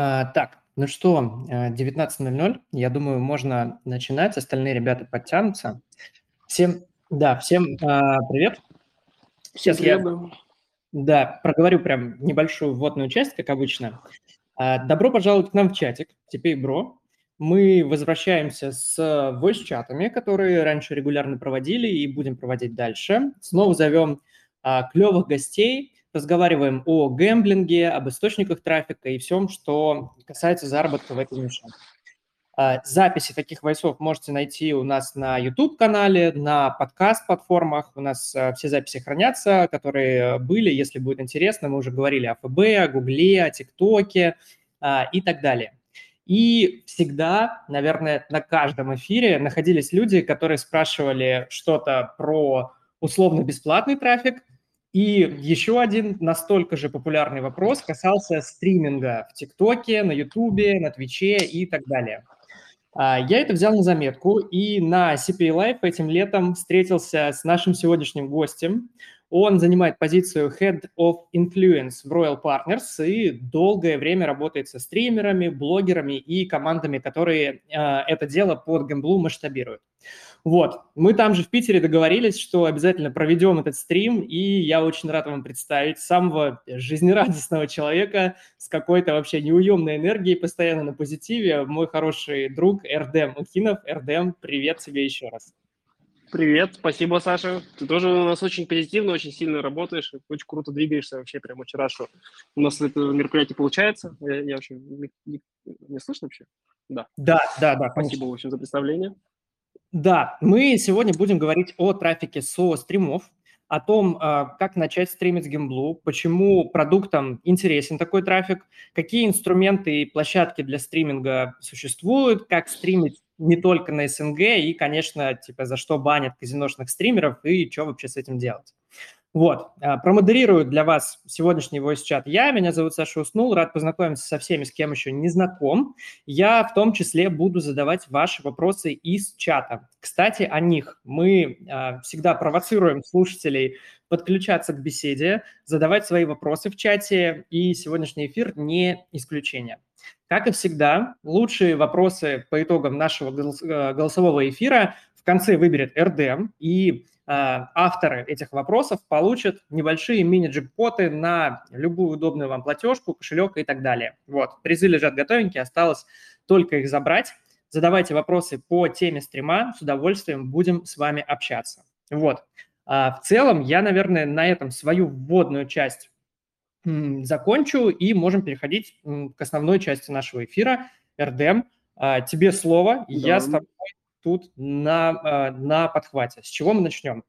Так, ну что, 19:00, я думаю, можно начинать, остальные ребята подтянутся. Всем привет. Сейчас я проговорю прям небольшую вводную часть, как обычно. Добро пожаловать к нам в чатик, CPA BRO. Мы возвращаемся с voice-чатами, которые раньше регулярно проводили и будем проводить дальше. Снова зовем клевых гостей, разговариваем о гэмблинге, об источниках трафика и всем, что касается заработка в этой нише. Записи таких войсов можете найти у нас на YouTube-канале, на подкаст-платформах. У нас все записи хранятся, которые были, если будет интересно. Мы уже говорили о ФБ, о Гугле, о ТикТоке и так далее. И всегда, наверное, на каждом эфире находились люди, которые спрашивали что-то про условно-бесплатный трафик. И еще один настолько же популярный вопрос касался стриминга в ТикТоке, на Ютубе, на Твиче и так далее. Я это взял на заметку и на CPA Live этим летом встретился с нашим сегодняшним гостем. Он занимает позицию Head of Influence в Royal Partners и долгое время работает со стримерами, блогерами и командами, которые это дело под гэмблу масштабируют. Вот, мы там же в Питере договорились, что обязательно проведем этот стрим, и я очень рад вам представить самого жизнерадостного человека с какой-то вообще неуемной энергией, постоянно на позитиве, мой хороший друг Эрдэм Ухинов. Эрдэм, привет тебе еще раз. Привет, спасибо, Саша. Ты тоже у нас очень позитивно, очень сильно работаешь, очень круто двигаешься, вообще прям очень рад, что у нас это мероприятие получается. Я вообще не слышно вообще? Да. Да. Спасибо, в общем, за представление. Да, мы сегодня будем говорить о трафике со стримов, о том, как начать стримить гэмблу, почему продуктам интересен такой трафик, какие инструменты и площадки для стриминга существуют, как стримить не только на СНГ и, конечно, за что банят казиношных стримеров и что вообще с этим делать. Вот, промодерирую для вас сегодняшний voice-чат я, меня зовут Саша Уснул, рад познакомиться со всеми, с кем еще не знаком. Я в том числе буду задавать ваши вопросы из чата. Кстати, о них. Мы всегда провоцируем слушателей подключаться к беседе, задавать свои вопросы в чате, и сегодняшний эфир не исключение. Как и всегда, лучшие вопросы по итогам нашего голосового эфира в конце выберет Эрдэм, и авторы этих вопросов получат небольшие мини-джекпоты на любую удобную вам платежку, кошелек и так далее. Вот, призы лежат готовенькие, осталось только их забрать. Задавайте вопросы по теме стрима, с удовольствием будем с вами общаться. Вот, в целом я, наверное, на этом свою вводную часть закончу, и можем переходить к основной части нашего эфира. Эрдэм, тебе слово, да. Я с тобой тут на подхвате. С чего мы начнем?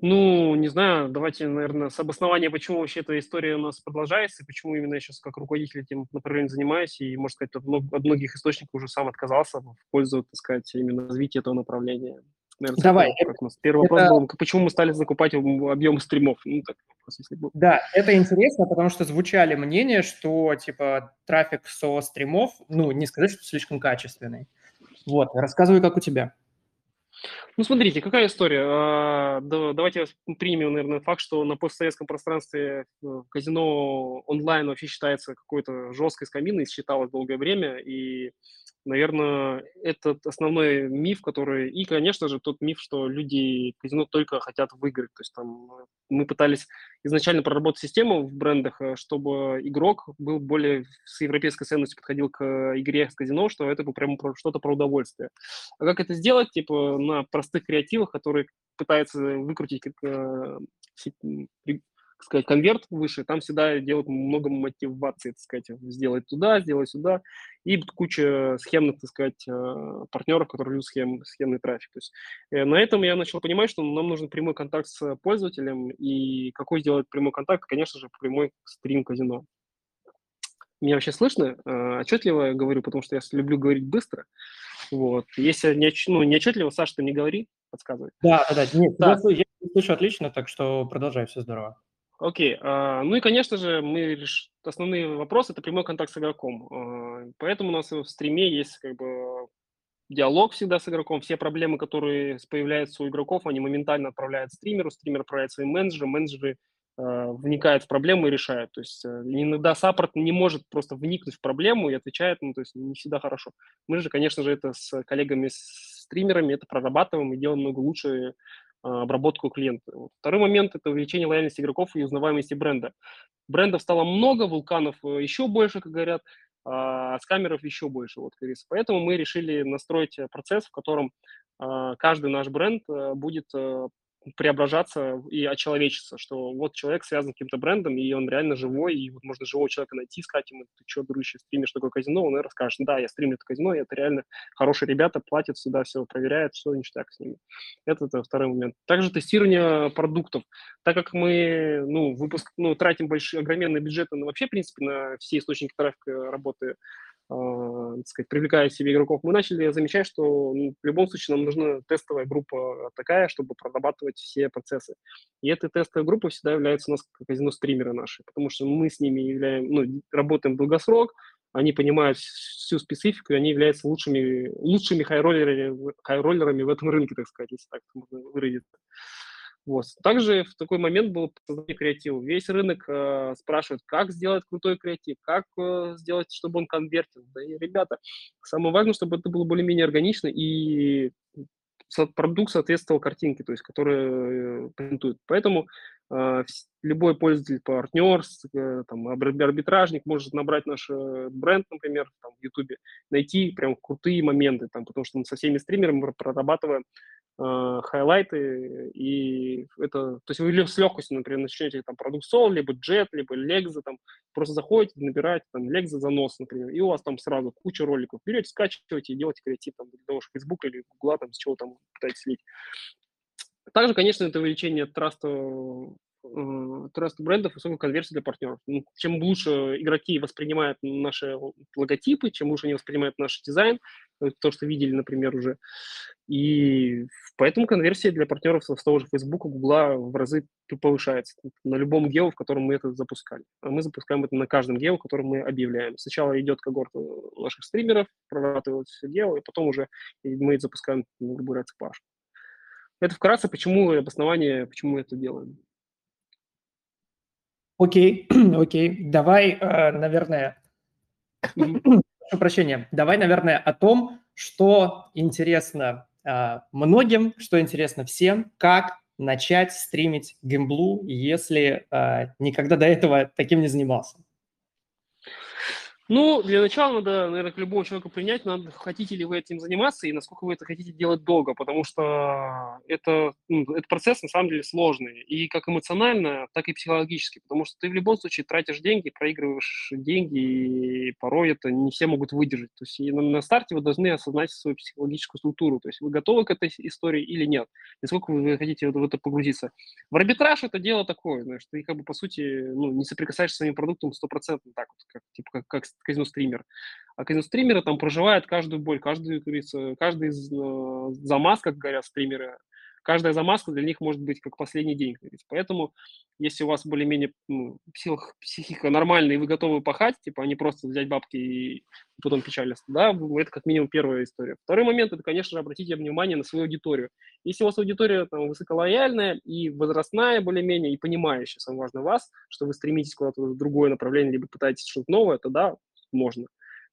Ну, не знаю, давайте, наверное, с обоснования, почему вообще эта история у нас продолжается, и почему именно я сейчас как руководитель этим направлением занимаюсь, и, можно сказать, от многих источников уже сам отказался в пользу, так сказать, именно развития этого направления. Наверное, давай. Как у нас первый вопрос был, почему мы стали закупать объем стримов? Ну, так, вопрос, если бы... Да, это интересно, потому что звучали мнения, что, трафик со стримов, не сказать, что слишком качественный. Вот, рассказывай, как у тебя. Ну, смотрите, какая история. Давайте примем, наверное, факт, что на постсоветском пространстве казино онлайн вообще считается какой-то жесткой скаминой, считалось долгое время, и, наверное, этот основной миф, который... И, конечно же, тот миф, что люди казино только хотят выиграть. То есть там мы пытались изначально проработать систему в брендах, чтобы игрок был более с европейской ценностью подходил к игре с казино, что это было прямо что-то про удовольствие. А как это сделать? На простых креативах, которые пытаются выкрутить, конверт выше, там всегда делают много мотивации, сделать туда, сделать сюда, и куча схемных, партнеров, которые любят схемный трафик. То есть на этом я начал понимать, что нам нужен прямой контакт с пользователем, и какой сделать прямой контакт, конечно же, прямой стрим казино. Меня вообще слышно? Отчетливо я говорю, потому что я люблю говорить быстро. Вот. Если не отчетливо, Саша, ты мне говори, подсказывай. Да. Нет, я слышу отлично, так что продолжай, все здорово. Окей. Ну и, конечно же, основные вопросы – это прямой контакт с игроком. Поэтому у нас в стриме есть диалог всегда с игроком. Все проблемы, которые появляются у игроков, они моментально отправляют стримеру, стример отправляет своим менеджерам, менеджеры вникает в проблему и решает. То есть иногда саппорт не может просто вникнуть в проблему и отвечает, ну, то есть не всегда хорошо. Мы же, конечно же, это с коллегами-стримерами, это прорабатываем и делаем много лучше обработку клиента. Второй момент – это увеличение лояльности игроков и узнаваемости бренда. Брендов стало много, вулканов еще больше, как говорят, а скамеров еще больше. Вот, поэтому мы решили настроить процесс, в котором каждый наш бренд будет преображаться и очеловечиться, что вот человек связан с каким-то брендом, и он реально живой, и вот можно живого человека найти, сказать ему: ты что, дружище, стримишь такое казино? Он, наверное, скажет: да, я стримлю это казино, и это реально хорошие ребята, платят сюда, все проверяют, все не так с ними. Это второй момент. Также тестирование продуктов. Так как мы, тратим огроменные бюджеты, вообще, в принципе, на все источники трафика работы, привлекая себе игроков, мы начали замечать, что в любом случае нам нужна тестовая группа такая, чтобы прорабатывать все процессы. И эта тестовая группа всегда является у нас как казино-стримеры наши, потому что мы с ними работаем долгосрок, они понимают всю специфику, и они являются лучшими хайроллерами в этом рынке, так сказать, если так можно выразиться. Вот. Также в такой момент было создание креатива. Весь рынок спрашивает, как сделать крутой креатив, как сделать, чтобы он конвертил. Да и, ребята, самое важное, чтобы это было более-менее органично и продукт соответствовал картинке, то есть, которая презентует. Поэтому любой пользователь, партнер, арбитражник может набрать наш бренд, например, в YouTube, найти прям крутые моменты, потому что мы со всеми стримерами прорабатываем хайлайты, и это, то есть вы с легкостью, например, начнете продукт Сол, либо Джет, либо Легзо, просто заходите, набираете Легзо занос, например, и у вас сразу куча роликов, берете, скачиваете и делаете креатив для Facebook или Google, с чего пытаетесь слить. Также, конечно, это увеличение траста брендов и высокой конверсии для партнеров. Чем лучше игроки воспринимают наши логотипы, чем лучше они воспринимают наш дизайн, то, что видели, например, уже. И поэтому конверсия для партнеров с того же Facebook, Google в разы повышается на любом гео, в котором мы это запускали. А мы запускаем это на каждом гео, который мы объявляем. Сначала идет когорта наших стримеров, прорабатывают все гео, и потом уже мы запускаем любой цепаш. Это вкратце, почему и обоснование, почему мы это делаем. Окей. Давай, наверное, прошу прощения, о том, что интересно многим, что интересно всем, как начать стримить гэмблу, если никогда до этого таким не занимался. Для начала надо, наверное, к любому человеку принять, хотите ли вы этим заниматься и насколько вы это хотите делать долго, потому что это процесс на самом деле сложный, и как эмоционально, так и психологически, потому что ты в любом случае тратишь деньги, проигрываешь деньги, и порой это не все могут выдержать. То есть на старте вы должны осознать свою психологическую структуру, то есть вы готовы к этой истории или нет, насколько вы хотите в это погрузиться. В арбитраж это дело такое, знаешь, ты по сути не соприкасаешься с своим продуктом 100%, так вот, как казино-стример. А казино-стримеры проживают каждую боль, каждый замазка, как говорят стримеры, каждая замазка для них может быть как последний день. Поэтому, если у вас более-менее психика нормальная, и вы готовы пахать, а не просто взять бабки и потом печалиться, да, это как минимум первая история. Второй момент – это, конечно же, обратите внимание на свою аудиторию. Если у вас аудитория высоколояльная и возрастная более-менее, и понимающая, самое важное, вас, что вы стремитесь куда-то в другое направление, либо пытаетесь что-то новое, тогда можно.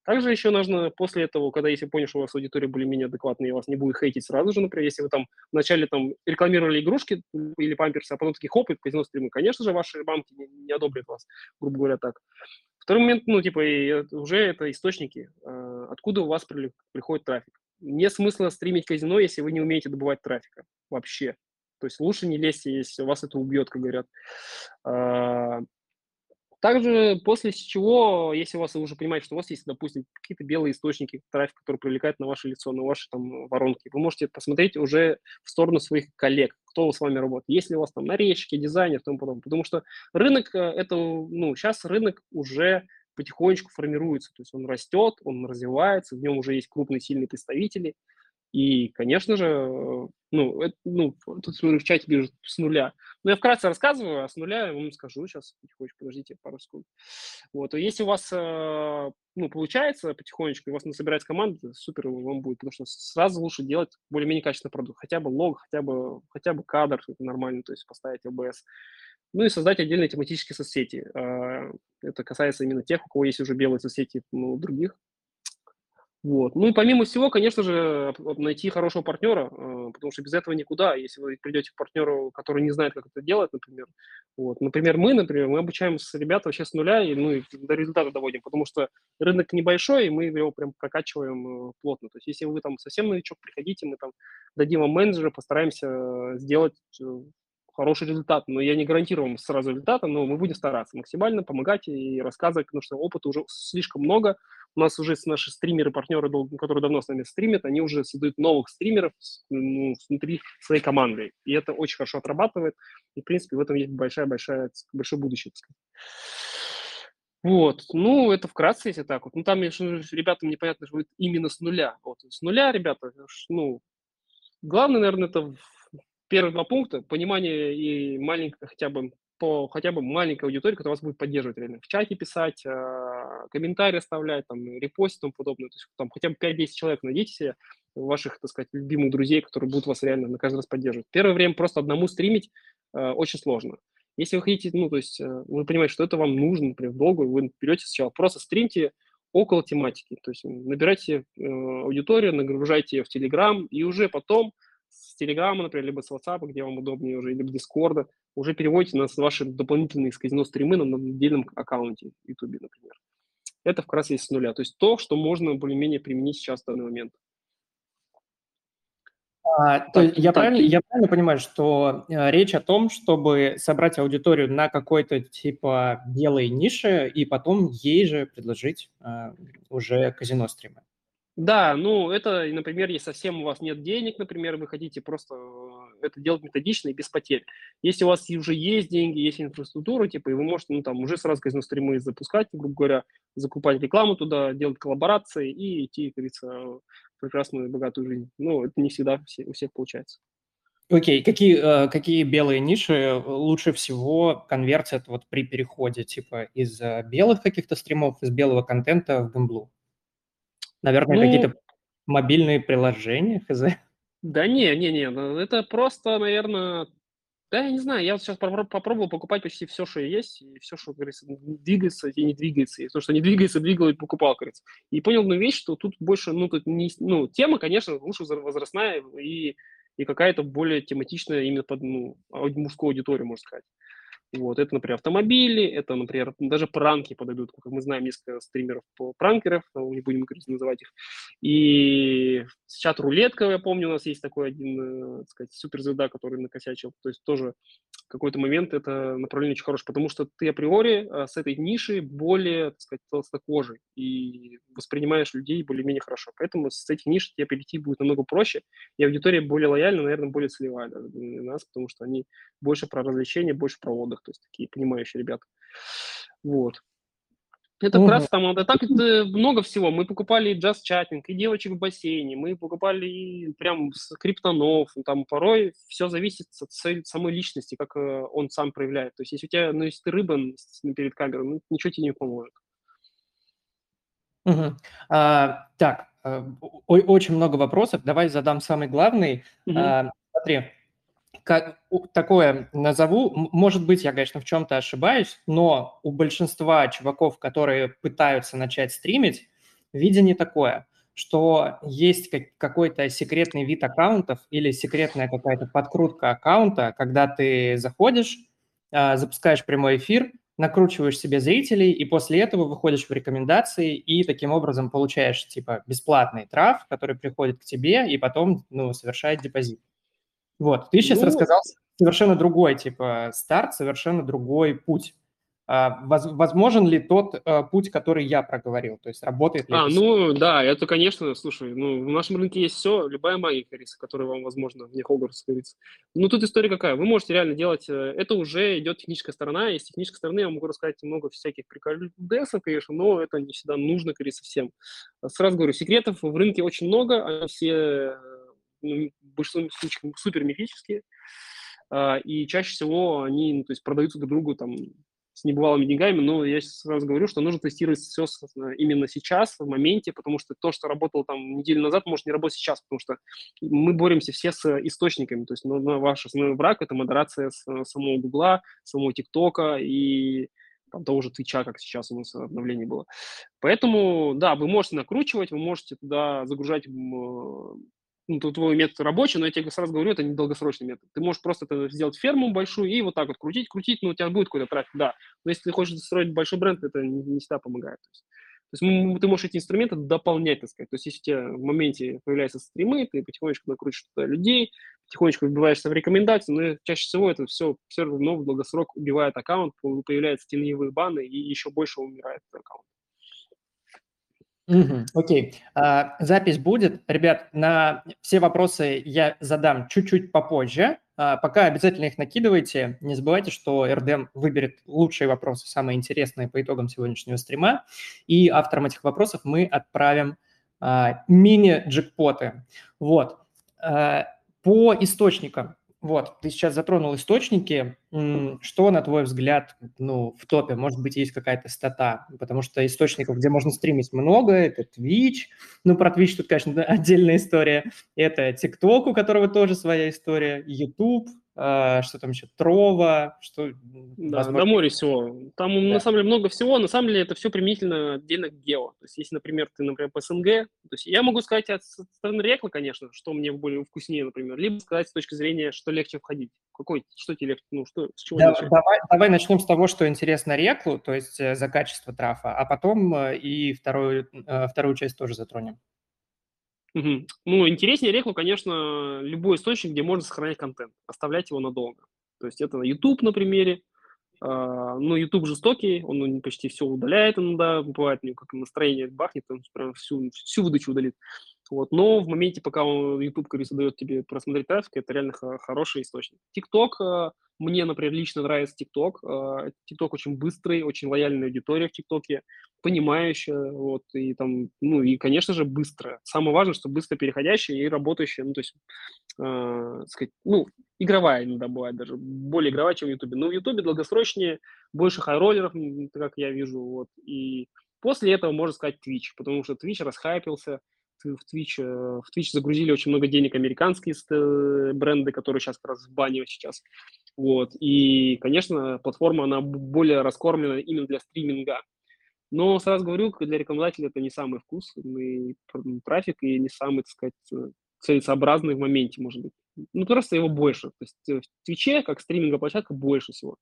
Также еще нужно после этого, когда если понял, что у вас аудитория более-менее адекватная, и вас не будет хейтить сразу же, например, если вы вначале рекламировали игрушки или памперсы, а потом такие хоп, и казино стримы, конечно же, ваши банки не одобрят вас, грубо говоря, так. Второй момент, уже это источники, откуда у вас приходит трафик. Нет смысла стримить казино, если вы не умеете добывать трафика вообще. То есть лучше не лезьте, если вас это убьет, как говорят. Также после чего, если у вас уже понимаете, что у вас есть, допустим, какие-то белые источники трафика, которые привлекают на ваше лицо, на ваши воронки, вы можете посмотреть уже в сторону своих коллег, кто с вами работает, если у вас нарезчики, дизайнер, тому подобное. Потому что рынок, сейчас рынок уже потихонечку формируется, то есть он растет, он развивается, в нем уже есть крупные, сильные представители. И, конечно же, тут в чате вижу с нуля. Но я вкратце рассказываю, а с нуля я вам скажу. Сейчас потихонечку, подождите пару секунд. Вот, если у вас, получается потихонечку, у вас собирается команда, супер вам будет, потому что сразу лучше делать более-менее качественный продукт. Хотя бы лог, хотя бы кадр нормальный, то есть поставить ОБС. Ну и создать отдельные тематические соцсети. Это касается именно тех, у кого есть уже белые соцсети, ну, других. Вот. Ну и помимо всего, конечно же, найти хорошего партнера, потому что без этого никуда. Если вы придете к партнеру, который не знает, как это делать, например. Вот. Например, мы обучаем ребят вообще с нуля и, ну, и до результата доводим, потому что рынок небольшой, и мы его прям прокачиваем плотно. То есть если вы там совсем новичок, приходите, мы там дадим вам менеджера, постараемся сделать хороший результат. Но я не гарантирую вам сразу результата, но мы будем стараться максимально помогать и рассказывать, потому что опыта уже слишком много. У нас уже наши стримеры, партнеры, которые давно с нами стримят, они уже создают новых стримеров, ну, внутри своей команды. И это очень хорошо отрабатывает. И, в принципе, в этом есть большое будущее, так сказать. Вот. Ну, это вкратце, если так вот. Ну, там, ребятам непонятно, что будет именно с нуля. Вот. С нуля, ребята, ну, главное, наверное, это первые два пункта. Понимание и маленькое хотя бы маленькой аудитории, которая вас будет поддерживать реально. В чате писать, комментарии оставлять, там, репосты и тому подобное. То есть там хотя бы 5-10 человек найдите себе ваших, так сказать, любимых друзей, которые будут вас реально на каждый раз поддерживать. Первое время просто одному стримить очень сложно. Если вы хотите, ну, то есть вы понимаете, что это вам нужно, например, долго, вы берете сначала, просто стримьте около тематики. То есть набирайте аудиторию, нагружайте ее в Telegram, и уже потом с Телеграма, например, либо с WhatsApp, где вам удобнее уже, либо Discord, уже переводите на ваши дополнительные казино-стримы на отдельном аккаунте в YouTube, например. Это как раз есть с нуля. То есть то, что можно более-менее применить сейчас в данный момент. Я правильно понимаю, что речь о том, чтобы собрать аудиторию на какой-то типа белой нише и потом ей же предложить уже казино-стримы? Да, ну это, например, если совсем у вас нет денег, например, вы хотите просто это делать методично и без потерь. Если у вас уже есть деньги, есть инфраструктура, типа, и вы можете, ну, там, уже сразу казино-стримы запускать, грубо говоря, закупать рекламу туда, делать коллаборации и идти, как говорится, в прекрасную богатую жизнь. Но это не всегда у всех получается. Окей, какие белые ниши лучше всего конвертят вот при переходе, типа, из белых каких-то стримов, из белого контента в гэмблу? Наверное, ну, какие-то мобильные приложения, хз? Да не, это просто, наверное, да, я не знаю, я вот сейчас попробовал покупать почти все, что есть, и все, что, говорится, двигается и не двигается, и то, что не двигается, двигал и покупал, говорится. И понял одну вещь, что тут больше, ну, тут не, ну, тема, конечно, лучше возрастная и какая-то более тематичная именно под, ну, мужскую аудиторию, можно сказать. Вот, это, например, автомобили, это, например, даже пранки подойдут, как мы знаем, несколько стримеров по пранкеров, не будем называть их, и чат-рулетка, я помню, у нас есть такой один, так сказать, суперзвезда, который накосячил, то есть тоже в какой-то момент это направление очень хорошее, потому что ты априори с этой ниши более, так сказать, толстокожий и воспринимаешь людей более-менее хорошо, поэтому с этих ниш тебе перейти будет намного проще, и аудитория более лояльна, наверное, более целевая для нас, потому что они больше про развлечения, больше про отдых. То есть такие понимающие ребята. Вот. Это как раз там, да, так много всего. Мы покупали и джаз-чатинг, и девочек в бассейне, мы покупали и прям криптонов. Там порой все зависит от самой личности, как он сам проявляет. То есть если у тебя, ну, если ты рыба перед камерой, ну, ничего тебе не поможет. Очень много вопросов. Давай задам самый главный. Смотри. Как такое назову, может быть, я, конечно, в чем-то ошибаюсь, но у большинства чуваков, которые пытаются начать стримить, видение такое, что есть какой-то секретный вид аккаунтов или секретная какая-то подкрутка аккаунта, когда ты заходишь, запускаешь прямой эфир, накручиваешь себе зрителей, и после этого выходишь в рекомендации и таким образом получаешь, типа, бесплатный трафик, который приходит к тебе и потом, ну, совершает депозит. Вот, ты сейчас рассказал совершенно другой, типа, старт, совершенно другой путь. Возможен ли тот путь, который я проговорил? То есть работает ли это? Ну, да, это, конечно, слушай, ну, в нашем рынке есть все, любая магия, которая вам, возможно, в них Хогвартс, говорится. Ну, тут история какая, вы можете реально делать, это уже идет техническая сторона, и с технической стороны я могу рассказать много всяких приколдесов, конечно, но это не всегда нужно, говорится, всем. Сразу говорю, секретов в рынке очень много, они все... в большинстве случаев супер мифические, и чаще всего они, ну, то есть продаются друг другу там с небывалыми деньгами, но я сразу говорю, что нужно тестировать все именно сейчас, в моменте, потому что то, что работало там неделю назад, может не работать сейчас, потому что мы боремся все с источниками, то есть ваш основной враг – это модерация самого Гугла, самого ТикТока и там, того же Твича, как сейчас у нас обновление было. Поэтому, да, вы можете накручивать, вы можете туда загружать… Ну, тут твой метод рабочий, но я тебе сразу говорю, это не долгосрочный метод. Ты можешь просто это сделать ферму большую и вот так вот крутить, но у тебя будет какой-то трафик, да. Но если ты хочешь строить большой бренд, это не всегда помогает. То есть ты можешь эти инструменты дополнять, так сказать. То есть если у тебя в моменте появляются стримы, ты потихонечку накручиваешь туда людей, потихонечку вбиваешься в рекомендации, но чаще всего это все равно в долгосрок убивает аккаунт, появляются теневые баны и еще больше умирает аккаунт. Окей. Запись будет. Ребят, на все вопросы я задам чуть-чуть попозже. Пока обязательно их накидывайте. Не забывайте, что Эрдэм выберет лучшие вопросы, самые интересные по итогам сегодняшнего стрима. И авторам этих вопросов мы отправим мини-джекпоты. Вот. По источникам. Вот, ты сейчас затронул источники. Что, на твой взгляд, в топе? Может быть, есть какая-то стата? Потому что источников, где можно стримить, много. Это Twitch. Про Twitch тут, конечно, отдельная история. Это TikTok, у которого тоже своя история. YouTube. Что там еще? Trovo. Что, да, возможно... море всего. Там, да. На самом деле, много всего. На самом деле, это все применительно отдельно к гео. То есть, если, например, ты, например, по СНГ, то есть я могу сказать от стороны рекла, конечно, что мне более вкуснее, например, либо сказать с точки зрения, что легче входить. Что тебе легче? С чего начать? Давай начнем с того, что интересно реклу, то есть за качество трафа, а потом и вторую часть тоже затронем. Угу. Интереснее реклу, конечно, любой источник, где можно сохранять контент, оставлять его надолго. То есть это YouTube на примере. YouTube жестокий, он почти все удаляет иногда, бывает, как настроение бахнет, он прям всю выдачу удалит. Вот. Но в моменте, пока YouTube, конечно, дает тебе просмотреть трафик, это реально хороший источник. TikTok, мне, например, лично нравится TikTok. TikTok очень быстрый, очень лояльная аудитория в TikTok, понимающая, и, конечно же, быстро. Самое важное, что быстро переходящая и работающая, игровая иногда бывает даже, более игровая, чем в YouTube. Но в YouTube долгосрочнее, больше хайроллеров, как я вижу, вот. И после этого можно сказать Twitch, потому что Twitch расхайпился. В Twitch загрузили очень много денег американские бренды, которые сейчас как раз в бане сейчас. Вот. И, конечно, платформа, она более раскормлена именно для стриминга. Но, сразу говорю, для рекламодателя это не самый вкусный трафик и не самый, так сказать, целесообразный в моменте, может быть. Просто его больше. То есть в Twitch, как стриминговая площадка, больше всего.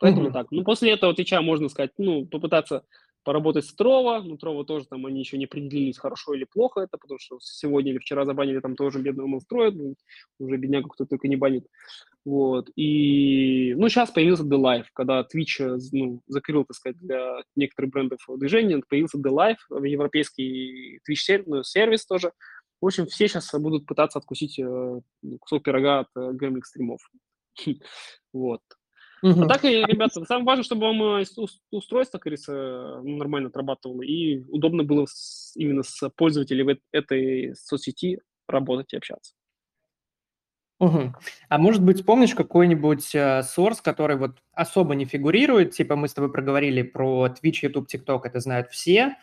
Поэтому так. После этого Twitch можно сказать, попытаться... поработать с Trovo, Trovo тоже там они еще не определились, хорошо или плохо это, потому что сегодня или вчера забанили там тоже бедного Монстроя, уже бедняку кто только не банит, вот, и, сейчас появился The Live, когда Twitch, закрыл, так сказать, для некоторых брендов движения, появился The Live, европейский Twitch сервис тоже, в общем, все сейчас будут пытаться откусить кусок пирога от гейминг стримов, вот. А так, ребята, самое важное, чтобы вам устройство, как говорится, нормально отрабатывало и удобно было именно с пользователями этой соцсети работать и общаться. Угу. А может быть, помнишь какой-нибудь сорс, который вот особо не фигурирует? Типа мы с тобой проговорили про Twitch, YouTube, TikTok, это знают все.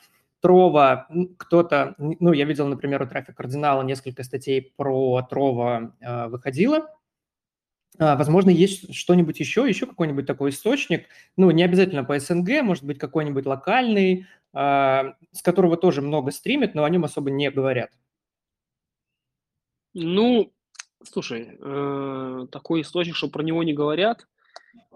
Trovo, кто-то, я видел, например, у Traffic Cardinal несколько статей про Trovo выходило. Возможно, есть что-нибудь еще какой-нибудь такой источник, не обязательно по СНГ, может быть, какой-нибудь локальный, с которого тоже много стримит, но о нем особо не говорят. Слушай, такой источник, что про него не говорят,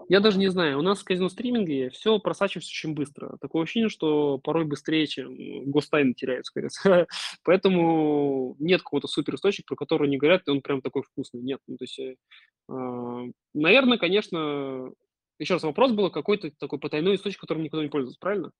я даже не знаю. У нас в казино-стриминге все просачивается очень быстро. Такое ощущение, что порой быстрее, чем гостайны теряются, скорее. Поэтому нет какого-то суперисточника, про который не говорят, и он прям такой вкусный. Нет. То есть, наверное, конечно, еще раз вопрос был, какой-то такой потайной источник, которым никто не пользуется, правильно?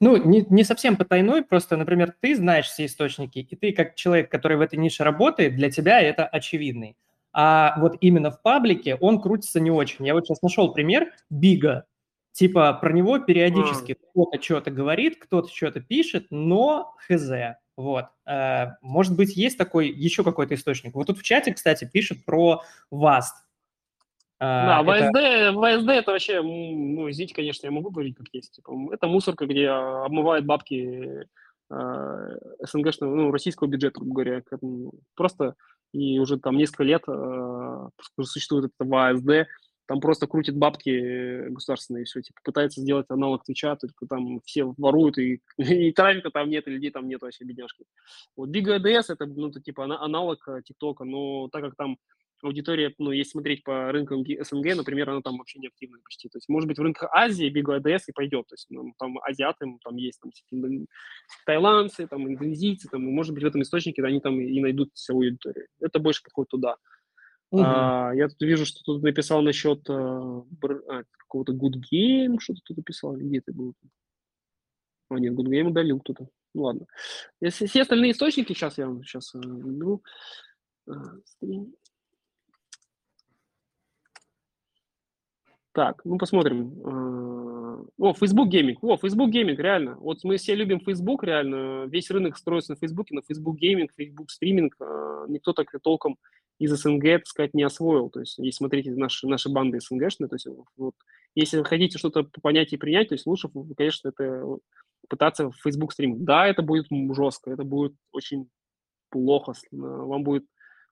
Не совсем потайной, просто, например, ты знаешь все источники, и ты как человек, который в этой нише работает, для тебя это очевидный. А вот именно в паблике он крутится не очень. Я вот сейчас нашел пример Бига. Типа про него периодически кто-то что-то говорит, кто-то что-то пишет, но хз. Вот. Может быть, есть такой еще какой-то источник. Вот тут в чате, кстати, пишет про Vast. Да, ВСД это вообще, ну, извините, конечно, я могу говорить, как есть. Типа, это мусорка, где обмывают бабки СНГшного, ну, российского бюджета, грубо говоря. Просто и уже там несколько лет существует это ВСД, там просто крутят бабки государственные, все, типа, пытается сделать аналог Твича, только там все воруют, и трафика там нет, и людей там нет вообще, бедняжки. Вот Big ADS это, ну, это типа аналог ТикТока, но так как там аудитория, ну, если смотреть по рынкам СНГ, например, она там вообще не активна почти. То есть, может быть, в рынках Азии Big ADS и пойдет. То есть, ну, там азиаты, там есть там, тайландцы, там, индонезийцы, там, может быть, в этом источнике они там и найдут всю аудиторию. Это больше подходит туда. Угу. Я тут вижу, что тут написал насчет какого-то Good Game, что-то тут написал, где ты был? А нет, Good Game удалил кто-то. Ну ладно. Если все остальные источники, сейчас я вам беру. Так, ну посмотрим. О, Facebook Gaming. О, Facebook Gaming, реально. Вот мы все любим Facebook, реально. Весь рынок строится на Facebook, на Facebook Gaming, Facebook стриминг. Никто так толком из СНГ, так сказать, не освоил. То есть, если смотрите наши банды СНГшные, то есть, вот, если вы хотите что-то понять и принять, то есть лучше, конечно, это пытаться в Facebook стриминг. Да, это будет жестко, это будет очень плохо.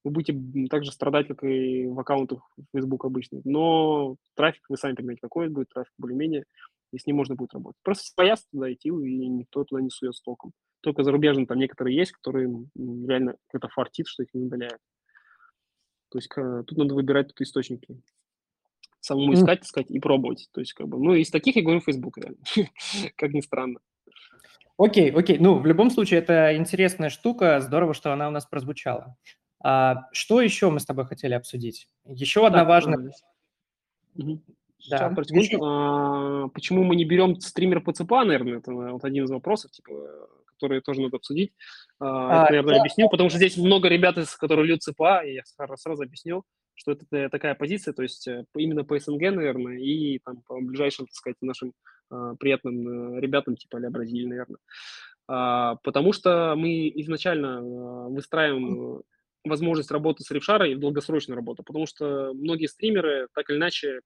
Вы будете так же страдать, как и в аккаунтах Facebook обычных. Но трафик, вы сами понимаете, какой будет трафик, более-менее, и с ним можно будет работать. Просто боятся туда идти, и никто туда не сует с толком. Только зарубежные там некоторые есть, которые реально это фартит, что их не удаляют. То есть тут надо выбирать тут источники. Самому искать и пробовать. То есть, как бы, ну, из таких, я говорю, Facebook, реально. Как ни странно. Окей. Ну, в любом случае, это интересная штука. Здорово, что она у нас прозвучала. Что еще мы с тобой хотели обсудить? Еще одна важная... Да. Почему мы не берем стримера по ЦПА, наверное, это вот один из вопросов, типа, которые тоже надо обсудить. Это, наверное, объясню, потому что здесь много ребят, которые льют ЦПА, и я сразу объясню, что это такая позиция, то есть именно по СНГ, наверное, и там, по ближайшим, так сказать, нашим приятным ребятам, типа а-ля Бразилии, наверное. Потому что мы изначально выстраиваем возможность работы с ревшарой и долгосрочной работы, потому что многие стримеры так или иначе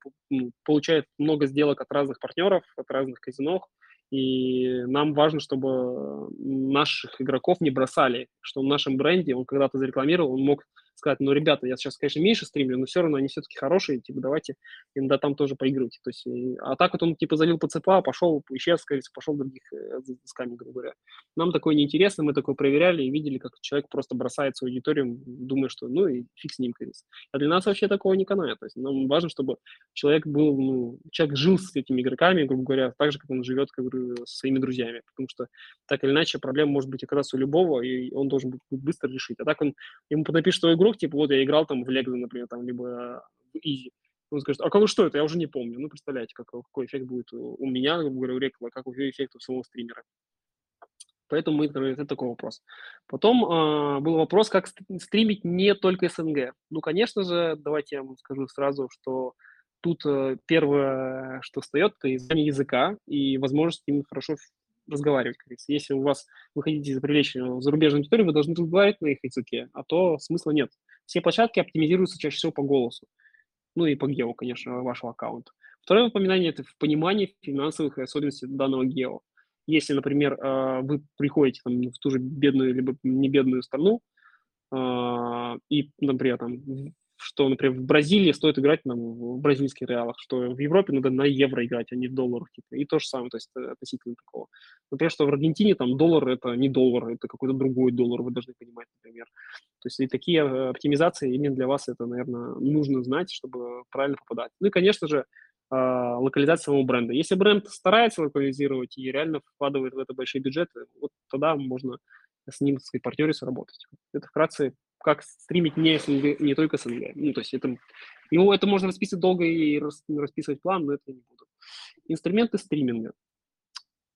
получают много сделок от разных партнеров, от разных казино, и нам важно, чтобы наших игроков не бросали, что в нашем бренде он когда-то зарекламировал, он мог сказать, ну, ребята, я сейчас, конечно, меньше стримлю, но все равно они все-таки хорошие, типа, давайте иногда там тоже поигрывайте. То есть, а так вот он, типа, залил по ЦПА, пошел, исчез, кажется, пошел в других дисками, грубо говоря. Нам такое неинтересно, мы такое проверяли и видели, как человек просто бросает свою аудиторию, думая, что, ну, и фиг с ним, конечно. А для нас вообще такого не канает. То есть, нам важно, чтобы человек был, ну, человек жил с этими игроками, грубо говоря, так же, как он живет, как говорю, со своими друзьями, потому что так или иначе проблема может быть как раз у любого, и он должен быстро решить. А так он, ему напишет, что игрок, типа, вот я играл там в Легзо, например, там, либо в Изи. Он скажет, а кого что это? Я уже не помню. Ну, представляете, какой эффект будет у меня, как у рекла, как у ее эффект у самого стримера. Поэтому это такой вопрос. Потом был вопрос, как стримить не только СНГ. Ну, конечно же, давайте я вам скажу сразу, что тут первое, что встает, это знание языка и возможность им хорошо разговаривать, кажется. Если у вас вы хотите привлечь зарубежную аудиторию, вы должны разговаривать на их языке, а то смысла нет. Все площадки оптимизируются чаще всего по голосу, ну и по гео, конечно, вашего аккаунта. Второе упоминание – это в понимании финансовых особенностей данного гео. Если, например, вы приходите там, в ту же бедную либо не бедную страну, и, например, там, что, например, в Бразилии стоит играть там, в бразильских реалах, что в Европе надо на евро играть, а не в долларах. Типа. И то же самое, то есть относительно такого. Например, что в Аргентине там доллар – это не доллар, это какой-то другой доллар, вы должны понимать, например. То есть и такие оптимизации именно для вас это, наверное, нужно знать, чтобы правильно попадать. Ну и, конечно же, локализация самого бренда. Если бренд старается локализировать и реально вкладывает в это большие бюджеты, вот тогда можно с ним, с партнерами работать. Это вкратце как стримить не только СНГ. Ну, то есть это можно расписывать долго и расписывать план, но это я не буду. Инструменты стриминга.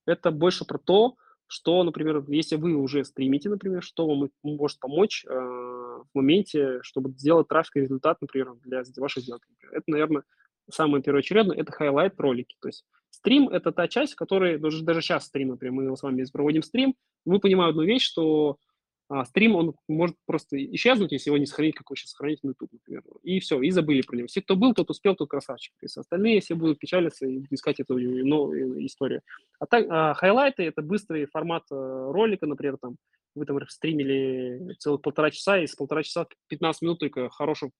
Это больше про то, что, например, если вы уже стримите, например, что вам может помочь в моменте, чтобы сделать трафик и результат, например, для вашей сделки. Это, наверное, самое первоочередное, это хайлайт ролики. То есть стрим – это та часть, в которой даже сейчас стрим, например, мы с вами проводим стрим, мы понимаем одну вещь, что стрим, он может просто исчезнуть, если его не сохранить, как его сейчас сохранить в YouTube, например. И все, и забыли про него. Все, кто был, тот успел, тот красавчик. То есть остальные все будут печалиться и искать эту новую историю. А так, хайлайты – это быстрый формат ролика, например, там, вы там стримили целых 1,5 часа, и с 1,5 часа 15 минут только хороших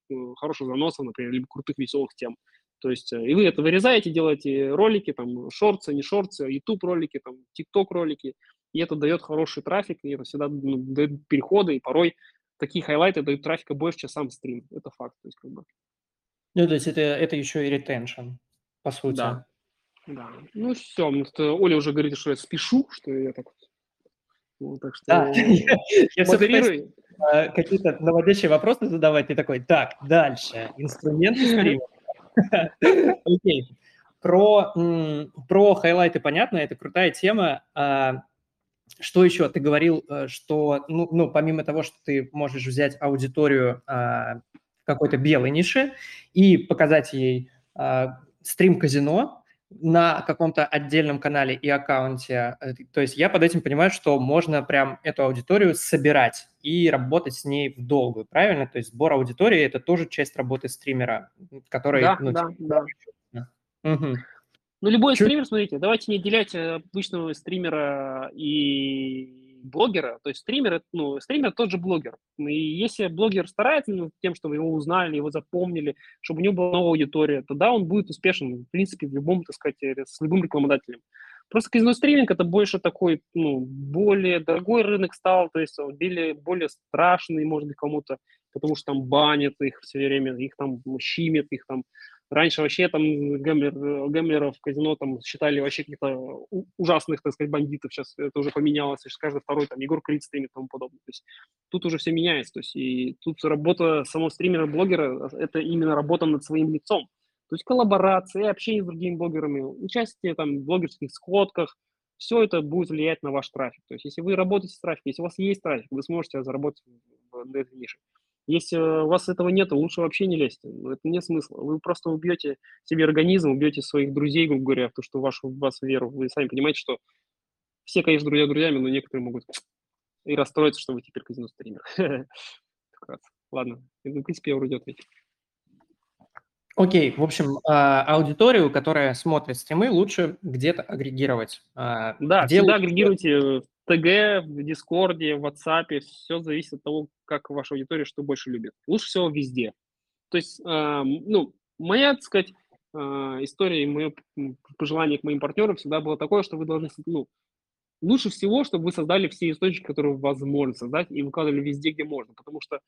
заносов, например, либо крутых веселых тем. То есть, и вы это вырезаете, делаете ролики, там, шорты, не шорты, YouTube ролики, там, TikTok ролики, и это дает хороший трафик, и это всегда дает переходы, и порой такие хайлайты дают трафика больше, чем сам стрим. Это факт. То есть, как бы. Ну, то есть это еще и ретеншн, по сути. Да. Да. Ну, все. Оля уже говорит, что я спешу, что я так... Ну, так что... Да. Я все пытаюсь какие-то наводящие вопросы задавать, и такой, так, дальше. Инструменты стрима. Окей. Про хайлайты понятно, это крутая тема. Что еще? Ты говорил, что, ну, помимо того, что ты можешь взять аудиторию какой-то белой нише и показать ей стрим-казино на каком-то отдельном канале и аккаунте, то есть я под этим понимаю, что можно прям эту аудиторию собирать и работать с ней в долгую, правильно? То есть сбор аудитории – это тоже часть работы стримера, который… Да, ну, да, типа... да. Угу. Ну, любой стример, смотрите, давайте не делять обычного стримера и блогера. То есть стример, ну, стример тот же блогер. И если блогер старается над тем, чтобы его узнали, его запомнили, чтобы у него была новая аудитория, тогда он будет успешен, в принципе, в любом, так сказать, с любым рекламодателем. Просто казино-стриминг – это больше такой, ну, более дорогой рынок стал, то есть более страшный, может быть, кому-то, потому что там банят их все время, их там щимят, их там… Раньше вообще там гэмблеров в казино там считали вообще каких-то ужасных, так сказать, бандитов. Сейчас это уже поменялось. Сейчас каждый второй там Егор Крид стримит и тому подобное. То есть тут уже все меняется. То есть и тут работа самого стримера-блогера – это именно работа над своим лицом. То есть коллаборации, общение с другими блогерами, участие там в блогерских сходках. Все это будет влиять на ваш трафик. То есть если вы работаете с трафиком, если у вас есть трафик, вы сможете заработать в этой нише. Если у вас этого нет, лучше вообще не лезьте. Это нет смысла. Вы просто убьете себе организм, убьете своих друзей, грубо говоря, в то, что в вашу веру. Вы сами понимаете, что все, конечно, друзья друзьями, но некоторые могут и расстроиться, что вы теперь казино-стример. Ладно, в принципе, я вроде ответил. Окей, в общем, аудиторию, которая смотрит стримы, лучше где-то агрегировать. Да, всегда агрегируйте. ТГ, в Дискорде, в WhatsApp, все зависит от того, как ваша аудитория что больше любит. Лучше всего везде. То есть, ну, моя, так сказать, история и мое пожелание к моим партнерам всегда было такое, что вы должны, ну, лучше всего, чтобы вы создали все источники, которые возможно создать, и выкладывали везде, где можно. Потому что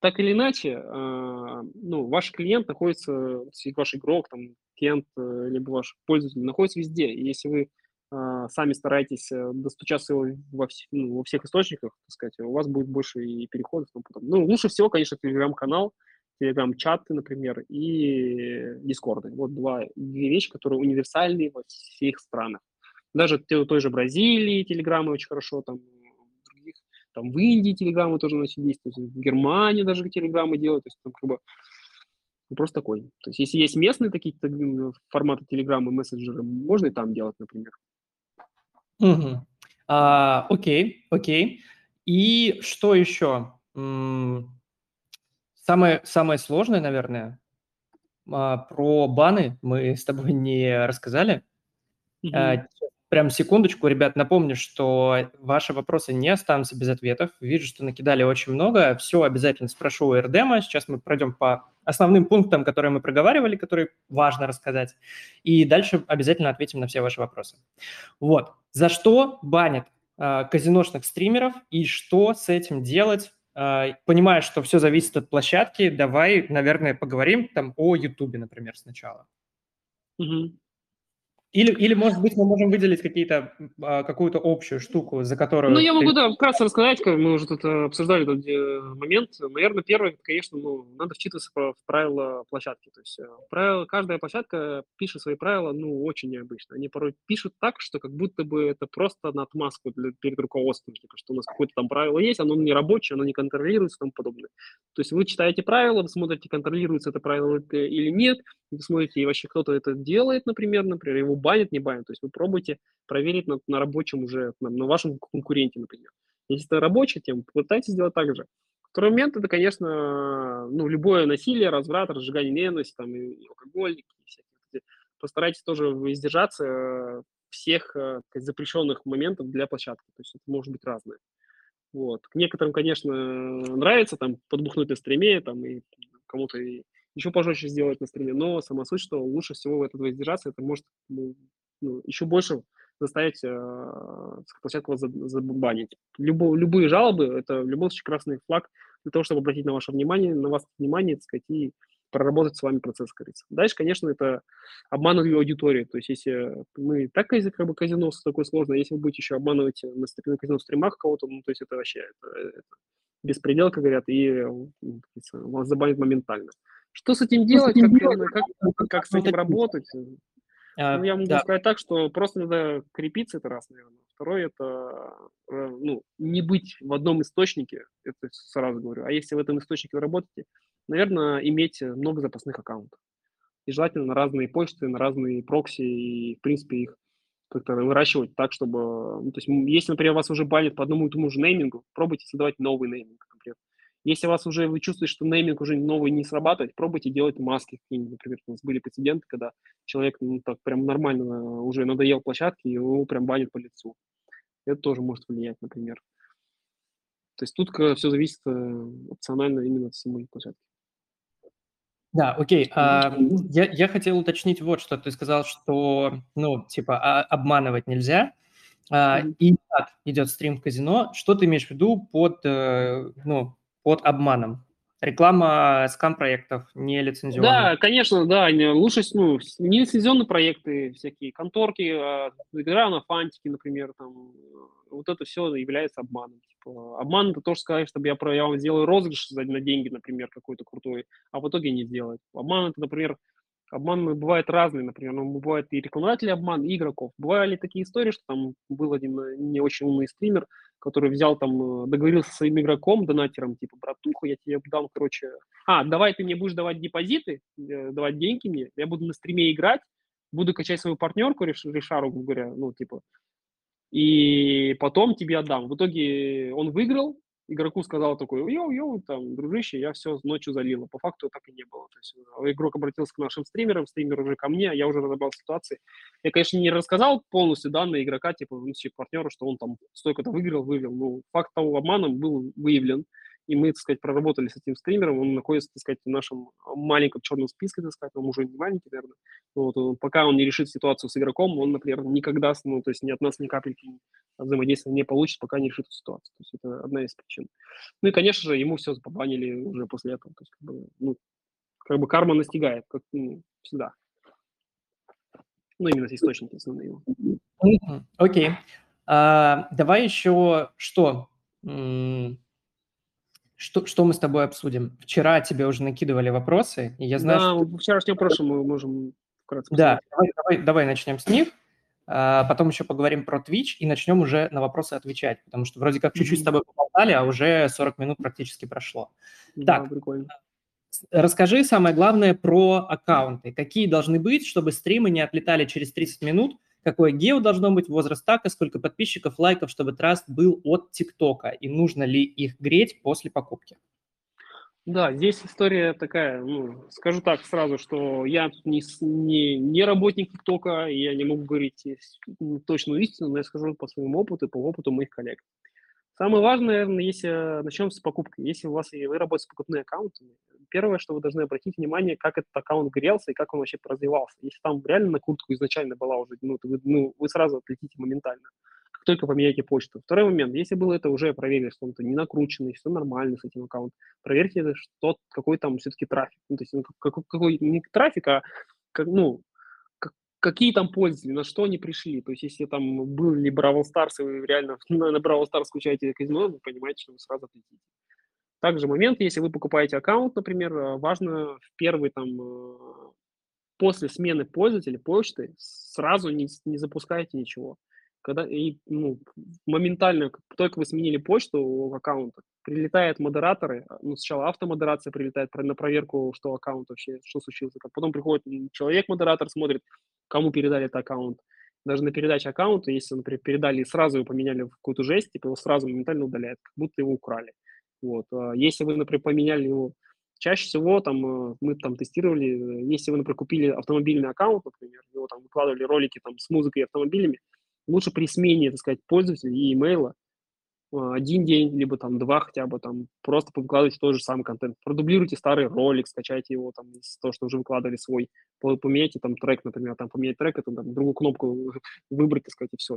так или иначе, ну, ваш клиент находится, ваш игрок, там, клиент, либо ваш пользователь находится везде. И если вы сами старайтесь достучаться во всех источниках, так сказать, у вас будет больше и переходов. Ну, лучше всего, конечно, телеграм-канал, телеграм-чаты, например, и дискорды. Вот две вещи, которые универсальны во всех странах. Даже в той же Бразилии телеграммы очень хорошо, там, там в Индии телеграммы тоже начали действовать, в Германии даже телеграммы делают, то есть там как бы вопрос такой. То есть если есть местные какие-то форматы телеграммы, мессенджеры, можно и там делать, например. Угу. Окей. И что еще? Самое сложное, наверное, про баны мы с тобой не рассказали. Прям секундочку, ребят, напомню, что ваши вопросы не останутся без ответов. Вижу, что накидали очень много. Все обязательно спрошу у Эрдема. Сейчас мы пройдем по основным пунктам, которые мы проговаривали, которые важно рассказать. И дальше обязательно ответим на все ваши вопросы. Вот. За что банят казиношных стримеров и что с этим делать? Понимая, что все зависит от площадки, давай, наверное, поговорим там о Ютубе, например, сначала. Угу. Или, может быть, мы можем выделить какую-то общую штуку, за которую… Ну, я могу, да, вкратце рассказать, как мы уже тут обсуждали этот момент. Наверное, первое, это, конечно, ну, надо вчитываться в правила площадки. То есть каждая площадка пишет свои правила, ну, очень необычно. Они порой пишут так, что как будто бы это просто на отмазку перед руководством, типа, что у нас какое-то там правило есть, оно не рабочее, оно не контролируется и тому подобное. То есть вы читаете правила, вы смотрите, контролируется это правило или нет, вы смотрите, вообще кто-то это делает, например, его банят, не банят. То есть вы пробуйте проверить на рабочем уже, на вашем конкуренте, например. Если это рабочая тема, попытайтесь сделать так же. Второй момент – это, конечно, ну, любое насилие, разврат, разжигание ненависти, там, и алкоголики, и всякие. Постарайтесь тоже воздержаться всех, так сказать, запрещенных моментов для площадки. То есть это может быть разное. Вот. К некоторым, конечно, нравится там подбухнуть на стриме, там, и кому-то и еще пожестче сделать на стриме, но сама суть, что лучше всего в этом воздержаться, это может еще больше заставить площадку забанить. Любые жалобы – это в любом случае красный флаг для того, чтобы обратить на ваше внимание, на вас внимание, так сказать, и проработать с вами процесс, как говорится. Дальше, конечно, это обманывать аудиторию. То есть, если мы так, как бы, казино такое сложное, если вы будете еще обманывать на казино в стримах кого-то, ну, то есть, это вообще это беспредел, как говорят, и вас забанят моментально. Что с этим делать? Как с этим работать? Ну, я могу сказать так, что просто надо крепиться, это раз, наверное. Второе, это не быть в одном источнике, это сразу говорю. А если в этом источнике вы работаете, наверное, иметь много запасных аккаунтов. И желательно на разные почты, на разные прокси, и, в принципе, их как-то выращивать так, чтобы... Ну, то есть, если, например, вас уже банят по одному и тому же неймингу, пробуйте создавать новый нейминг, например. Если вы чувствуете, что нейминг уже новый не срабатывает, пробуйте делать маски. Например, у нас были прецеденты, когда человек так прям нормально уже надоел площадке, и его прям банят по лицу. Это тоже может влиять, например. То есть тут все зависит опционально именно от самой площадки. Да, окей. Я хотел уточнить вот что. Ты сказал, что, обманывать нельзя. И так идет стрим в казино. Что ты имеешь в виду под обманом? Реклама скам-проектов, нелицензионные. Да, конечно, да. Лучше нелицензионные проекты, всякие конторки, игра на фантики, например. Там, вот это все является обманом. Типа, обман – это тоже сказать, чтобы я вам сделаю розыгрыш на деньги, например, какой-то крутой, а в итоге не делать. Обман – это, например, обман бывает разный, например. Бывает и рекламодателей обман, и игроков. Бывали такие истории, что там был один не очень умный стример, который взял там, договорился со своим игроком, донатером, типа, братуха, я тебе дам, давай ты мне будешь давать депозиты, давать деньги мне, я буду на стриме играть, буду качать свою партнерку, Решару, говоря, и потом тебе отдам. В итоге он выиграл, игроку сказал такой, йоу-йоу, там, дружище, я все ночью залила. По факту так и не было. То есть игрок обратился к нашим стримерам, стример уже ко мне, я уже разобрался в ситуации. Я, конечно, не рассказал полностью данные игрока, партнеру, что он там столько-то выиграл. Факт того обмана был выявлен, и мы, так сказать, проработали с этим стримером, он находится, так сказать, в нашем маленьком черном списке, так сказать, он уже не маленький, наверное. Пока он не решит ситуацию с игроком, он, например, никогда, ни от нас ни капельки взаимодействия не получит, пока не решит ситуацию. То есть это одна из причин. Ну и, конечно же, ему все забанили уже после этого. То есть, карма настигает, всегда. Именно источники основные. Окей. Давай еще что? Что мы с тобой обсудим? Вчера тебе уже накидывали вопросы, и я знаю, вчерашнего прошлого мы можем вкратце посмотреть. Да, давай начнем с них, потом еще поговорим про Twitch и начнем уже на вопросы отвечать, потому что вроде как чуть-чуть с тобой поболтали, а уже 40 минут практически прошло. Да, так, прикольно. Расскажи самое главное про аккаунты. Какие должны быть, чтобы стримы не отлетали через 30 минут? Какое гео должно быть, возраст така, сколько подписчиков, лайков, чтобы траст был от ТикТока, и нужно ли их греть после покупки? Да, здесь история такая, скажу так сразу, что я не работник ТикТока, я не могу говорить точную истину, но я скажу по своему опыту, по опыту моих коллег. Самое важное, наверное, если начнем с покупки. Если у вас вы работаете с покупными аккаунтами, первое, что вы должны обратить внимание, как этот аккаунт грелся и как он вообще развивался. Если там реально на куртку изначально была уже, вы сразу отлетите моментально, как только поменяете почту. Второй момент, если было это уже проверили, что он не накрученный, все нормально с этим аккаунтом, проверьте, какой там все-таки трафик. То есть какой не трафик, а какие там пользователи, на что они пришли. То есть, если там был ли Бравл Старс, и вы реально на Бравл Старс включаете казино, вы понимаете, что вы сразу отлетите. Также момент, если вы покупаете аккаунт, например, важно в первый после смены пользователя, почты, сразу не запускайте ничего. Моментально, как только вы сменили почту у аккаунта, прилетают модераторы, сначала автомодерация прилетает на проверку, что аккаунт вообще, что случилось. Потом приходит человек-модератор, смотрит, кому передали этот аккаунт. даже на передаче аккаунта, если, например, передали и сразу его поменяли в какую-то жесть, типа его сразу моментально удаляют, как будто его украли. Вот. Если вы, например, поменяли его, чаще всего там, мы там тестировали, если вы, например, купили автомобильный аккаунт, например, его там выкладывали ролики там, с музыкой и автомобилями, лучше при смене, так сказать, пользователя и имейла один день, либо там два хотя бы, там просто выкладывайте тот же самый контент. Продублируйте старый ролик, скачайте его там из того, что уже выкладывали свой, поменяйте там трек, например, там поменять трек, это, там, другую кнопку выбрать, так сказать, и все.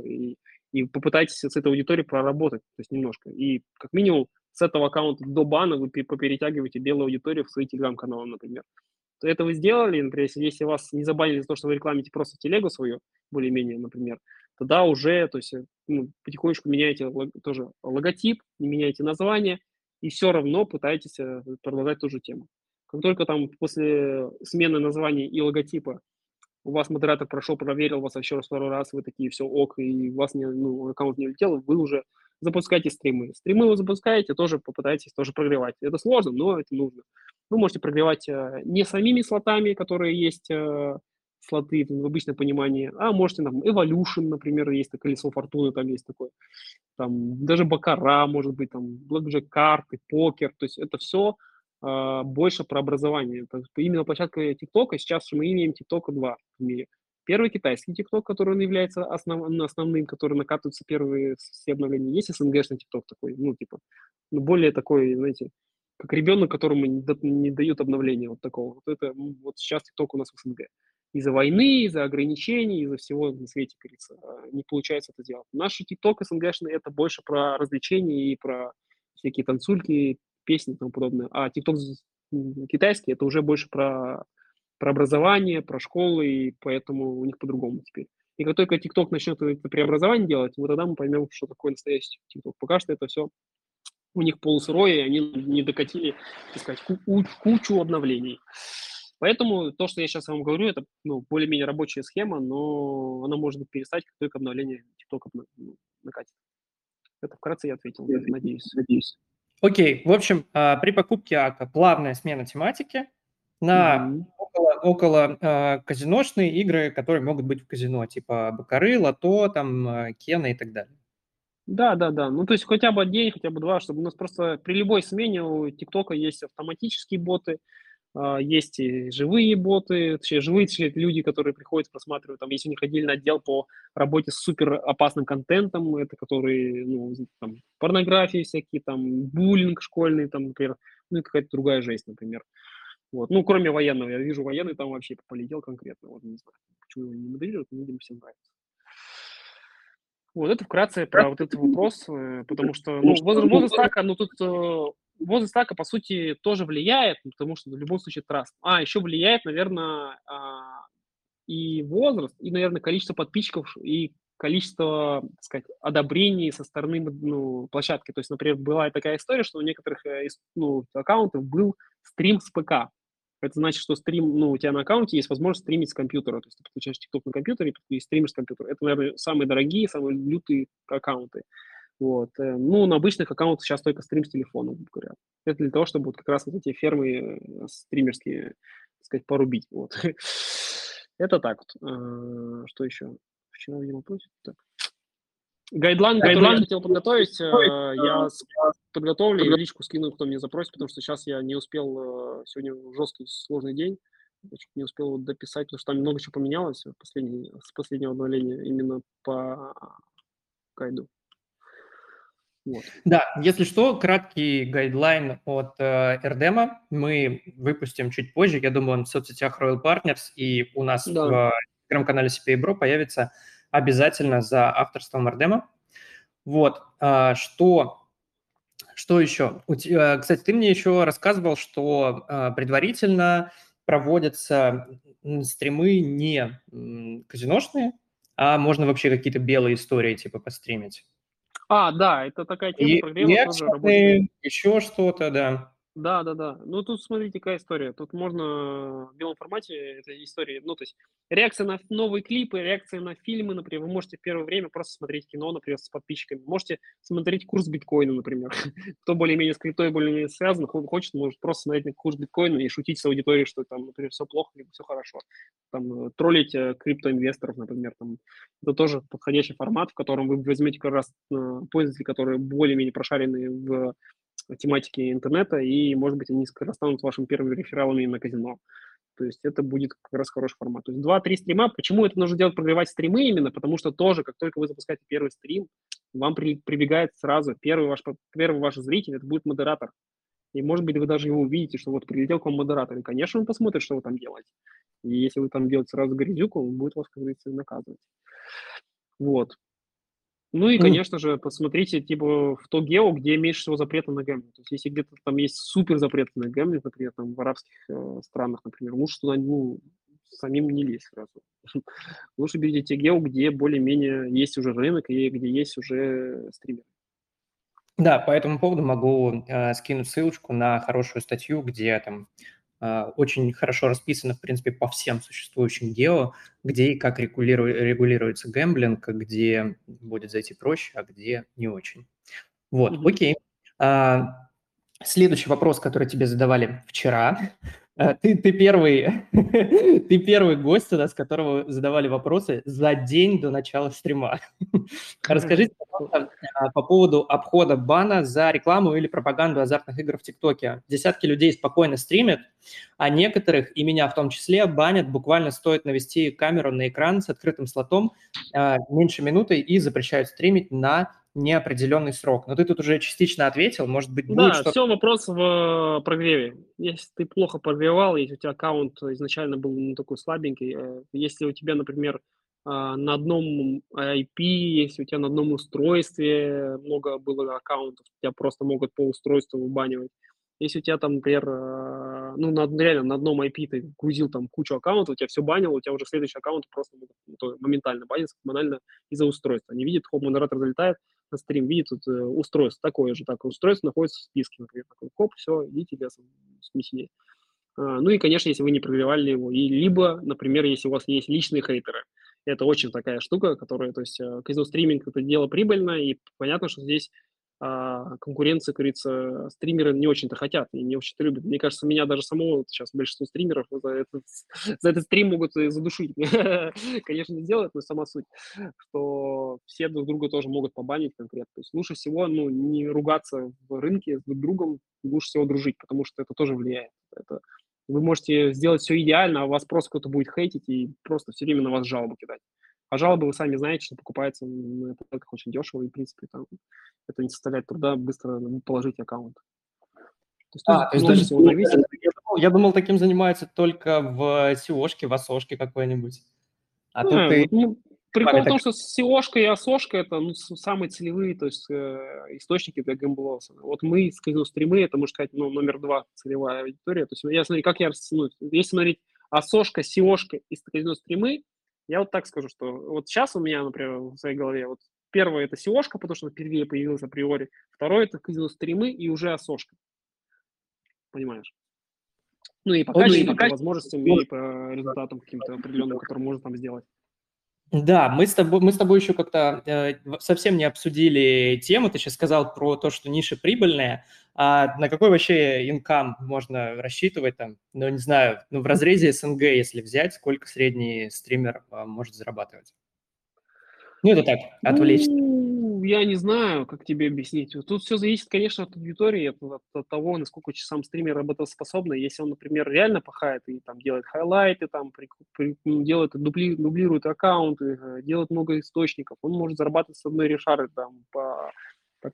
И попытайтесь с этой аудиторией проработать, то есть немножко. И как минимум с этого аккаунта до бана вы поперетягиваете белую аудиторию в свои телеграм-каналы, например. Это вы сделали, например, если вас не забанили за то, что вы рекламите просто телегу свою, более-менее, например, тогда уже, то есть, ну, потихонечку меняете тоже логотип, не меняете название, и все равно пытаетесь продолжать ту же тему. Как только там после смены названия и логотипа у вас модератор прошел, проверил вас еще раз второй раз, вы такие, все ок, и у вас не, ну, аккаунт не улетел, вы уже запускаете стримы. Стримы вы запускаете, тоже попытаетесь тоже прогревать. Это сложно, но это нужно. Вы можете прогревать не самими слотами, которые есть... слоты в обычном понимании, а можете там Evolution, например, есть колесо фортуны, там есть такое, там даже бакара, может быть, там blackjack карты, покер, то есть это все больше про образование. Именно площадка ТикТока, сейчас мы имеем ТикТока 2 в мире. Первый китайский ТикТок, который он является основным, который накатываются первые все обновления, есть СНГшный ТикТок такой, ну типа, более такой, знаете, как ребенок, которому не дают обновления вот такого. Вот это вот сейчас ТикТок у нас в СНГ. Из-за войны, из-за ограничений, из-за всего на свете, как говорится, не получается это делать. Наши ТикТок СНГшные – это больше про развлечения и про всякие танцульки, песни и тому подобное. А ТикТок китайский – это уже больше про образование, про школы, и поэтому у них по-другому теперь. И как только ТикТок начнет это преобразование делать, вот тогда мы поймем, что такое настоящий ТикТок. Пока что это все у них полусырое, и они не докатили, так сказать, кучу обновлений. Поэтому то, что я сейчас вам говорю, это ну, более-менее рабочая схема, но она может перестать, как только обновление ТикТока накатит. Это вкратце я ответил, надеюсь. Окей, в общем, при покупке АКА плавная смена тематики на около казиношные игры, которые могут быть в казино, типа бакары, лото, там, кена и так далее. Да. Ну, то есть хотя бы день, хотя бы два, чтобы у нас просто при любой смене у ТикТока есть автоматические боты, есть и живые боты, точнее, живые люди, которые приходят, просматривают, там, если у них отдельный отдел по работе с супер опасным контентом, это которые, ну, там, порнографии всякие, там, буллинг школьный, там, например, ну, и какая-то другая жесть, например. Вот. Ну, кроме военного, я вижу военный, там вообще полетел конкретно, вот, не знаю, почему его не модерируют, но, видимо, всем нравится. Вот, это вкратце про вот этот вопрос, потому что, ну, возраст АКА, ну, тут... Возраст АКА, по сути, тоже влияет, потому что в любом случае траст. А, еще влияет, наверное, и возраст, и, наверное, количество подписчиков, и количество, так сказать, одобрений со стороны ну, площадки. То есть, например, была такая история, что у некоторых ну, аккаунтов был стрим с ПК. Это значит, что стрим, ну, у тебя на аккаунте есть возможность стримить с компьютера. То есть ты подключаешь TikTok на компьютере и стримишь с компьютера. Это, наверное, самые дорогие, самые лютые аккаунты. Вот. Ну, на обычных аккаунтах сейчас только стрим с телефоном, грубо говоря. Это для того, чтобы вот как раз вот эти фермы стримерские, так сказать, порубить. Вот. Это так вот. Что еще? Почему я не могу? Гайдлайн хотел подготовить. Я подготовлю и личку скину, кто мне запросит, потому что сейчас я не успел. Сегодня жесткий, сложный день. Я чуть не успел дописать, потому что там много чего поменялось с последнего обновления именно по гайду. Вот. Да, если что, краткий гайдлайн от Эрдема мы выпустим чуть позже. Я думаю, он в соцсетях Royal Partners, и у нас в телеграм-канале CPA BRO появится обязательно за авторством Эрдема. Вот. Что еще? Кстати, ты мне еще рассказывал, что предварительно проводятся стримы не казиношные, а можно вообще какие-то белые истории типа постримить. А, да, это такая тема прогрева тоже работает. Еще что-то, да. Да. Ну, тут, смотрите, какая история. Тут можно в белом формате этой истории, ну, то есть реакция на новые клипы, реакция на фильмы, например. Вы можете в первое время просто смотреть кино, например, с подписчиками. Можете смотреть курс биткоина, например. Кто более-менее с криптой, более-менее связан, хочет, может просто смотреть на курс биткоина и шутить с аудиторией, что там, например, все плохо, либо все хорошо. Там троллить криптоинвесторов, например. Там, это тоже подходящий формат, в котором вы возьмете как раз пользователей, которые более-менее прошарены в тематики интернета, и, может быть, они скоро станут вашим первым рефералами на казино. То есть это будет как раз хороший формат. То есть 2-3 стрима. Почему это нужно делать, прогревать стримы именно? Потому что тоже, как только вы запускаете первый стрим, вам прибегает сразу первый ваш зритель, это будет модератор. И, может быть, вы даже его увидите, что вот прилетел к вам модератор. И, конечно, он посмотрит, что вы там делаете. И если вы там делаете сразу грязюку, он будет вас, как говорится, наказывать. Вот. Ну и, конечно же, посмотрите, типа, в то гео, где меньше всего запрета на гэмблинг. То есть, если где-то там есть супер запреты на гэмблинг, например, там в арабских странах, например, лучше туда самим не лезть сразу. Лучше берите те гео, где более-менее есть уже рынок и где есть уже стримеры. Да, по этому поводу могу скинуть ссылочку на хорошую статью, где там очень хорошо расписано, в принципе, по всем существующим гео, где и как регулируется гэмблинг, где будет зайти проще, а где не очень. Вот, окей. Следующий вопрос, который тебе задавали вчера. Ты первый гость у нас, которого задавали вопросы за день до начала стрима. Расскажите, пожалуйста, по поводу обхода бана за рекламу или пропаганду азартных игр в ТикТоке. Десятки людей спокойно стримят, а некоторых, и меня в том числе, банят. Буквально стоит навести камеру на экран с открытым слотом меньше минуты и запрещают стримить на неопределенный срок. Но ты тут уже частично ответил, может быть, будет что-то... Все вопрос в прогреве. Если ты плохо прогревал, если у тебя аккаунт изначально был такой слабенький, если у тебя, например, на одном IP, если у тебя на одном устройстве много было аккаунтов, тебя просто могут по устройству выбанивать. Если у тебя там, например, ну, реально на одном IP ты грузил там кучу аккаунтов, у тебя все банило, у тебя уже следующий аккаунт просто моментально банится, банально из-за устройства. Они видят, хоп, модератор залетает на стрим, видит тут устройство такое же, так, устройство находится в списке, например, такой, хоп, все, идите, я смесили. Ну и, конечно, если вы не прогревали его, и либо, например, если у вас есть личные хейтеры, это очень такая штука, которая, то есть, казино-стриминг – это дело прибыльное, и понятно, что здесь конкуренция, как говорится, стримеры не очень-то хотят и не очень-то любят. Мне кажется, меня даже самого сейчас большинство стримеров за этот стрим могут задушить. Конечно, не делают, но сама суть, что все друг друга тоже могут побанить конкретно. То есть лучше всего не ругаться в рынке с друг другом, лучше всего дружить, потому что это тоже влияет. Вы можете сделать все идеально, а вас просто кто-то будет хейтить и просто все время на вас жалобы кидать. А жалобы, вы сами знаете, что покупается на платках очень дешево, и, в принципе, там это не составляет труда быстро положить аккаунт. Я думал, таким занимаются только в SEO-шке, в АСОшке какой-нибудь. Прикол в том, что SEO-шка и АСОшка – это самые целевые, то есть, источники для гэмблоса. Вот мы, скажем, стримы – это, можно сказать, номер два целевая аудитория. То есть, если смотреть АСОшка, SEO-шка и стримы, я вот так скажу, что вот сейчас у меня, например, в своей голове, вот первое – это SEO-шка, потому что впервые появилась априори, второе – это казино-стримы и уже АСОшка. Понимаешь? Ну и по качеству, по возможностям, и по результатам каким-то определенным, которые можно там сделать. Да, мы с тобой еще как-то совсем не обсудили тему. Ты сейчас сказал про то, что ниша прибыльная. А на какой вообще инкам можно рассчитывать там? Не знаю, в разрезе СНГ, если взять, сколько средний стример может зарабатывать? Это так, отвлечься. Я не знаю, как тебе объяснить. Тут все зависит, конечно, от аудитории, от того, насколько сам стример работоспособен. Если он, например, реально пахает и там делает хайлайты, там дублирует аккаунты, делает много источников, он может зарабатывать с одной решары там по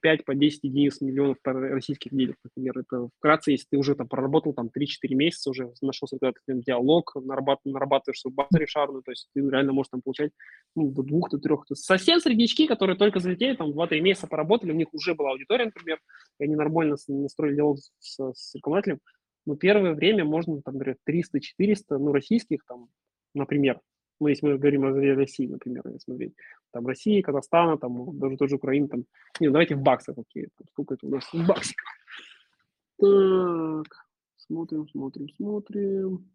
5-10 единиц миллионов по российских делах, например. Это вкратце, если ты уже там проработал там 3-4 месяца, уже нашел с этим диалог, нарабатываешь свою базу решарную, то есть ты реально можешь там получать до 2-3. Совсем среднячки, которые только залетели, там 2-3 месяца поработали, у них уже была аудитория, например, и они нормально настроили диалог с рекламодателем, но первое время можно, там, например, 300-400, российских, там, например. Если мы говорим о России, например, смотреть, там России, Казахстана, там даже тоже Украины, там, давайте в баксах, окей, сколько это у нас в баксах. Так, смотрим, смотрим, смотрим.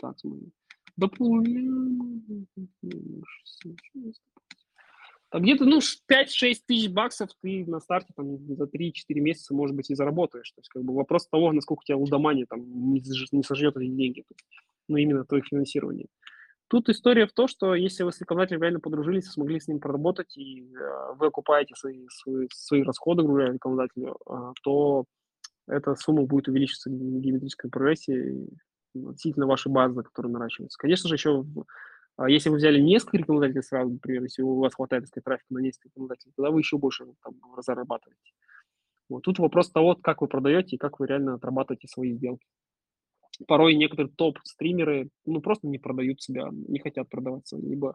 Так, смотрим. Дополним. Там где-то, ну, 5-6 тысяч баксов ты на старте там за 3-4 месяца, может быть, и заработаешь. То есть, как бы вопрос того, насколько тебя лудомания там не сожрет эти деньги, но именно твое финансирование. Тут история в том, что если вы с рекламодателем реально подружились, смогли с ним проработать, и вы окупаете свои расходы, грубо рекламодателю, то эта сумма будет увеличиваться в геометрической прогрессии относительно вашей базы, которая наращивается. Конечно же, еще если вы взяли несколько рекламодателей сразу, например, если у вас хватает, так сказать, трафика на несколько рекламодателей, тогда вы еще больше там зарабатываете. Вот. Тут вопрос того, как вы продаете и как вы реально отрабатываете свои сделки. Порой некоторые топ-стримеры, ну, просто не продают себя, не хотят продаваться, либо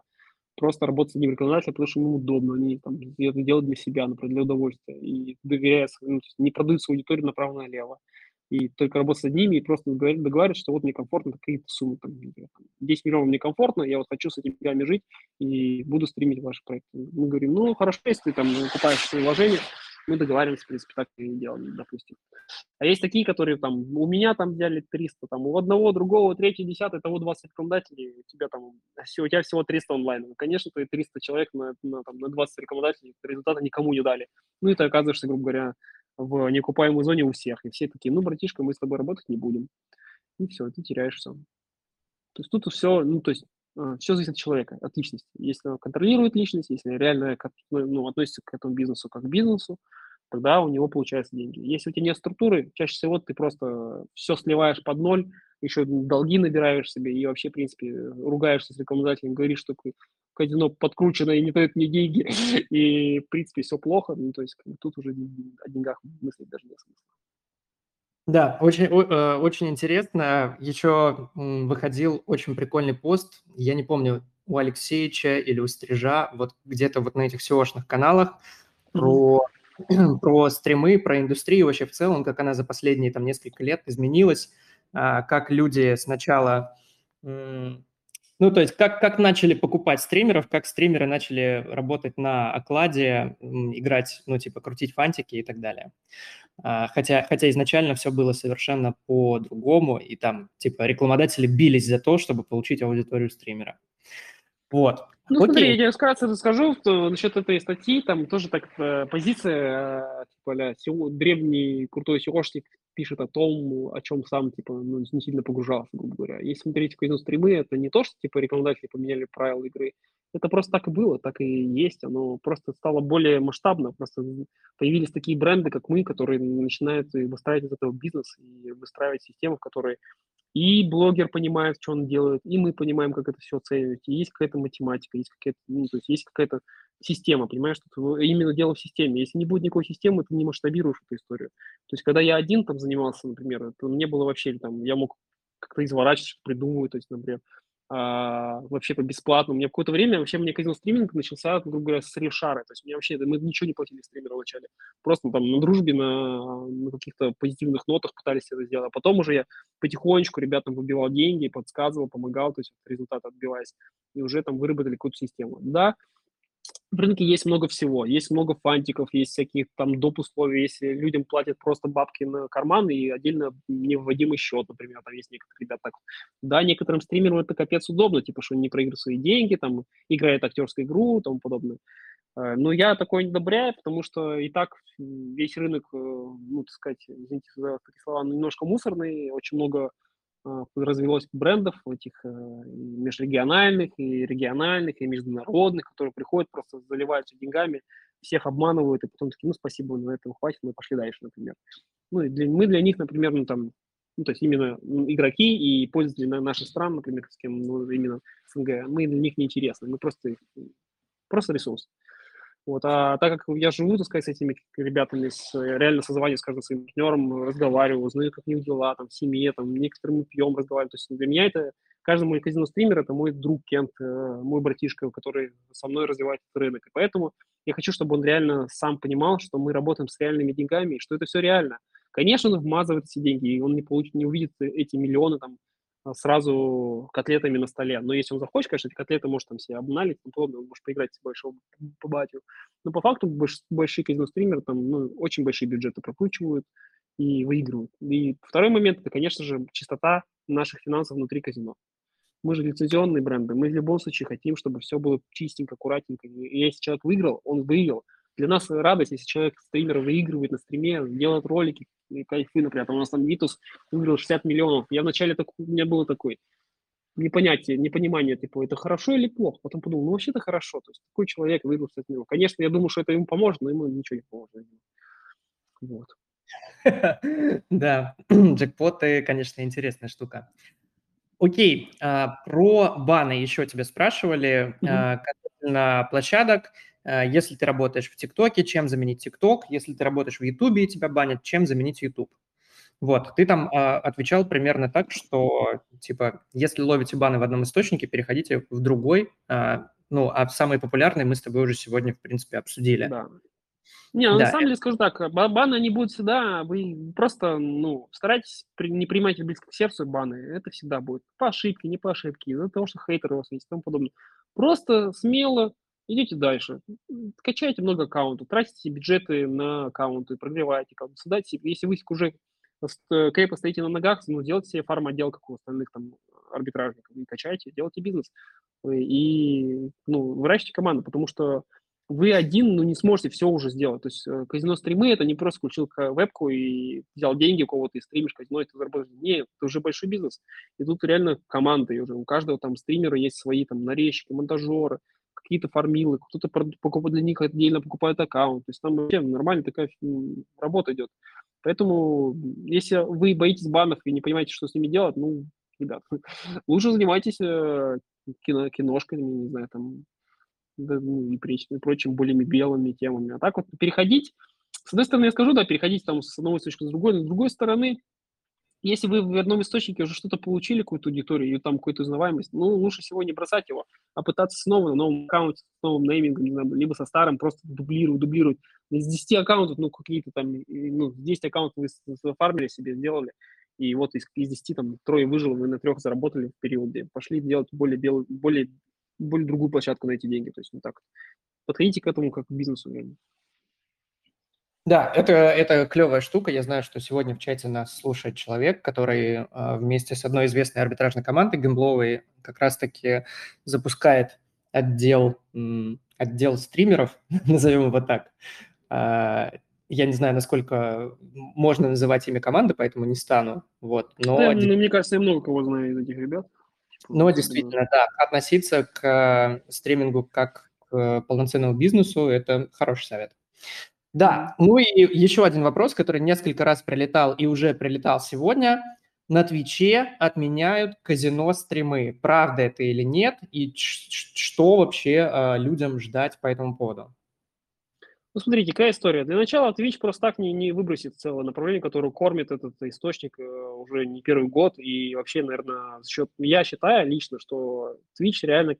просто работать с одним рекламодателем, потому что им удобно, они там это делают для себя, например, для удовольствия, и доверяют, ну, не продают свою аудиторию направо-налево, и только работать с одними, и просто договариваются, что вот мне комфортно какие-то суммы, там, 10 миллионов мне комфортно, я вот хочу с этими деньгами жить и буду стримить ваши проекты. Мы говорим, ну, хорошо, если ты там покупаешь свои вложения, мы договариваемся, в принципе, так и делаем, допустим. А есть такие, которые там, у меня там взяли 300, там, у одного, другого, третьего, десятого, того 20 рекламодателей, у тебя там, у тебя всего 300 онлайн. Конечно, твои 300 человек на 20 рекламодателей результата никому не дали. Ну, и ты оказываешься, грубо говоря, в неокупаемой зоне у всех. И все такие, ну, братишка, мы с тобой работать не будем. И все, ты теряешь все. То есть тут все, ну, то есть все зависит от человека, от личности. Если он контролирует личность, если реально, ну, относится к этому бизнесу как к бизнесу, тогда у него получаются деньги. Если у тебя нет структуры, чаще всего ты просто все сливаешь под ноль, еще долги набираешь себе и вообще, в принципе, ругаешься с рекламодателем, говоришь, что казино подкручено и не дает мне деньги, и, в принципе, все плохо. Ну, то есть тут уже о деньгах мыслить даже нет смысла. Да, очень интересно. Еще выходил очень прикольный пост, я не помню, у Алексеевича или у Стрижа, вот где-то вот на этих SEO-шных каналах про стримы, про индустрию вообще в целом, как она за последние там несколько лет изменилась, как люди сначала, ну, то есть как начали покупать стримеров, как стримеры начали работать на окладе, играть, ну, типа крутить фантики и так далее. Хотя изначально все было совершенно по-другому, и там, типа, рекламодатели бились за то, чтобы получить аудиторию стримера. Вот. Ну, окей. Смотри, я тебе вкратце расскажу, что насчет этой статьи, там тоже так позиция, типа, древний крутой SEO-шник пишет о том, о чем сам, типа, ну, не сильно погружался, грубо говоря. Если смотреть казино стримы, это не то, что, типа, рекламодатели поменяли правила игры, это просто так и было, так и есть, оно просто стало более масштабно, просто появились такие бренды, как мы, которые начинают выстраивать из этого бизнес и выстраивать систему, в которой и блогер понимает, что он делает, и мы понимаем, как это все оценивать, и есть какая-то математика, есть какая-то, ну, то есть есть какая-то система, понимаешь, что именно дело в системе. Если не будет никакой системы, ты не масштабируешь эту историю. То есть когда я один там занимался, например, то мне было вообще, там, я мог как-то изворачиваться, придумывать, то есть, например, вообще бесплатно. У меня какое-то время, вообще, мне казино-стриминг начался, грубо говоря, с ревшары. То есть, мне вообще, мы ничего не платили стримеру вначале. Просто там на дружбе, на каких-то позитивных нотах пытались это сделать. А потом уже я потихонечку ребятам выбивал деньги, подсказывал, помогал, то есть, результаты отбиваясь. И уже там выработали какую-то систему. Да, в рынке есть много всего. Есть много фантиков, есть всякие там доп. Условия. Если людям платят просто бабки на карман и отдельно невыводимый счет, например, там есть некоторые ребята так. Да, некоторым стримерам это капец удобно, типа, что они проигрывают свои деньги, там, играют актерскую игру и тому подобное. Но я такое не одобряю, потому что и так весь рынок, ну, так сказать, извините за такие слова, немножко мусорный, очень много развелось брендов этих межрегиональных, и международных, которые приходят, просто заливаются деньгами, всех обманывают, и потом такие, ну, спасибо, на этом хватит, мы пошли дальше, например. Ну, и мы для них, например, ну, там, ну, то есть именно игроки и пользователи наших стран, например, с кем, ну, именно СНГ, мы для них неинтересны, мы просто ресурс. Вот, а так как я живу, так сказать, с этими ребятами, реально созваниваюсь с каждым своим партнером, разговариваю, узнаю, как у них дела, там, в семье, там, некоторым мы пьем, разговариваем, то есть для меня это, каждый мой казино-стример, это мой друг Кент, мой братишка, который со мной развивает этот рынок, и поэтому я хочу, чтобы он реально сам понимал, что мы работаем с реальными деньгами, и что это все реально. Конечно, он вмазывает все деньги, и он не увидит эти миллионы, там, сразу котлетами на столе. Но если он захочет, конечно, эти котлеты может там себе обналить, он может поиграть с большого по батю. Но по факту большие казино-стримеры там, ну, очень большие бюджеты прокручивают, и выигрывают. И второй момент – это, конечно же, чистота наших финансов внутри казино. Мы же лицензионные бренды, мы в любом случае хотим, чтобы все было чистенько, аккуратненько. И если человек выиграл, он выиграл. Для нас радость, если человек, стример, выигрывает на стриме, делает ролики, кайфы, например, там у нас там Витус выиграл 60 миллионов. Я вначале так, у меня было такое непонятие, непонимание, типа, это хорошо или плохо? Потом подумал, ну вообще-то хорошо, то есть такой человек выиграл 60 миллионов. Конечно, я думал, что это ему поможет, но ему ничего не поможет. Вот. Да, джекпоты, конечно, интересная штука. Окей, про баны еще тебя спрашивали, касательно площадок. Если ты работаешь в ТикТоке, чем заменить ТикТок? Если ты работаешь в Ютубе и тебя банят, чем заменить Ютуб? Вот, ты там отвечал примерно так, что, типа, если ловите баны в одном источнике, переходите в другой. Ну, а самый популярный мы с тобой уже сегодня, в принципе, обсудили. Да. Не, ну, да. На самом деле, скажу так, баны, они будут всегда, вы просто, ну, старайтесь не принимать близко к сердцу баны, это всегда будет по ошибке, не по ошибке, из-за того, что хейтеры у вас есть и тому подобное. Просто смело идите дальше, качайте много аккаунтов, тратите бюджеты на аккаунты, прогревайте, как бы, создайте, если вы уже крепко стоите на ногах, ну, делайте себе фарм-отдел, как у остальных там арбитражников, и качайте, делайте бизнес, и, ну, выращивайте команду, потому что вы один, ну, не сможете все уже сделать. То есть казино-стримы – это не просто включил вебку и взял деньги у кого-то и стримишь казино, и ты заработаешь. Нет, это уже большой бизнес. И тут реально команда. И уже у каждого там стримера есть свои там нарезчики, монтажеры, какие-то формилы. Кто-то покупает для них отдельно, покупает аккаунт. То есть там вообще нормально такая работа идет. Поэтому если вы боитесь банов и не понимаете, что с ними делать, ну, ребят, лучше занимайтесь киношками, не знаю, там, и прочим более белыми темами. А так вот переходить, с одной стороны, я скажу, да, переходить там с одного источника с другой, но с другой стороны, если вы в одном источнике уже что-то получили, какую-то аудиторию, и там какую-то узнаваемость, ну, лучше всего не бросать его, а пытаться снова на новом аккаунте, с новым неймингом, либо со старым, просто дублировать. Из 10 аккаунтов, ну, какие-то там, ну, 10 аккаунтов вы зафармили себе, сделали, и вот из 10 там трое выжило, вы на 3 заработали в периоде, пошли делать более другую площадку на эти деньги, то есть не так. Подходите к этому как к бизнесу. Да, это клевая штука. Я знаю, что сегодня в чате нас слушает человек, который вместе с одной известной арбитражной командой гэмбловой как раз-таки запускает отдел стримеров, назовем его так. Я не знаю, насколько можно называть имя команды, поэтому не стану. Вот, но... Да, ну, мне кажется, я много кого знаю из этих ребят. Ну, действительно, да, относиться к стримингу как к полноценному бизнесу – это хороший совет. Да, ну и еще один вопрос, который несколько раз прилетал и уже прилетал сегодня. На Твиче отменяют казино-стримы. Правда это или нет? И что вообще людям ждать по этому поводу? Ну, смотрите, какая история. Для начала Twitch просто так не выбросит целое направление, которое кормит этот источник уже не первый год. И вообще, наверное, я считаю лично, что Twitch реально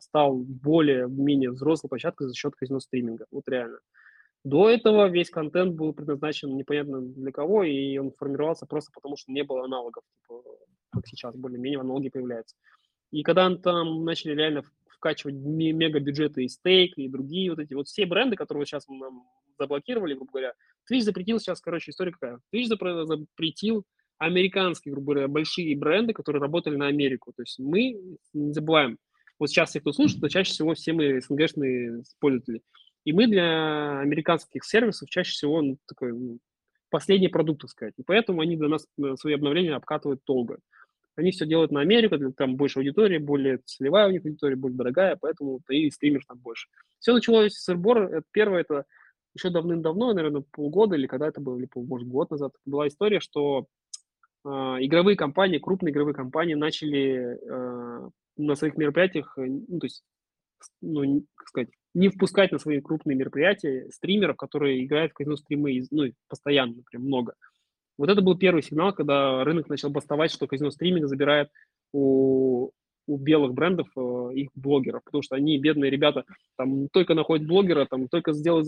стал более-менее взрослой площадкой за счет казино-стриминга. Вот реально. До этого весь контент был предназначен непонятно для кого, и он формировался просто потому, что не было аналогов, как сейчас, более-менее аналоги появляются. И когда там начали реально вкачивать мегабюджеты и Stake, и другие вот эти вот все бренды, которые сейчас нам заблокировали, грубо говоря, Twitch запретил сейчас, короче, история какая. Twitch запретил американские, грубо говоря, большие бренды, которые работали на Америку. То есть мы, не забываем, вот сейчас все, кто слушает, но чаще всего все мы СНГшные пользователи. И мы для американских сервисов чаще всего такой последний продукт, так сказать. И поэтому они для нас свои обновления обкатывают долго. Они все делают на Америку, там больше аудитории, более целевая у них аудитория, более дорогая, поэтому ты и стримишь там больше. Все началось с сырбора. Первое, это еще давным-давно, наверное, полгода или когда это было, или, может, год назад, была история, что игровые компании, крупные игровые компании начали на своих мероприятиях, ну, то есть, ну, как сказать, не впускать на свои крупные мероприятия стримеров, которые играют в казино-стримы, ну, постоянно, прям много. Вот это был первый сигнал, когда рынок начал бастовать, что казино-стриминг забирает у белых брендов их блогеров, потому что они, бедные ребята, там только находят блогера, там только сделают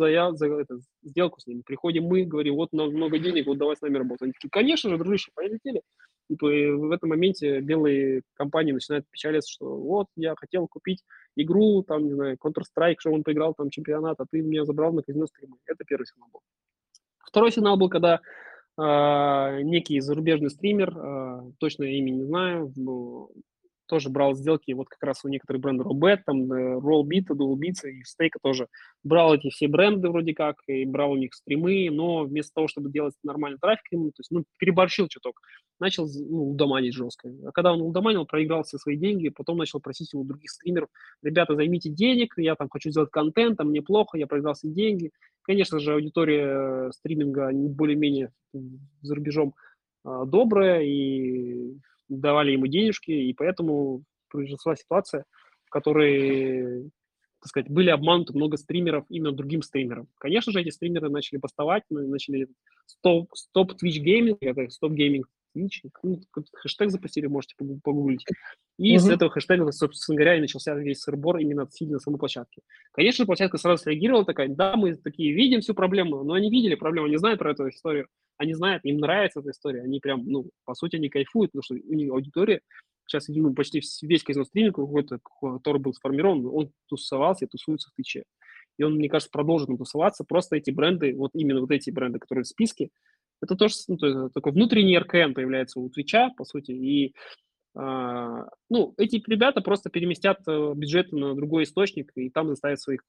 сделку с ними, приходим мы, говорим, вот много денег, вот давай с нами работать. Они такие, конечно же, дружище, полетели. И в этом моменте белые компании начинают печалиться, что вот, я хотел купить игру, там, не знаю, Counter-Strike, что он поиграл там чемпионат, а ты меня забрал на казино-стримы. Это первый сигнал был. Второй сигнал был, когда некий зарубежный стример, точно имя не знаю, тоже брал сделки, вот как раз у некоторых брендов Робет, там, Rollbit, Dualbits и Stake тоже брал эти все бренды вроде как, и брал у них стримы, но вместо того, чтобы делать нормальный трафик, то есть, ну, переборщил чуток, начал лудоманить жестко. А когда он лудоманил, проиграл все свои деньги, потом начал просить у других стримеров: ребята, займите денег, я там хочу сделать контент, там мне плохо, я проиграл все деньги. Конечно же, аудитория стриминга более-менее за рубежом добрая, и давали ему денежки, и поэтому произошла ситуация, в которой, так сказать, были обмануты много стримеров именно другим стримерам. Конечно же, эти стримеры начали бастовать, начали стоп Twitch Gaming, это стоп Gaming Twitch, хэштег запустили, можете погуглить. И с этого хэштега, собственно говоря, и начался весь сырбор именно сильно на самой площадке. Конечно, площадка сразу среагировала, такая: да, мы такие видим всю проблему, но они видели проблему, они знают про эту историю, они знают, им нравится эта история, они прям, ну, по сути, они кайфуют, потому что у них аудитория, сейчас, ну, почти весь казино стриминг, который был сформирован, он тусовался и тусуется в Твиче. И он, мне кажется, продолжит тусоваться, просто эти бренды, вот именно вот эти бренды, которые в списке, это тоже, ну, то есть, такой внутренний РКН появляется у Твича, по сути, и ну, эти ребята просто переместят бюджеты на другой источник и там заставят своих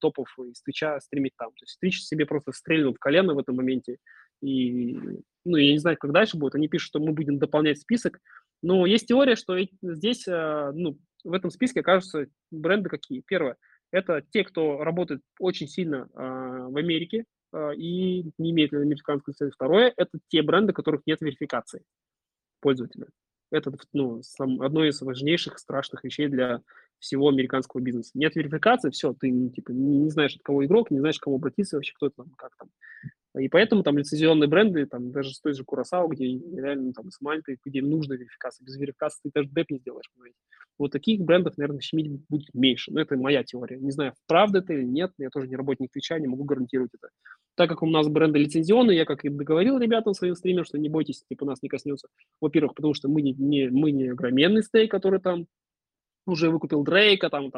топов из Твича стримить там. То есть Твич себе просто стрельнул в колено в этом моменте. И, ну, я не знаю, как дальше будет. Они пишут, что мы будем дополнять список. Но есть теория, что здесь, ну, в этом списке окажутся бренды какие. Первое, это те, кто работает очень сильно в Америке и не имеет американскую цель. Второе, это те бренды, у которых нет верификации пользователя. Это, ну, одно из важнейших страшных вещей для всего американского бизнеса. Нет верификации, все, ты типа не знаешь, от кого игрок, не знаешь, к кому обратиться вообще, кто это там, как там. И поэтому там лицензионные бренды, там даже с той же Курасао, где реально там с маленькой, где нужна верификация. Без верификации ты даже деп не сделаешь, понимаете. Вот таких брендов, наверное, щемить будет меньше. Но это моя теория. Не знаю, правда это или нет, я тоже не работник Твича, не могу гарантировать это. Так как у нас бренды лицензионные, я как и договорил ребятам своим стримерам, что не бойтесь, типа нас не коснется. Во-первых, потому что мы не огроменный Стейк, который там уже выкупил Дрейка, там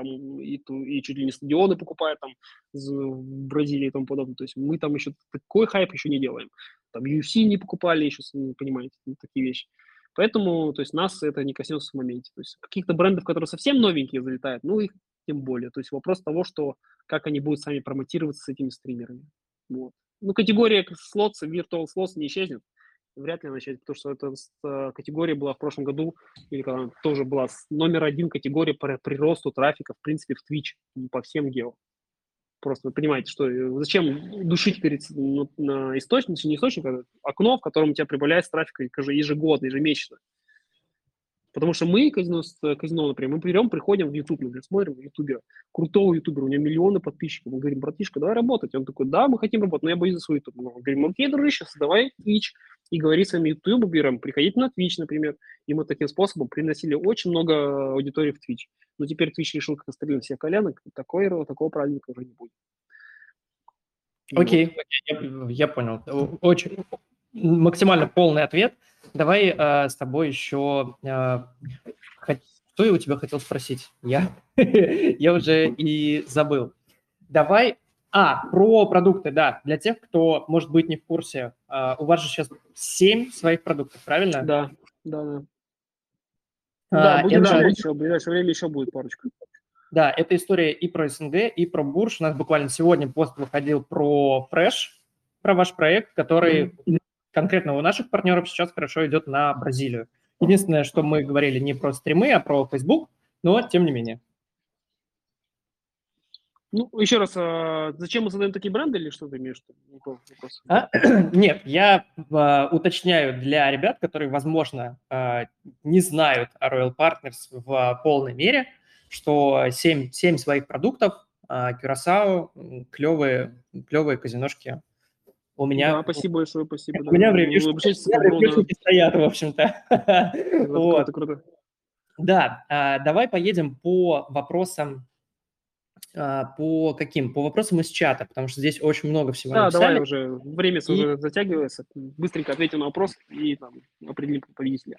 и чуть ли не стадионы покупает там в Бразилии и тому подобное. То есть мы там еще такой хайп еще не делаем. Там UFC не покупали еще, понимаете, такие вещи. Поэтому, то есть, нас это не коснется в моменте. То есть каких-то брендов, которые совсем новенькие залетают, ну, их тем более. То есть вопрос того, что как они будут сами промотироваться с этими стримерами. Вот. Ну, категория слотс, Virtual Slots не исчезнет. Вряд ли начать, потому что эта категория была в прошлом году, или когда она тоже была номер 1 категория по приросту трафика, в принципе, в Twitch, по всем гео. Просто вы понимаете, что зачем душить перед на источник, не источник, а окно, в котором тебя прибавляется трафика ежегодно, ежемесячно. Потому что мы, казино, например, мы приходим в YouTube, например, смотрим ютубера, крутого ютубера, у него миллионы подписчиков, мы говорим: братишка, давай работать. Он такой: да, мы хотим работать, но я боюсь за свой YouTube. Мы говорим: окей, дружище, создавай Twitch и говори своим ютуберам, приходите на Twitch, например. И мы таким способом приносили очень много аудитории в Twitch. Но теперь Twitch решил, как стрелять все коленок, и такого праздника уже не будет. Окей, я понял. Очень максимально полный ответ. Давай с тобой еще... что я у тебя хотел спросить? Я уже и забыл. Давай... про продукты, да. Для тех, кто, может быть, не в курсе. У вас же сейчас 7 своих продуктов, правильно? Да. Да, в ближайшее время еще будет парочка. Да, это история и про СНГ, и про Бурж. У нас буквально сегодня пост выходил про Фреш, про ваш проект, который... Конкретно у наших партнеров сейчас хорошо идет на Бразилию. Единственное, что мы говорили не про стримы, а про Facebook, но тем не менее. Ну, еще раз, зачем мы создаем такие бренды или что ты имеешь? Нет, я уточняю для ребят, которые, возможно, не знают о Royal Partners в полной мере, что 7 своих продуктов, Кюрасао, клевые казиношки. У меня... Да, спасибо большое, спасибо. У меня в ревьюшке стоят, в общем-то. Круто. Да, давай поедем по вопросам. По каким? По вопросам из чата, потому что здесь очень много всего написали. Давай уже, время уже затягивается. Быстренько ответим на вопрос и там определим победителя.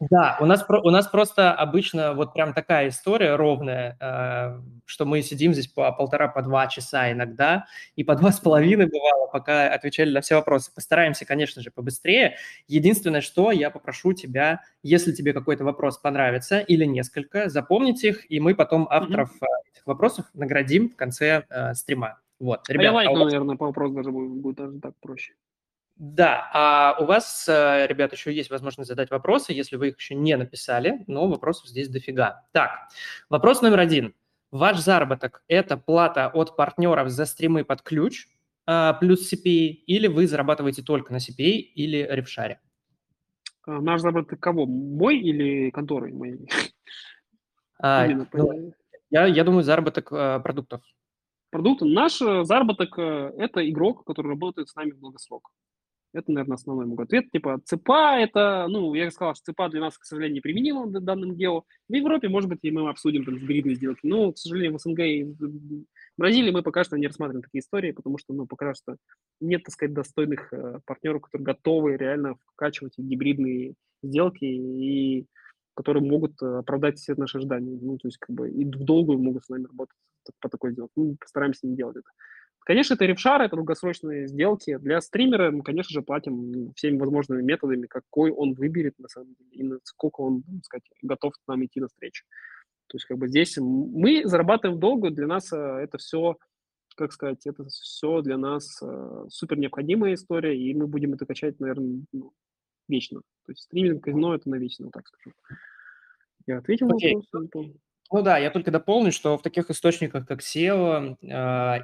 Да, у нас просто обычно вот прям такая история ровная, что мы сидим здесь по полтора, по два часа иногда, и по 2,5 бывало, пока отвечали на все вопросы. Постараемся, конечно же, побыстрее. Единственное, что я попрошу тебя, если тебе какой-то вопрос понравится или несколько, запомнить их, и мы потом авторов этих вопросов наградим в конце стрима. Вот, ребят, лайк, наверное, по вопросу даже будет даже так проще. Да, а у вас, ребят, еще есть возможность задать вопросы, если вы их еще не написали, но вопросов здесь дофига. Так, вопрос номер 1. Ваш заработок – это плата от партнеров за стримы под ключ плюс CPA, или вы зарабатываете только на CPA или рефшаре? Наш заработок кого? Мой или конторы моей? Я думаю, заработок продуктов. Продукты. Наш заработок – это игрок, который работает с нами в долгосрок. Это, наверное, основной мой ответ. Типа ЦПА – это, ну, я сказал, что ЦПА для нас, к сожалению, не применима в данном деле. В Европе, может быть, и мы обсудим там с гридной сделки. Но, к сожалению, в СНГ и в Бразилии мы пока что не рассматриваем такие истории, потому что, ну, пока что нет, так сказать, достойных партнеров, которые готовы реально вкачивать гибридные сделки и которые могут оправдать все наши ожидания. Ну, то есть, как бы, и в долгую могут с нами работать по такой сделке. Мы постараемся не делать это. Конечно, это рефшары, это долгосрочные сделки. Для стримера мы, конечно же, платим всеми возможными методами, какой он выберет, на самом деле, и насколько он, так сказать, готов к нам идти навстречу. То есть, как бы, здесь мы зарабатываем долго, для нас это все, как сказать, это все для нас супер необходимая история, и мы будем это качать, наверное, вечно. То есть стриминг, казино – это навечно, так скажу. Я ответил на вопрос. Ну да, я только дополню, что в таких источниках, как SEO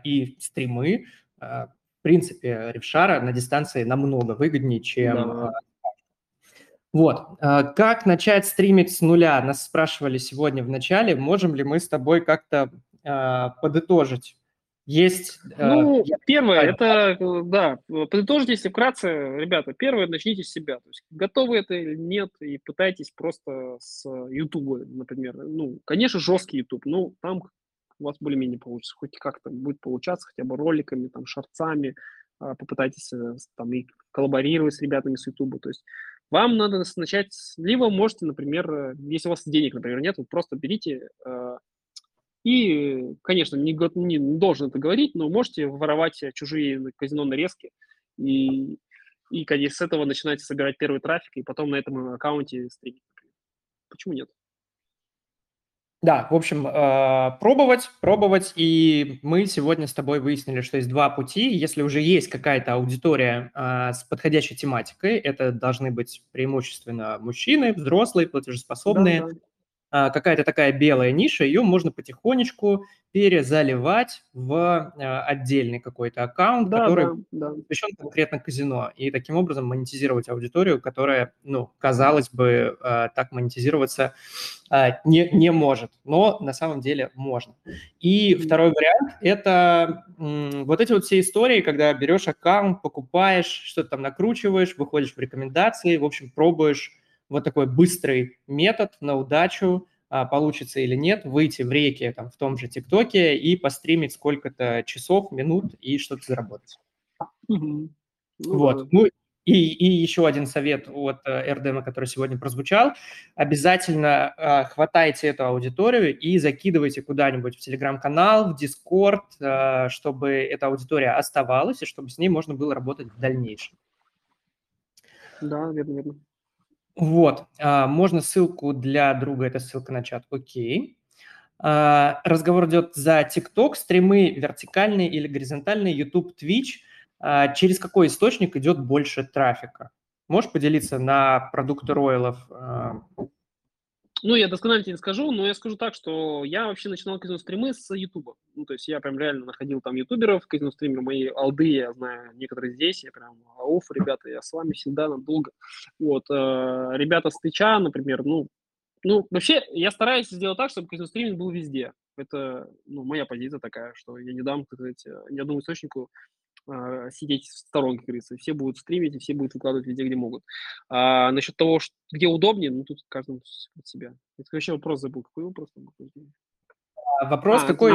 и стримы, в принципе, рефшара на дистанции намного выгоднее, чем… Да. Вот. Как начать стримить с нуля? Нас спрашивали сегодня в начале, можем ли мы с тобой как-то подытожить. Есть… Ну, первое, это, да, подытожить, если вкратце, ребята, первое, начните с себя. То есть, готовы это или нет, и пытайтесь просто с YouTube, например. Ну, конечно, жесткий YouTube, но там у вас более-менее получится, хоть как-то будет получаться, хотя бы роликами, там, шортсами, попытайтесь там и коллаборировать с ребятами с YouTube. То есть, вам надо начать, либо можете, например, если у вас денег, например, нет, вы просто берите… И, конечно, не должен это говорить, но можете воровать чужие казино нарезки и с этого начинаете собирать первый трафик, и потом на этом аккаунте стримить. Почему нет? Да, в общем, пробовать. И мы сегодня с тобой выяснили, что есть два пути. Если уже есть какая-то аудитория с подходящей тематикой, это должны быть преимущественно мужчины, взрослые, платежеспособные. Да, да. Какая-то такая белая ниша, ее можно потихонечку перезаливать в отдельный какой-то аккаунт, который посвящен конкретно казино, и таким образом монетизировать аудиторию, которая, ну, казалось бы, так монетизироваться не может, но на самом деле можно. И второй вариант – это вот эти вот все истории, когда берешь аккаунт, покупаешь, что-то там накручиваешь, выходишь в рекомендации, в общем, пробуешь. Вот такой быстрый метод на удачу, получится или нет, выйти в реке там, в том же ТикТоке и постримить сколько-то часов, минут и что-то заработать. Mm-hmm. Вот. Mm-hmm. Ну и еще один совет от Эрдэма, который сегодня прозвучал. Обязательно хватайте эту аудиторию и закидывайте куда-нибудь в Телеграм-канал, в Discord, чтобы эта аудитория оставалась и чтобы с ней можно было работать в дальнейшем. Да, верно. Вот, можно ссылку для друга, это ссылка на чат, окей. Разговор идет за TikTok, стримы вертикальные или горизонтальные, YouTube, Twitch. Через какой источник идет больше трафика? Можешь поделиться на продукты роялов? Ну, я досконально тебе не скажу, но я скажу так, что я вообще начинал казино-стримы с YouTube. Ну, то есть я прям реально находил там ютуберов, казино-стримеры, мои алды, я знаю, некоторые здесь, я прям, ауф, ребята, я с вами всегда надолго. Вот, ребята с Твича, например, ну, вообще я стараюсь сделать так, чтобы казино-стриминг был везде. Это, ну, моя позиция такая, что я не дам, так сказать, ни одному источнику сидеть в сторонке, как говорится. Все будут стримить, и все будут выкладывать везде, где могут. А насчет того, что, где удобнее, ну, тут каждому от себя. Это вообще вопрос забыл. Какой вопрос? Вопрос, какого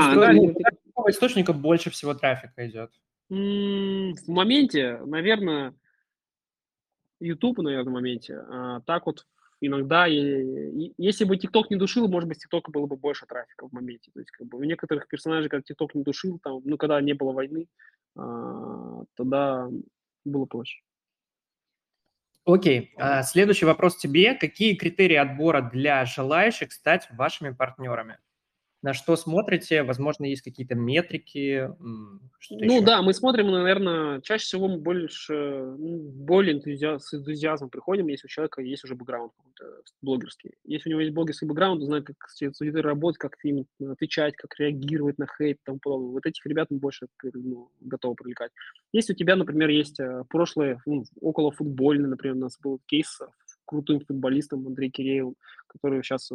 источника больше всего трафика идет? В моменте, наверное, YouTube, наверное, в моменте. Так вот, иногда, если бы ТикТок не душил, может быть, ТикТока было бы больше трафика в моменте. То есть, как бы, у некоторых персонажей, когда ТикТок не душил, там, ну, когда не было войны, тогда было проще. Окей. Следующий вопрос тебе. Какие критерии отбора для желающих стать вашими партнерами? На что смотрите? Возможно, есть какие-то метрики? Ну да, мы смотрим, наверное, чаще всего мы более с энтузиазмом приходим, если у человека есть уже бэкграунд блогерский. Если у него есть блогерский бэкграунд, он знает, как с аудиторией работать, как им отвечать, как реагировать на хейт и тому подобное. Вот этих ребят мы больше готовы привлекать. Если у тебя, например, есть прошлое, около футбольное, например, у нас был кейс с крутым футболистом Андреем Киреевым, который сейчас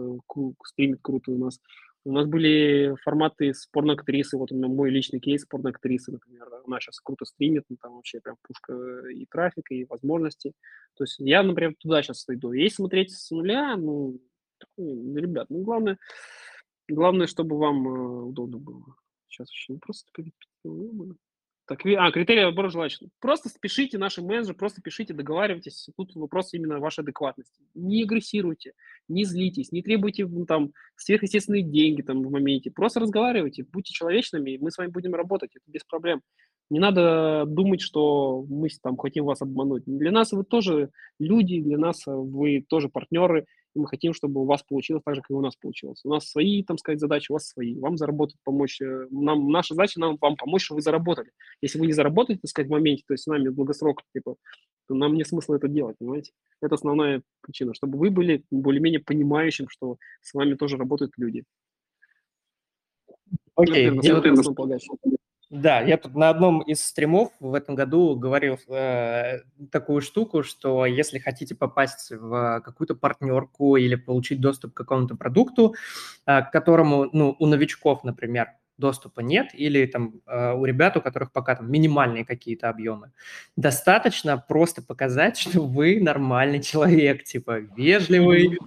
стримит круто у нас. У нас были форматы с порноактрисы, вот у меня мой личный кейс порноактрисы, например, она сейчас круто стримит, ну, там вообще прям пушка и трафика, и возможностей, то есть я, например, туда сейчас иду, если смотреть с нуля, ребят, главное, чтобы вам удобно было, сейчас очень просто переписываю. Так, критерии отбора желающих. Просто спешите, наши менеджеры, просто пишите, договаривайтесь. Тут вопрос именно вашей адекватности. Не агрессируйте, не злитесь, не требуйте там сверхъестественные деньги там в моменте. Просто разговаривайте, будьте человечными, и мы с вами будем работать, это без проблем. Не надо думать, что мы там хотим вас обмануть. Для нас вы тоже люди, для нас вы тоже партнеры. И мы хотим, чтобы у вас получилось так же, как и у нас получилось. У нас свои, там сказать, задачи, у вас свои. Вам заработать, помочь. Наша задача вам помочь, чтобы вы заработали. Если вы не заработаете, так сказать, в моменте, то есть с нами долгосрок, типа, то нам нет смысла это делать, понимаете? Это основная причина, чтобы вы были более-менее понимающим, что с вами тоже работают люди. Окей. Да, я тут на одном из стримов в этом году говорил такую штуку, что если хотите попасть в какую-то партнерку или получить доступ к какому-то продукту, к которому, у новичков, например, доступа нет, или там у ребят, у которых пока там минимальные какие-то объемы, достаточно просто показать, что вы нормальный человек, типа вежливый,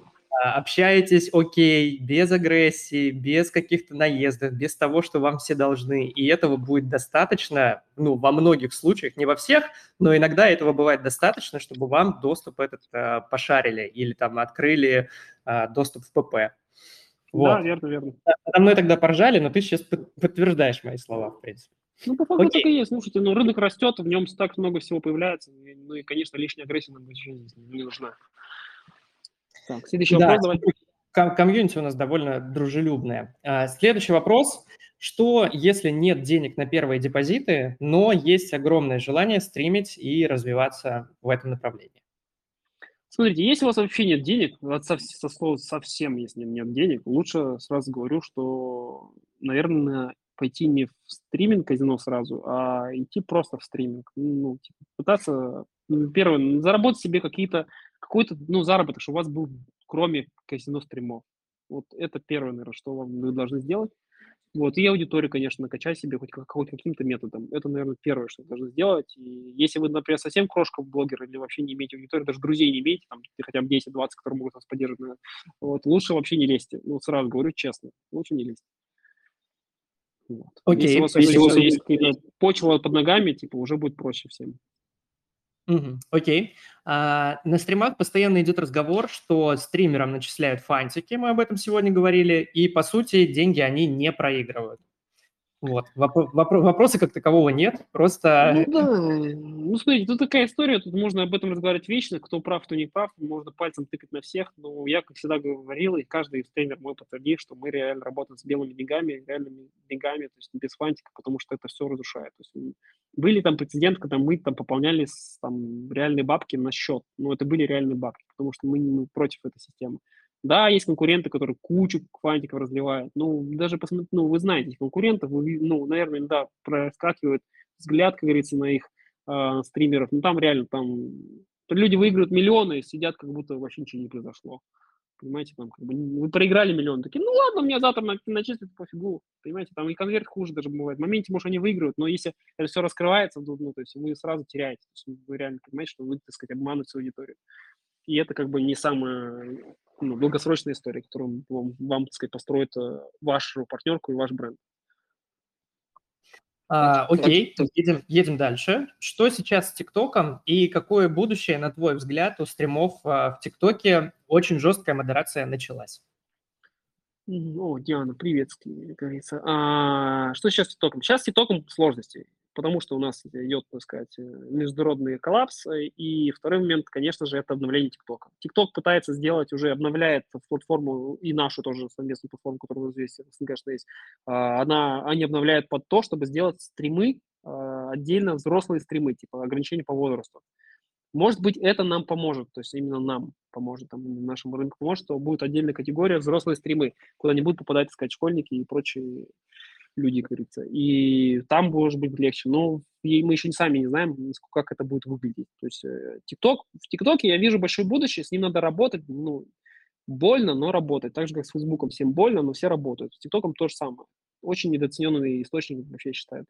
общаетесь, окей, без агрессии, без каких-то наездов, без того, что вам все должны. И этого будет достаточно, во многих случаях, не во всех, но иногда этого бывает достаточно, чтобы вам доступ этот пошарили или там открыли доступ в ПП. Вот. Да, верно. Со мной тогда поржали, но ты сейчас подтверждаешь мои слова, в принципе. По факту так и есть. Слушайте, рынок растет, в нем так много всего появляется, и, конечно, лишняя агрессия нам не нужна. Так, следующий вопрос. Комьюнити у нас довольно дружелюбное. Следующий вопрос. Что, если нет денег на первые депозиты, но есть огромное желание стримить и развиваться в этом направлении? Смотрите, если у вас вообще нет денег, совсем если нет денег, лучше сразу говорю, что, наверное, пойти не в стриминг казино сразу, а идти просто в стриминг. Пытаться, первое, заработать себе какой-то заработок, чтобы у вас был, кроме казино, стримов. Вот это первое, наверное, что вы должны сделать. Вот, и аудиторию, конечно, накачать себе хоть каким-то методом. Это, наверное, первое, что вы должны сделать. И если вы, например, совсем крошка блогер или вообще не имеете аудитории, даже друзей не имеете, там, хотя бы 10-20, которые могут вас поддерживать, наверное, вот, лучше вообще не лезьте. Сразу говорю честно, лучше не лезьте. Вот. Окей. Если у вас есть какая-то почва под ногами, уже будет проще всем. Окей. На стримах постоянно идет разговор, что стримерам начисляют фантики, мы об этом сегодня говорили, и, по сути, деньги они не проигрывают. Вот. Вопроса как такового нет, просто... смотрите, тут такая история, тут можно об этом разговаривать вечно, кто прав, кто не прав, можно пальцем тыкать на всех, но я, как всегда, говорил, и каждый стример мой подтвердит, что мы реально работаем с белыми деньгами, реальными деньгами, то есть без фантика, потому что это все разрушает. То есть, были там прецеденты, когда мы там пополняли там реальные бабки на счет, но это были реальные бабки, потому что мы против этой системы. Да, есть конкуренты, которые кучу фантиков разливают. Даже посмотрите, вы знаете их конкурентов, наверное, да, проскакивает взгляд, как говорится, на их стримеров. Там реально, люди выигрывают миллионы и сидят, как будто вообще ничего не произошло. Понимаете, вы проиграли миллион, такие, ладно, мне завтра начислят пофигу. Понимаете, там и конверт хуже даже бывает. В моменте, может, они выигрывают, но если это все раскрывается, то есть вы сразу теряете. То есть вы реально понимаете, что вы, так сказать, обманываете свою аудиторию. И это не самое... долгосрочная история, которую вам, так сказать, построит вашу партнерку и ваш бренд. Окей, едем дальше. Что сейчас с ТикТоком и какое будущее, на твой взгляд, у стримов в ТикТоке очень жесткая модерация началась. О, Диана, приветствую, как говорится. Что сейчас с ТикТоком? Сейчас с ТикТоком сложности, потому что у нас идет, так сказать, международный коллапс. И второй момент, конечно же, это обновление ТикТока. ТикТок пытается сделать, уже обновляет платформу, и нашу тоже совместную платформу, которая здесь, конечно, есть. Они обновляют под то, чтобы сделать стримы, отдельно взрослые стримы, типа ограничения по возрасту. Может быть, это нам поможет, то есть именно нам поможет, там, нашему рынку поможет, что будет отдельная категория взрослые стримы, куда не будут попадать, так сказать, школьники и прочие люди, как говорится. И там может быть легче. Но мы еще сами не знаем, как это будет выглядеть. То есть TikTok, в ТикТоке я вижу большое будущее, с ним надо работать, ну, больно, но работать. Так же, как с Фейсбуком, всем больно, но все работают. С ТикТоком то же самое. Очень недооцененный источник, вообще, я считаю,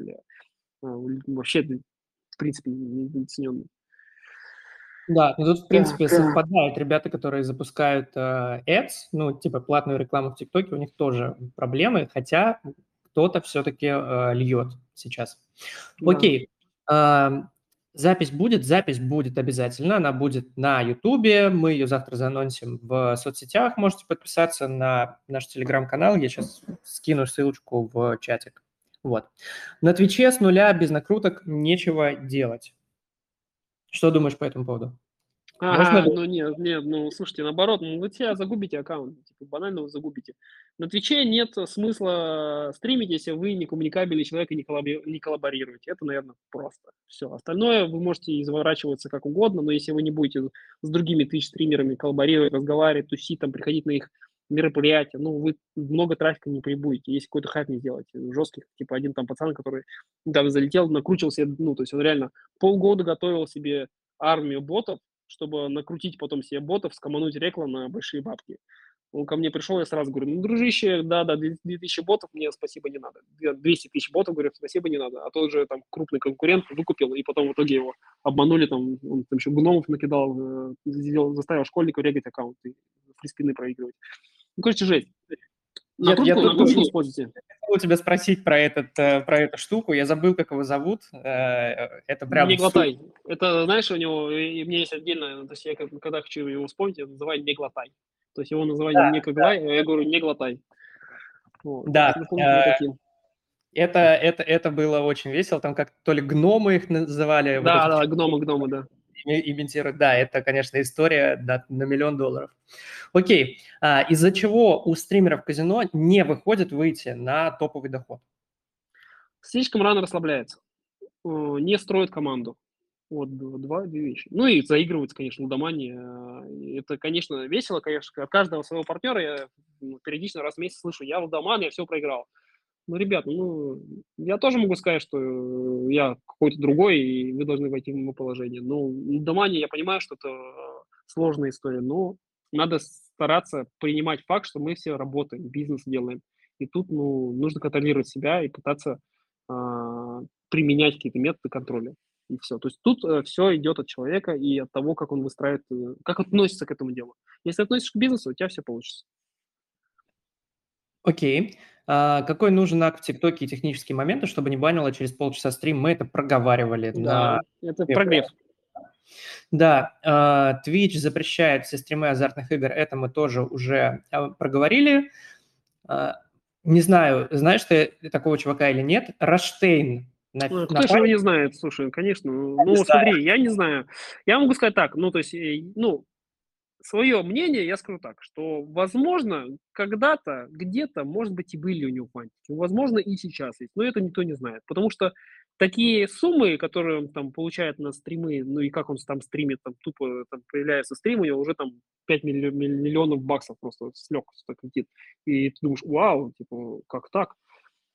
вообще, в принципе, недооцененный. Да, ну тут, в принципе, совпадают ребята, которые запускают ads, ну, типа платную рекламу в ТикТоке, у них тоже проблемы, хотя кто-то все-таки льет сейчас. Да. Окей, запись будет обязательно, она будет на Ютубе, мы ее завтра заанонсим в соцсетях, можете подписаться на наш Телеграм-канал, я сейчас скину ссылочку в чатик. Вот. На Твиче с нуля, без накруток, нечего делать. Что думаешь по этому поводу? Ну нет, ну слушайте, наоборот, ну вы тебя загубите аккаунт, типа, банально вы загубите. На Твиче нет смысла стримить, если вы не коммуникабельный человек и не коллаборируете. Это, наверное, просто все. Остальное вы можете изворачиваться как угодно, но если вы не будете с другими Twitch-стримерами коллаборировать, разговаривать, тусить, там, приходить на их мероприятия, ну, вы много трафика не прибудете, если какой-то хайп не сделаете, жестких, типа один там пацан, который там залетел, накручил себе, ну, то есть он реально полгода готовил себе армию ботов, чтобы накрутить потом себе ботов, скомануть рекламу на большие бабки. Он ко мне пришел, я сразу говорю, ну, дружище, да-да, 2000 ботов мне спасибо не надо, 200 тысяч ботов, говорю, спасибо не надо, а тот же там крупный конкурент выкупил, и потом в итоге его обманули, там, он там еще гномов накидал, заставил школьников регать аккаунт и фриспины проигрывать. Ну, короче, жесть. Я хотел тебя спросить про эту штуку. Я забыл, как его зовут. Это прям... Не глотай. Это, знаешь, у него... И мне есть отдельно... То есть я когда хочу его вспомнить, я называю не глотай. То есть его называют не глотай, а я говорю не глотай. Вот. Да. Это было очень весело. Там как то ли гномы их называли. Да, вот да, гномы, да. Имитируют. Да, это, конечно, история, да, на $1 миллион. Окей. Из-за чего у стримеров казино не выходит выйти на топовый доход? Слишком рано расслабляется. Не строит команду. Вот две вещи. Ну и заигрываются, конечно, лудомания. Это, конечно, весело, конечно. От каждого своего партнера я периодично раз в месяц слышу, я лудоман, я все проиграл. Ну, ребят, ну, я тоже могу сказать, что я какой-то другой, и вы должны войти в мое положение. Ну, лудомания, я понимаю, что это сложная история, но надо стараться принимать факт, что мы все работаем, бизнес делаем. И тут, ну, нужно контролировать себя и пытаться применять какие-то методы контроля. И все. То есть тут все идет от человека и от того, как он выстраивает, как относится к этому делу. Если относишься к бизнесу, у тебя все получится. Окей. Какой нужен акт в ТикТоке и технические моменты, чтобы не банило через полчаса стрим? Мы это проговаривали. Да, это прогрев. Да, Twitch запрещает все стримы азартных игр. Это мы тоже уже проговорили. Не знаю, знаешь ты такого чувака или нет? Роштейн. Кто же его не знает? Слушай, конечно. Ну, смотри, я не знаю. Я могу сказать так, ну, то есть, ну... Свое мнение я скажу так, что, возможно, когда-то, где-то, может быть, и были у него фантики, возможно, и сейчас есть, но это никто не знает, потому что такие суммы, которые он там получает на стримы, ну и как он там стримит, там тупо там, появляется стрим, у него уже там $5 миллионов просто с легкостью летит, и ты думаешь, вау, типа, как так?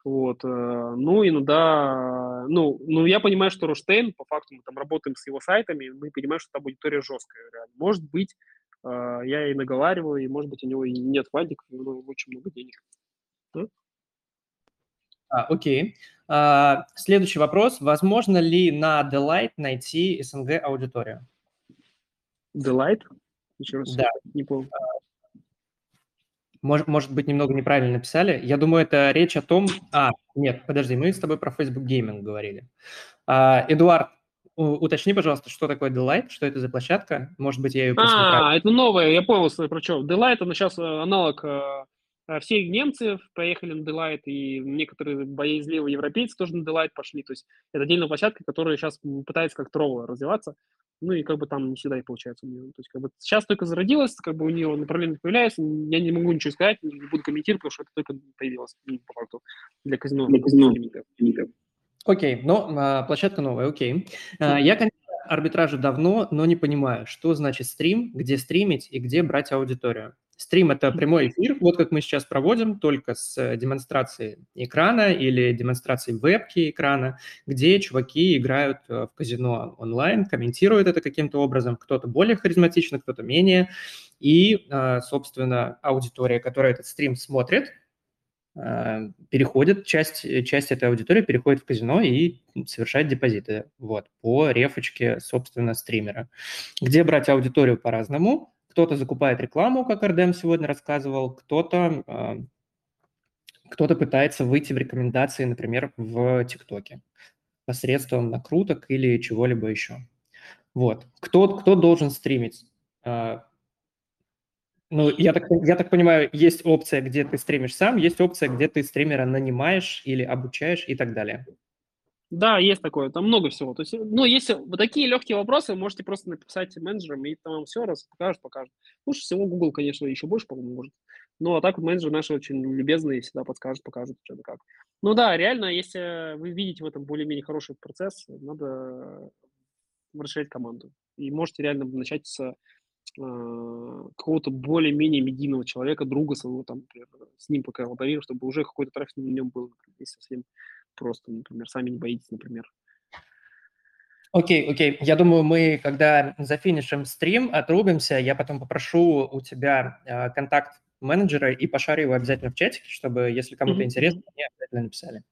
Вот, ну, иногда, ну, я понимаю, что Роштейн, по факту, мы там работаем с его сайтами, мы понимаем, что там аудитория жесткая, реально. Может быть, я и наговаривал, и, может быть, у него и нет фантиков, но очень много денег. Да? Окей. Следующий вопрос. Возможно ли на The Live найти СНГ-аудиторию? The Live? Еще раз. Да. Не помню. Может быть, немного неправильно написали. Я думаю, это речь о том... Нет, подожди, мы с тобой про Facebook Gaming говорили. Эдуард уточни, пожалуйста, что такое The Live, что это за площадка? Может быть, я ее просто... это новая, я понял, про что. The Live, она сейчас аналог... Все немцы поехали на The Live, и некоторые боязливые европейцы тоже на The Live пошли. То есть это отдельная площадка, которая сейчас пытается как Trovo развиваться. Ну и как бы там не всегда и получается у нее. То есть как бы сейчас только зародилось, как бы у нее направление появляется. Я не могу ничего сказать, не буду комментировать, потому что это только появилось по факту для казино. Окей, но площадка новая, окей. Я, конечно, арбитражу давно, но не понимаю, что значит стрим, где стримить и где брать аудиторию. Стрим – это прямой эфир, вот как мы сейчас проводим, только с демонстрацией экрана или демонстрацией вебки экрана, где чуваки играют в казино онлайн, комментируют это каким-то образом, кто-то более харизматично, кто-то менее. И, собственно, аудитория, которая этот стрим смотрит, переходит, часть этой аудитории переходит в казино и совершает депозиты вот, по рефочке, собственно, стримера. Где брать аудиторию по-разному? Кто-то закупает рекламу, как Эрдэм сегодня рассказывал, кто-то пытается выйти в рекомендации, например, в ТикТоке посредством накруток или чего-либо еще. Вот. Кто должен стримить? Ну, я так понимаю, есть опция, где ты стримишь сам, есть опция, где ты стримера нанимаешь или обучаешь и так далее. Да, есть такое, там много всего. То есть, ну, если вот такие легкие вопросы, можете просто написать менеджерам, и там вам все раз покажут. Лучше всего Google, конечно, еще больше поможет. Ну, а так вот менеджеры наши очень любезные, всегда подскажут, покажут, что-то как. Ну да, реально, если вы видите в этом более-менее хороший процесс, надо расширять команду. И можете реально начать с какого-то более-менее медийного человека, друга своего, там, например, с ним пока лобовим, чтобы уже какой-то трафик на нем был, если совсем... Просто, например, сами не боитесь, например. Окей. Я думаю, мы, когда зафинишим стрим, отрубимся. Я потом попрошу у тебя контакт менеджера и пошарю его обязательно в чатике, чтобы, если кому-то интересно, мне обязательно написали.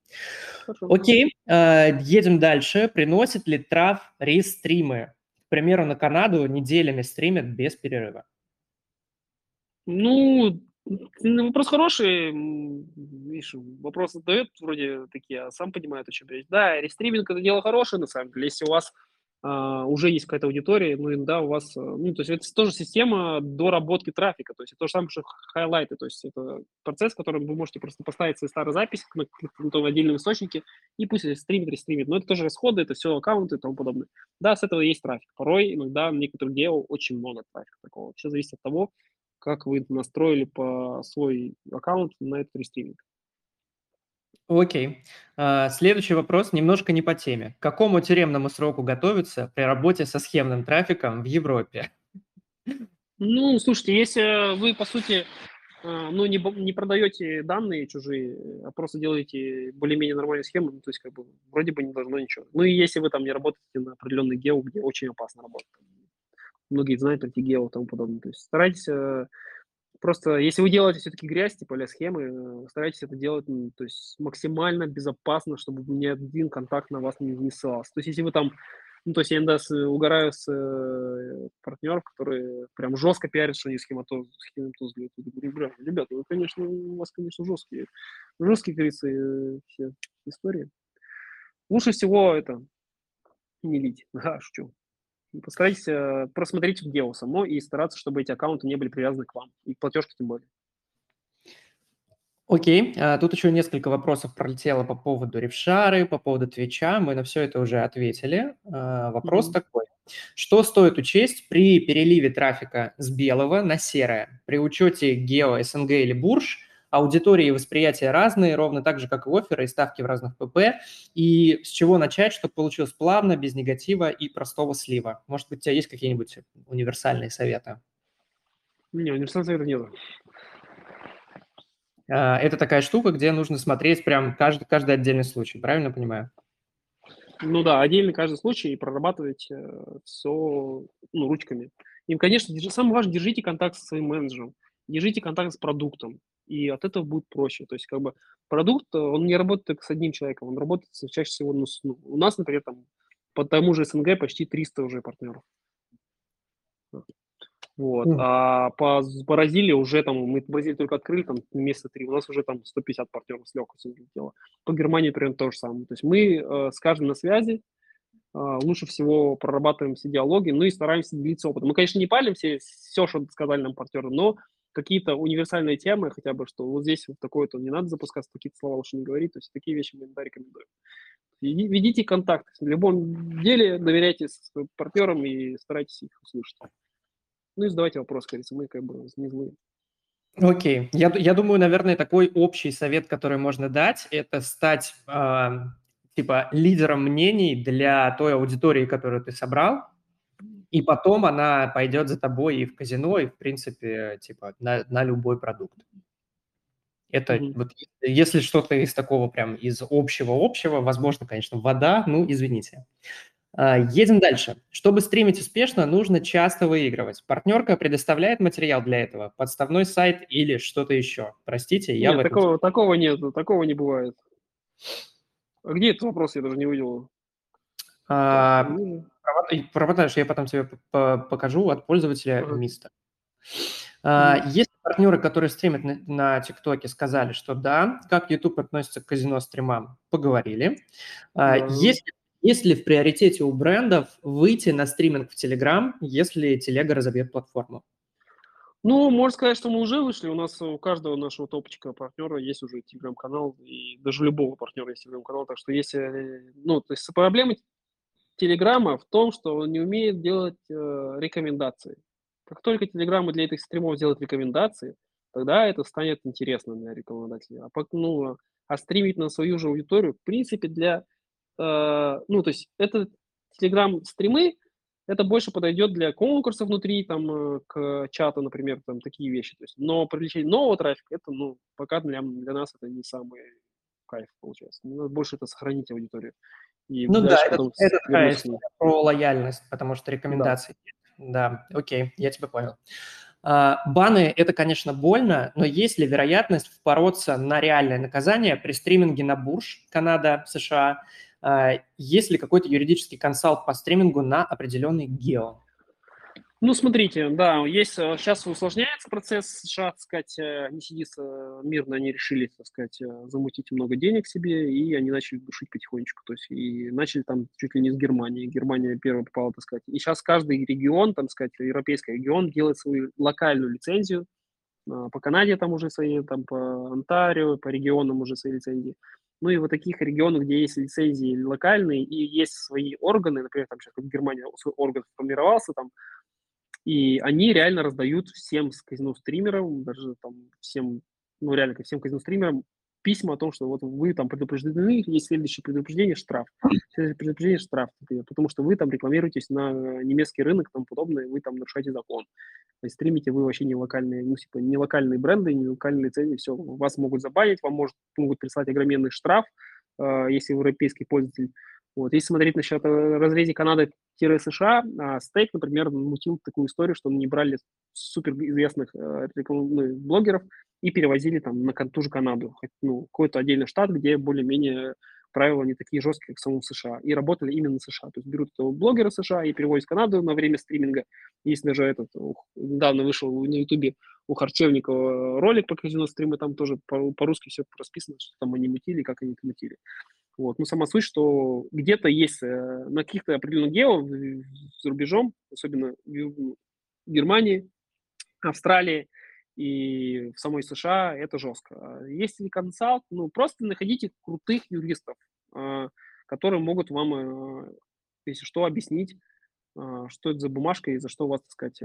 Хорошо. Окей. Едем дальше. Приносит ли трав рестримы? К примеру, на Канаду неделями стримят без перерыва. Ну... Вопрос хороший, видишь, вопрос задают вроде такие, а сам понимает, о чем речь. Да, рестриминг – это дело хорошее, на самом деле, если у вас уже есть какая-то аудитория, ну иногда у вас, ну то есть это тоже система доработки трафика, то есть это то же самое, что хайлайты, то есть это процесс, в котором вы можете просто поставить свои старые записи на том отдельном источнике и пусть рестримит, но это тоже расходы, это все аккаунты и тому подобное. Да, с этого есть трафик, порой иногда некоторых дел очень много трафика такого, все зависит от того, как вы настроили по свой аккаунт на этот рестриминг. Окей. Следующий вопрос немножко не по теме. К какому тюремному сроку готовиться при работе со схемным трафиком в Европе? Ну, слушайте, если вы, по сути, ну, не продаете данные чужие, а просто делаете более-менее нормальную схему, ну, то есть как бы вроде бы не должно ничего. Ну, и если вы там не работаете на определенный гео, где очень опасно работать. Многие знают эти гео и тому подобное. То есть старайтесь просто, если вы делаете все-таки грязь, типа или схемы, старайтесь это делать то есть максимально безопасно, чтобы ни один контакт на вас не ссылался. То есть если вы там, ну то есть я иногда угораю с партнеров, которые прям жестко пиарят, что они схематоз. Ребята, вы, конечно, у вас, конечно, жесткие крицы, все истории. Лучше всего это не лить. Ага, шучу. Постарайтесь просмотреть в гео само и стараться, чтобы эти аккаунты не были привязаны к вам. И платежки тем более. Окей. Тут еще несколько вопросов пролетело по поводу ревшары, по поводу Твича. Мы на все это уже ответили. Вопрос такой. Что стоит учесть при переливе трафика с белого на серое? При учете гео, СНГ или бурж аудитории и восприятия разные, ровно так же, как и офферы и ставки в разных ПП. И с чего начать, чтобы получилось плавно, без негатива и простого слива? Может быть, у тебя есть какие-нибудь универсальные советы? Нет, универсальных советов нет. Это такая штука, где нужно смотреть прям каждый отдельный случай, правильно понимаю? Ну да, отдельно каждый случай и прорабатывать все ну, ручками. Им, конечно, самое важное, держите контакт со своим менеджером, держите контакт с продуктом. И от этого будет проще. То есть, как бы, продукт, он не работает только с одним человеком, он работает чаще всего, ну, у нас, например, там, по тому же СНГ почти 300 уже партнеров. Вот. А по Бразилии уже там, мы Бразилию только открыли, там, месяца 3, у нас уже там 150 партнеров с легкостью. По Германии примерно то же самое. То есть, мы с каждым на связи, лучше всего прорабатываем все диалоги, ну и стараемся делиться опытом. Мы, конечно, не палимся все, что сказали нам партнеры, но какие-то универсальные темы, хотя бы, что вот здесь вот такое-то не надо запускаться, какие-то слова лучше не говорить, то есть такие вещи мы иногда рекомендуем. Ведите контакт. В любом деле доверяйте своим партнерам и старайтесь их услышать. Ну и задавайте вопросы, кажется, мы как бы не злые. Окей. Я думаю, наверное, такой общий совет, который можно дать, это стать лидером мнений для той аудитории, которую ты собрал, и потом она пойдет за тобой и в казино, и, в принципе, на любой продукт. Это вот, если что-то из такого прям из общего-общего, возможно, конечно, вода, ну, извините. Едем дальше. Чтобы стримить успешно, нужно часто выигрывать. Партнерка предоставляет материал для этого? Подставной сайт или что-то еще? Простите, я нет, в этом... Такого нет, такого не бывает. А где этот вопрос? Я даже не увидел. Промотаешь, я потом тебе покажу от пользователя Миста. Есть партнеры, которые стримят на ТикТоке, сказали, что да, как YouTube относится к казино-стримам, поговорили. Есть ли в приоритете у брендов выйти на стриминг в Telegram, если телега разобьет платформу? Ну, можно сказать, что мы уже вышли. У нас у каждого нашего топчика партнера есть уже Telegram-канал, и даже у любого партнера есть Telegram-канал. Так что если... Ну, то есть проблема Телеграма в том, что он не умеет делать рекомендации. Как только Телеграмма для этих стримов сделает рекомендации, тогда это станет интересно для рекомендателей. А стримить на свою же аудиторию, в принципе, для... ну, то есть это Телеграм-стримы, это больше подойдет для конкурсов внутри, там, к чату, например, там, такие вещи. То есть, но привлечение нового трафика, это, ну, пока для нас это не самый кайф получается. Надо больше это сохранить аудиторию. И ну да, это такая про лояльность, потому что рекомендации нет. Да, окей, я тебя понял. Баны – это, конечно, больно, но есть ли вероятность впороться на реальное наказание при стриминге на бурж Канада, США? Есть ли какой-то юридический консалт по стримингу на определенный гео? Ну, смотрите, да, есть, сейчас усложняется процесс США, так сказать, не сидит мирно, они решили, так сказать, замутить много денег себе, и они начали душить потихонечку, то есть, и начали там чуть ли не с Германии, Германия первая попала, так сказать, и сейчас каждый регион, там, так сказать, европейский регион делает свою локальную лицензию, по Канаде там уже свои, там, по Онтарио, по регионам уже свои лицензии. Ну и вот таких регионов, где есть лицензии локальные и есть свои органы, например, там сейчас в Германии свой орган сформировался, там, и они реально раздают всем казино-стримерам, даже там всем, ну реально всем казино-стримерам письма о том, что вот вы там предупреждены, есть следующее предупреждение, штраф. Следующее предупреждение, штраф, потому что вы там рекламируетесь на немецкий рынок и тому подобное, вы там нарушаете закон. То есть стримите вы вообще не локальные, ну, типа, не локальные бренды, не локальные лицензии, все, вас могут забанить, вам могут прислать огроменный штраф, если европейский пользователь. Вот. Если смотреть насчет разрезе Канады-США, Stake, например, мутил такую историю, что они брали суперизвестных рекламных блогеров и перевозили там на ту же Канаду, ну, какой-то отдельный штат, где более-менее правила не такие жесткие, как в самом США, и работали именно в США. То есть берут этого блогера США и переводят в Канаду на время стриминга. Есть даже этот, недавно вышел на Ютубе у Харчевникова ролик по казино-стримы, там тоже по-русски все расписано, что там они мутили, как они мутили. Вот. Но сама суть, что где-то есть на каких-то определенных гео за рубежом, особенно в Германии, Австралии и в самой США, это жестко. Если консалт, ну просто находите крутых юристов, которые могут вам, если что, объяснить, что это за бумажка и за что вас, так сказать,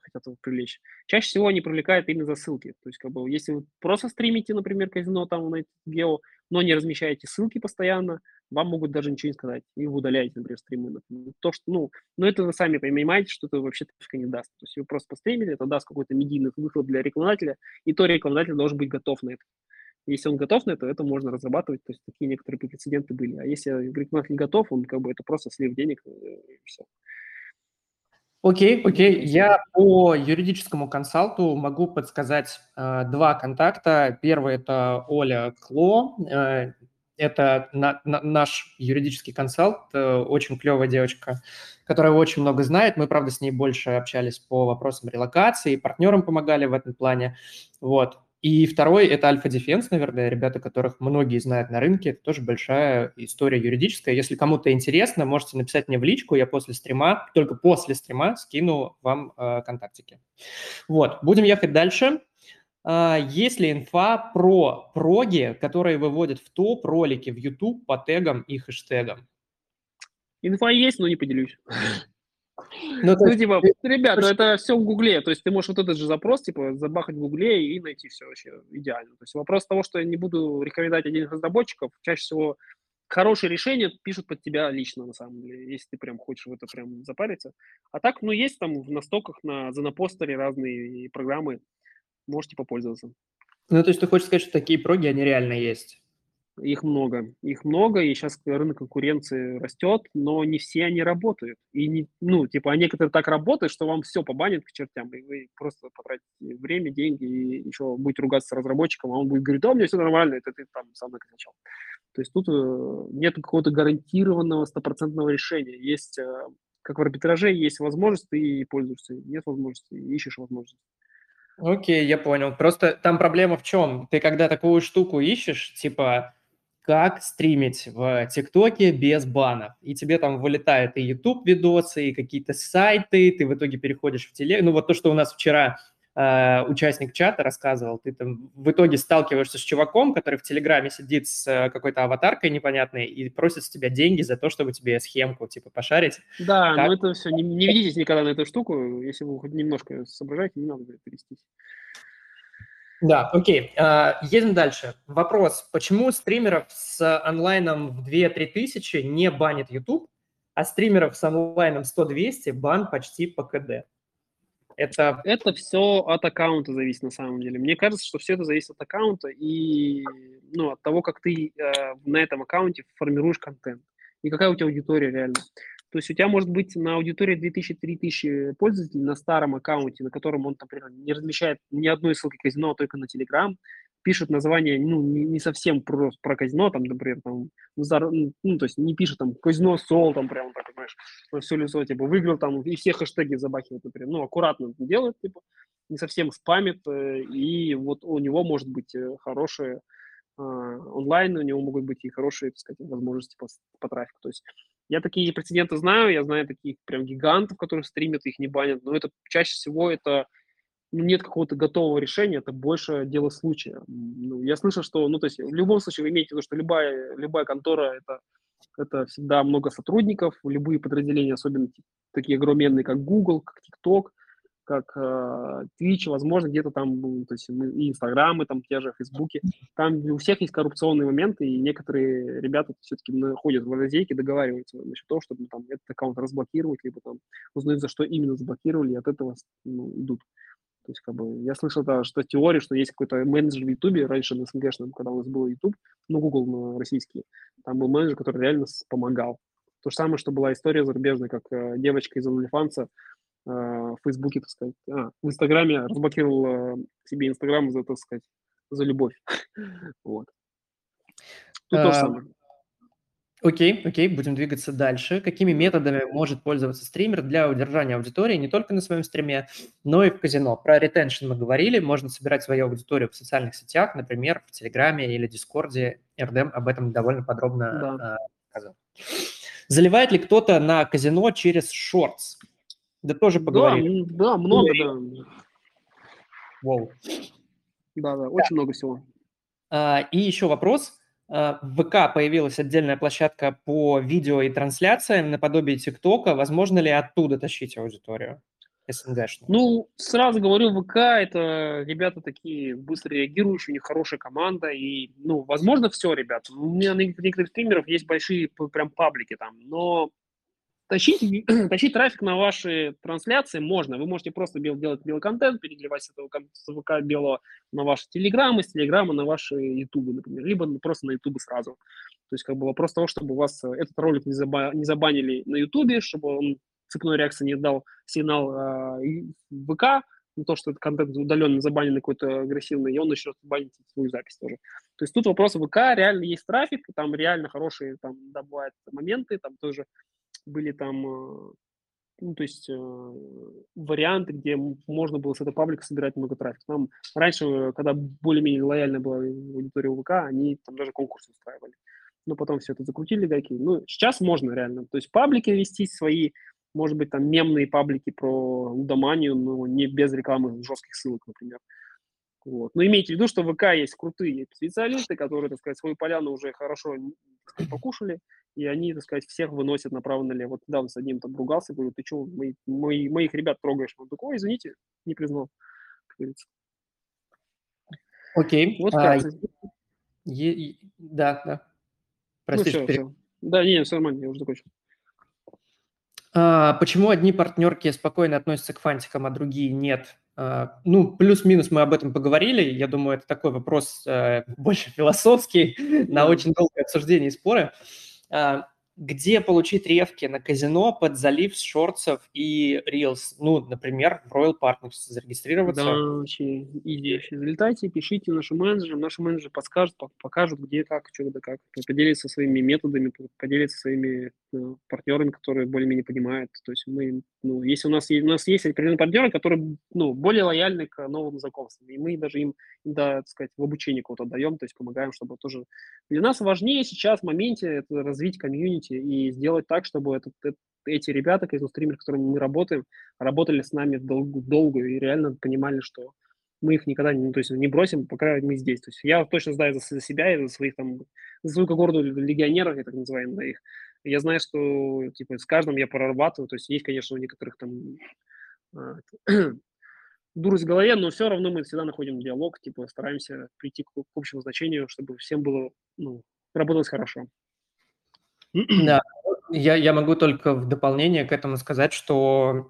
хотят привлечь. Чаще всего они привлекают именно за ссылки. То есть, как бы, если вы просто стримите, например, казино там на гео, но не размещаете ссылки постоянно, вам могут даже ничего не сказать. И вы удаляете, например, стримы. Например. То, что, ну, но это вы сами понимаете, что это вообще трафика не даст. То есть вы просто постримили, это даст какой-то медийный выхлоп для рекламодателя, и то рекламодатель должен быть готов на это. Если он готов на это можно разрабатывать. То есть такие некоторые прецеденты были. А если рекламодатель не готов, он как бы это просто слив денег и все. Окей. Я по юридическому консалту могу подсказать два контакта. Первый – это Оля Кло. Это наш юридический консалт. Очень клевая девочка, которая очень много знает. Мы, правда, с ней больше общались по вопросам релокации, партнерам помогали в этом плане. Вот. И второй – это Альфа-Дефенс, наверное, ребята, которых многие знают на рынке. Это тоже большая история юридическая. Если кому-то интересно, можете написать мне в личку, я после стрима, только после стрима скину вам контактики. Вот, будем ехать дальше. Есть ли инфа про проги, которые выводят в топ ролики в YouTube по тегам и хэштегам? Инфа есть, но не поделюсь. Ну, типа, ребята, это все в Гугле, то есть ты можешь вот этот же запрос, типа, забахать в Гугле и найти все вообще идеально. То есть вопрос того, что я не буду рекомендовать отдельных разработчиков, чаще всего хорошие решения пишут под тебя лично, на самом деле, если ты прям хочешь в это прям запариться. А так, ну, есть там в настоках, на занапостере разные программы, можете попользоваться. Ну, то есть ты хочешь сказать, что такие проги, они реально есть? Их много, и сейчас рынок конкуренции растет, но не все они работают. И не, ну, типа, а некоторые так работают, что вам все побанят к чертям, и вы просто потратите время, деньги, и еще будете ругаться с разработчиком, а он будет говорить, да, у меня все нормально, это ты там сам накачал. То есть тут нет какого-то гарантированного стопроцентного решения. Есть, как в арбитраже, есть возможность, ты пользуешься, нет возможности, ищешь возможность. Окей, я понял. Просто там проблема в чем? Ты когда такую штуку ищешь, типа... как стримить в ТикТоке без банов. И тебе там вылетают и YouTube-видосы, и какие-то сайты, ты в итоге переходишь в теле... Ну, вот то, что у нас вчера участник чата рассказывал, ты там в итоге сталкиваешься с чуваком, который в Телеграме сидит с какой-то аватаркой непонятной и просит с тебя деньги за то, чтобы тебе схемку, типа, пошарить. Да, так. Но это все, не ведитесь никогда на эту штуку, если вы хоть немножко соображаете, не надо перестись. Да, окей. Едем дальше. Вопрос. Почему стримеров с онлайном в 2-3 тысячи не банит YouTube, а стримеров с онлайном 100-200 бан почти по КД? Это все от аккаунта зависит на самом деле. Мне кажется, что все это зависит от аккаунта и ну, от того, как ты на этом аккаунте формируешь контент. И какая у тебя аудитория реально. То есть у тебя может быть на аудитории 2000-3000 пользователей на старом аккаунте, на котором он, например, не размещает ни одной ссылки казино, а только на Telegram, пишет название, ну, не совсем про казино, там, например, там, ну, то есть не пишет там казино, сол, там, прямо так, понимаешь, на все лицо, типа, выиграл там, и все хэштеги забахивает, например, ну, аккуратно делает, типа, не совсем спамит, и вот у него может быть хорошие онлайн, у него могут быть и хорошие, так сказать, возможности по трафику, то есть я такие прецеденты знаю, я знаю таких прям гигантов, которые стримят, их не банят, но это чаще всего это ну, нет какого-то готового решения, это больше дело случая. Ну, я слышал, что, ну, то есть в любом случае вы имеете в виду, что любая контора это всегда много сотрудников, любые подразделения, особенно такие огроменные, как Google, как TikTok, как Twitch, возможно, где-то там, то есть и Инстаграмы, там те же Фейсбуки, там у всех есть коррупционные моменты, и некоторые ребята все-таки находят в лазейке, договариваются насчет того, чтобы там этот аккаунт разблокировать, либо там узнают, за что именно заблокировали, и от этого ну, идут. То есть, как бы, я слышал, да, что теория, что есть какой-то менеджер в Ютубе, раньше на СНГшном, когда у нас был Ютуб, ну, Google российский, там был менеджер, который реально помогал. То же самое, что была история зарубежная, как девочка из OnlyFans, в Фейсбуке, так сказать, в Инстаграме разблокировал себе Инстаграм за, так сказать, за любовь. Вот. Тут то же самое. Окей, будем двигаться дальше. Какими методами может пользоваться стример для удержания аудитории не только на своем стриме, но и в казино? Про ретеншн мы говорили, можно собирать свою аудиторию в социальных сетях, например, в Телеграме или Дискорде. Эрдэм об этом довольно подробно рассказывал. Да. Заливает ли кто-то на казино через шортс? Да тоже поговорим. Да, много, да. Вау. Да, очень много всего. И еще вопрос. В ВК появилась отдельная площадка по видео и трансляциям наподобие ТикТока. Возможно ли оттуда тащить аудиторию? СНГшную? Ну, сразу говорю, ВК – это ребята такие быстро реагирующие, у них хорошая команда. И, ну, возможно, все, ребят. У меня на некоторых стримеров есть большие прям паблики там, но... Тащить трафик на ваши трансляции можно. Вы можете просто делать белый контент, переливать с этого ВК белого на ваши телеграммы, с телеграмма на ваши ютубы, например, либо просто на ютубы сразу. То есть как бы вопрос того, чтобы у вас этот ролик не забанили на ютубе, чтобы он цепной реакции не дал сигнал ВК, на то, что этот контент удаленно забанен какой-то агрессивный, и он еще банит свою запись тоже. То есть тут вопрос ВК, реально есть трафик, там реально хорошие, там, да, бывают моменты, там тоже были там Ну, то есть варианты, где можно было с этого паблика собирать много трафика. Нам раньше, когда более-менее лояльная была аудитория УВК, они там даже конкурсы устраивали. Но потом все это закрутили гайки. Ну, сейчас можно реально. То есть паблики вести свои, может быть, там мемные паблики про лудоманию, но не без рекламы жестких ссылок, например. Вот. Но имейте в виду, что в ВК есть крутые специалисты, которые, так сказать, свою поляну уже хорошо покушали, и они, так сказать, всех выносят направо-налево. Вот недавно с одним там ругался, говорю, ты чего моих ребят трогаешь? Он такой, извините, не признал, как говорится. Окей. Вот Катя. Да. Прости, ну, все. Да, не, все нормально, я уже закончил. Почему одни партнерки спокойно относятся к фантикам, а другие нет? Ну, плюс-минус мы об этом поговорили. Я думаю, это такой вопрос больше философский, на очень долгое обсуждение и споры. Где получить ревки на казино под залив с шортсов и рилс? Ну, например, в Royal Partners зарегистрироваться. Да, вообще, иди. Залетайте, пишите нашим менеджерам. Наши менеджеры подскажут, покажут, где, как, что, да как. Поделиться своими методами, поделиться своими партнерами, которые более-менее понимают. То есть мы, ну, если у нас есть определенные партнеры, которые, ну, более лояльны к новым знакомствам. И мы даже им, да, так сказать, в обучение кого-то даем, то есть помогаем, чтобы тоже... Для нас важнее сейчас в моменте это развить комьюнити, и сделать так, чтобы эти ребята, стримеры, с которыми мы работаем, работали с нами долго и реально понимали, что мы их никогда не бросим, пока мы здесь. То есть я точно знаю за себя и за свою когорту легионеров, я так называем, да, их. Я знаю, что с каждым я прорабатываю. То есть есть, конечно, у некоторых дурость в голове, но все равно мы всегда находим диалог, стараемся прийти к общему значению, чтобы всем было, работалось хорошо. Да, я могу только в дополнение к этому сказать, что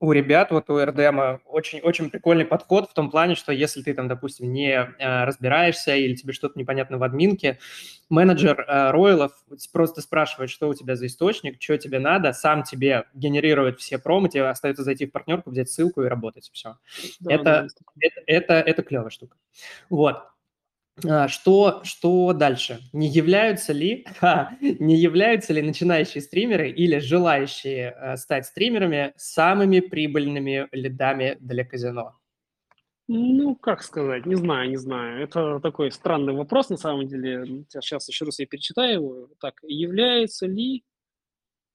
у ребят, у Эрдэма очень-очень прикольный подход в том плане, что если ты там, допустим, не разбираешься или тебе что-то непонятно в админке, менеджер роялов просто спрашивает, что у тебя за источник, что тебе надо, сам тебе генерирует все промо, тебе остается зайти в партнерку, взять ссылку и работать, все. Да, это клевая штука. Вот. Что дальше? Не являются ли начинающие стримеры или желающие стать стримерами самыми прибыльными лидами для казино? Ну, как сказать, не знаю. Это такой странный вопрос, на самом деле. Сейчас еще раз я перечитаю его. Так, является ли...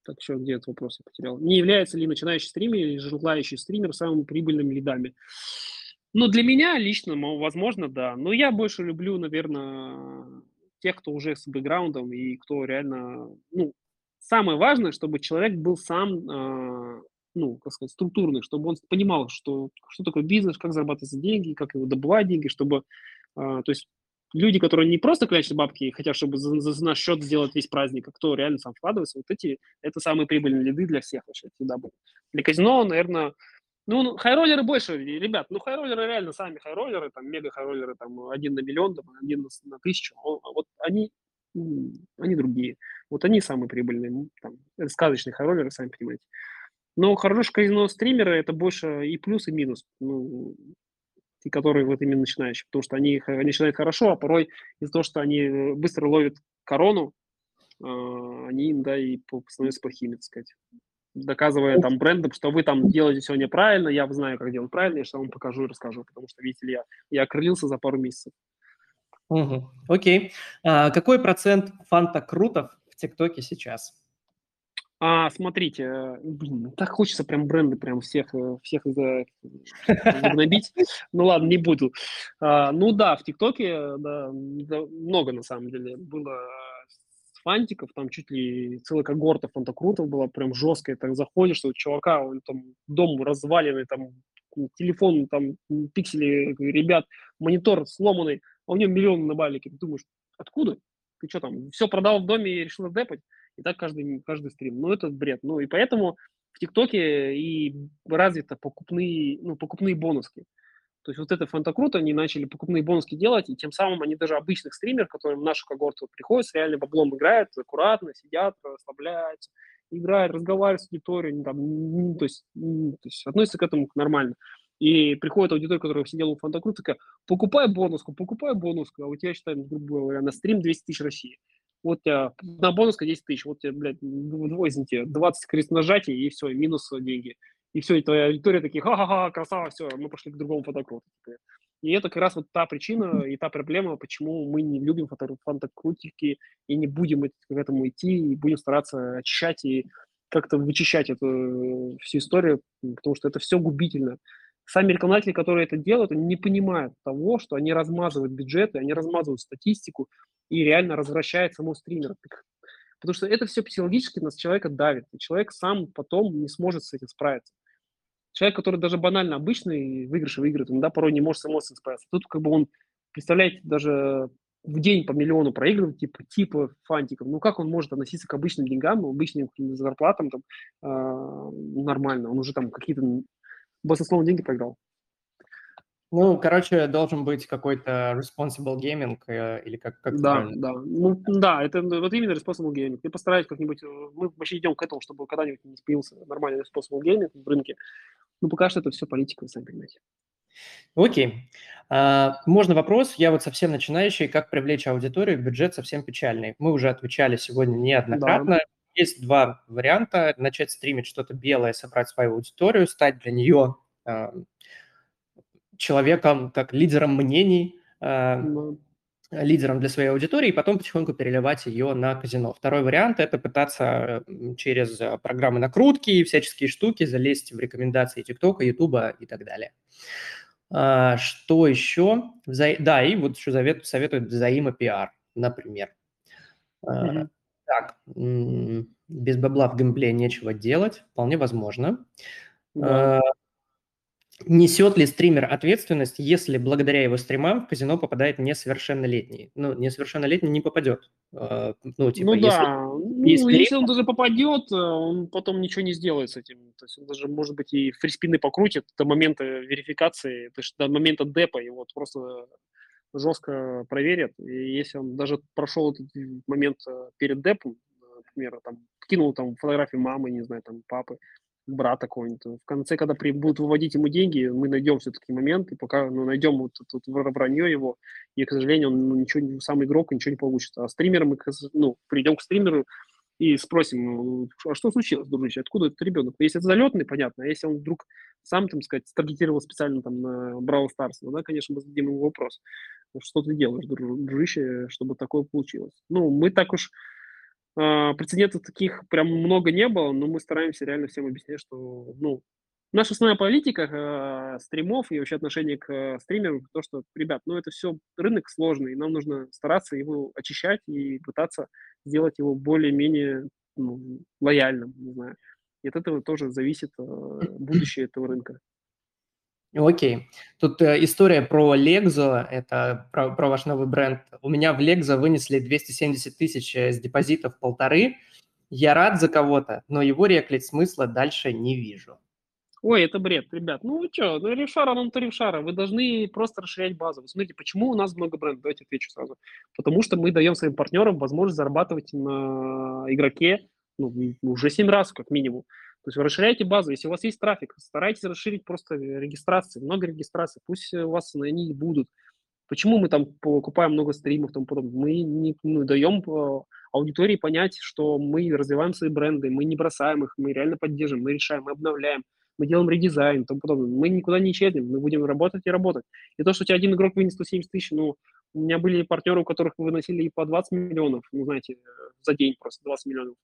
Так, еще где этот вопрос я потерял? Не является ли начинающий стример или желающий стример самыми прибыльными лидами? Ну, для меня лично, возможно, да. Но я больше люблю, наверное, тех, кто уже с бэкграундом и кто реально... Ну, самое важное, чтобы человек был сам, структурный, чтобы он понимал, что такое бизнес, как зарабатывать деньги, как его добывать деньги, чтобы... то есть люди, которые не просто клянчат бабки и хотят, чтобы за наш счет сделать весь праздник, а кто реально сам вкладывается, это самые прибыльные лиды для всех вообще. Для казино, наверное... Ну, хайроллеры больше, ребят, хайроллеры реально сами хайроллеры, мега-хайроллеры, 1 на миллион, 1 на 1000, вот они другие, вот они самые прибыльные, сказочные хайроллеры, сами понимаете. Но хорошие казино-стримеры это больше и плюс, и минус, и которые вот именно начинающие, потому что они начинают хорошо, а порой из-за того, что они быстро ловят корону, они, да, и становятся плохими, так сказать. Доказывая брендам, что вы делаете все неправильно, я знаю, как делать правильно, я что вам покажу и расскажу, потому что, видите ли, я окрылился за пару месяцев. Угу. Окей. Какой процент фантакрутов в ТикТоке сейчас? Смотрите, так хочется бренды всех загнобить. Ну ладно, не буду. Ну да, в ТикТоке много на самом деле было... фантиков, чуть ли целая когорта фантакрутов была прям жесткая, заходишь, что у чувака, он дом разваленный, телефон, пиксели, ребят, монитор сломанный, а у него миллион на балике, ты думаешь, откуда? Ты что все продал в доме и решил депать? И так каждый стрим, это бред, и поэтому в ТикТоке и развиты покупные бонуски. То есть это фантакруто, они начали покупные бонуски делать, и тем самым они даже обычных стримеров, которые в нашу когорту приходят, с реальным баблом играют, аккуратно сидят, расслабляются, играют, разговаривают с аудиторией, то есть относятся к этому нормально. И приходит аудитория, которая сидела у фантакрута, такая, покупай бонуску, а у тебя, считай, грубо говоря, на стрим 200 тысяч России. вот тебя на бонуска 10 тысяч, вот тебе, блядь, двое, извините, 20 крест нажатий, и все, и минус деньги. И все, и твоя аудитория такие, ха-ха-ха, красава, все, мы пошли к другому фотокруту. И это как раз вот та причина и та проблема, почему мы не любим фотокрутики и не будем к этому идти, и будем стараться очищать и как-то вычищать эту всю историю, потому что это все губительно. Сами рекламодатели, которые это делают, они не понимают того, что они размазывают бюджеты, они размазывают статистику и реально развращают самого стримера. Потому что это все психологически нас человека давит, и человек сам потом не сможет с этим справиться. Человек, который даже банально обычный выигрыши выиграет, он, да, порой не может с эмоциями справиться. Тут как бы он, представляете, даже в день по миллиону проигрывает, типа фантиков. Ну как он может относиться к обычным деньгам, обычным зарплатам там, нормально? Он уже там какие-то баснословные деньги проиграл. Ну, короче, должен быть какой-то responsible gaming или как да, да. Ну, да, это вот именно responsible gaming. Я постараюсь как-нибудь, мы вообще идем к этому, чтобы когда-нибудь не появился нормальный responsible gaming в рынке. Но пока что это все политика, вы сами понимаете. Окей. Можно вопрос? Я вот совсем начинающий. Как привлечь аудиторию? Бюджет совсем печальный. Мы уже отвечали сегодня неоднократно. Да. Есть два варианта. Начать стримить что-то белое, собрать свою аудиторию, стать для нее... человеком, как лидером мнений, лидером для своей аудитории, и потом потихоньку переливать ее на казино. Второй вариант – это пытаться через программы накрутки и всяческие штуки залезть в рекомендации ТикТока, Ютуба и так далее. Что еще? Да, и вот еще советуют взаимопиар, например. Mm-hmm. Так, без бабла в геймплее нечего делать, вполне возможно. Mm-hmm. Несет ли стример ответственность, если благодаря его стримам в казино попадает несовершеннолетний? Ну, несовершеннолетний не попадет. Ну, типа, ну да, если он даже попадет, он потом ничего не сделает с этим. То есть он даже, может быть, и фриспины покрутит до момента верификации, то есть до момента депа его просто жестко проверят. И если он даже прошел этот момент перед депом, например, там, кинул там фотографии мамы, не знаю, там, папы, брат какой-нибудь. В конце, когда будут выводить ему деньги, мы найдем все-таки момент, и пока ну, найдем вот тут вранье его, и, к сожалению, он ничего, сам игрок ничего не получит. А стример мы ну, придем к стримеру и спросим, а что случилось, дружище, откуда этот ребенок? Если это залетный, понятно, а если он вдруг сам, там сказать, таргетировал специально там на Brawl Stars, ну, да, конечно, мы зададим ему вопрос. Что ты делаешь, дружище, чтобы такое получилось? Ну, мы так уж... Прецедентов таких прям много не было, но мы стараемся реально всем объяснять, что ну, наша основная политика стримов и вообще отношение к стримерам, то, что, ребят, ну это все рынок сложный, и нам нужно стараться его очищать и пытаться сделать его более-менее ну, лояльным, не знаю. И от этого тоже зависит будущее этого рынка. Окей. Тут история про Легзо, это про ваш новый бренд. У меня в Легзо вынесли 270 тысяч с депозитов 1,5. Я рад за кого-то, но его реклить смысла дальше не вижу. Ой, это бред, ребят. Ну вы что, ну ревшара, ну то ревшара. Вы должны просто расширять базу. Вы смотрите, почему у нас много брендов? Давайте отвечу сразу. Потому что мы даем своим партнерам возможность зарабатывать на игроке ну, уже 7 раз как минимум. То есть вы расширяете базу, если у вас есть трафик, старайтесь расширить просто регистрации, много регистраций, пусть у вас они и будут. Почему мы там покупаем много стримов, там потом мы не ну, даем аудитории понять, что мы развиваем свои бренды, мы не бросаем их, мы реально поддерживаем, мы решаем, мы обновляем, мы делаем редизайн, там потом мы никуда не исчезнем, мы будем работать и работать. И то, что у тебя один игрок вынес 170 тысяч, ну, у меня были партнеры, у которых выносили и по 20 миллионов, ну, знаете, за день просто 20 миллионов.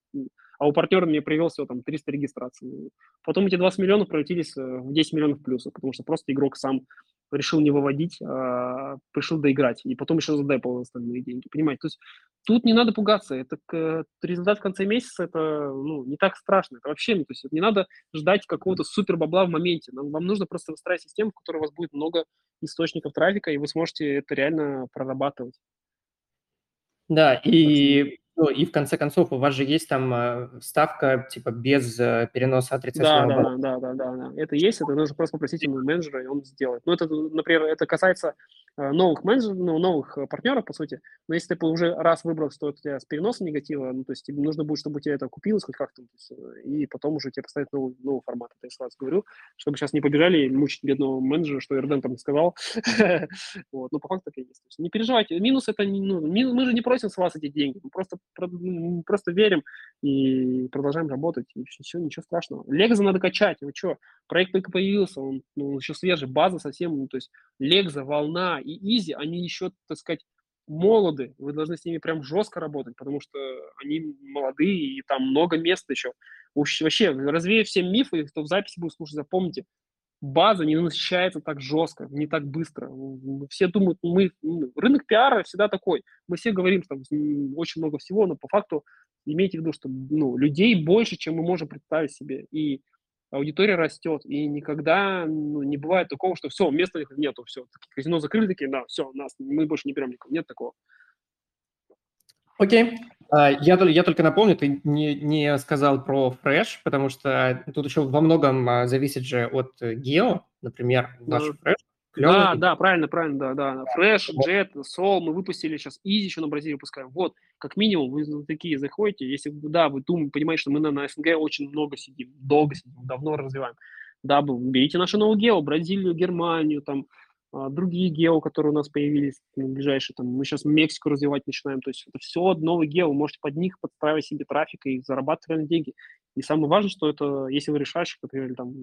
А у партнера мне привел всего там 300 регистраций. Потом эти 20 миллионов превратились в 10 миллионов плюсов, потому что просто игрок сам решил не выводить, а решил доиграть. И потом еще задепал остальные деньги, понимаете? То есть тут не надо пугаться. Это результат в конце месяца, это ну, не так страшно. Это вообще ну, то есть, не надо ждать какого-то супер бабла в моменте. Вам нужно просто выстраивать систему, в которой у вас будет много источников трафика, и вы сможете это реально прорабатывать. Да, и... Ну, и в конце концов, у вас же есть там ставка, типа, без переноса отрицательного балла. Да. Это есть, это нужно просто попросить менеджера, и он сделает. Ну, это, например, это касается новых менеджеров, ну, новых партнеров, по сути. Но если ты уже раз выбрал, что у тебя с переносом негатива, ну, то есть тебе нужно будет, чтобы у тебя это купилось хоть как-то, и потом уже тебе поставить новый формат. Это я сразу говорю, чтобы сейчас не побежали мучить бедного менеджера, что Эрден там сказал. Но по факту так и есть. Не переживайте. Минус это... Мы же не просим с вас эти деньги. Мы просто просто верим и продолжаем работать. И все, ничего страшного. Легзо надо качать. Вы что, проект только появился, он, ну, еще свежий, база совсем. Ну, то есть Легзо, Волна и Изи, они еще, так сказать, молоды. Вы должны с ними прям жестко работать, потому что они молодые, и там много места еще. Вообще, развею все мифы, кто в записи будет слушать, запомните. База не насыщается так жестко, не так быстро. Все думают, рынок пиара всегда такой. Мы все говорим, что там очень много всего, но по факту имейте в виду, что людей больше, чем мы можем представить себе. И аудитория растет. И никогда не бывает такого, что все, места нету, все. Казино закрыли, такие, да, все, мы больше не берем никого. Нет такого. Окей. Я только напомню, ты не сказал про Фреш, потому что тут еще во многом зависит же от гео, например, наш Фреш. Да, правильно, да. Фреш, Джет, Сол, мы выпустили сейчас, Изи еще на Бразилии выпускаем. Вот, как минимум, вы такие заходите, если, да, вы понимаете, что мы на СНГ очень много сидим, долго сидим, давно развиваем. Да, берите наше новое гео, Бразилию, Германию, там, другие гео, которые у нас появились ближайшие, там, мы сейчас Мексику развивать начинаем, то есть это все новые гео, вы можете под них подстраивать себе трафик и зарабатывать реально деньги. И самое важное, что это, если вы решаете, например, там,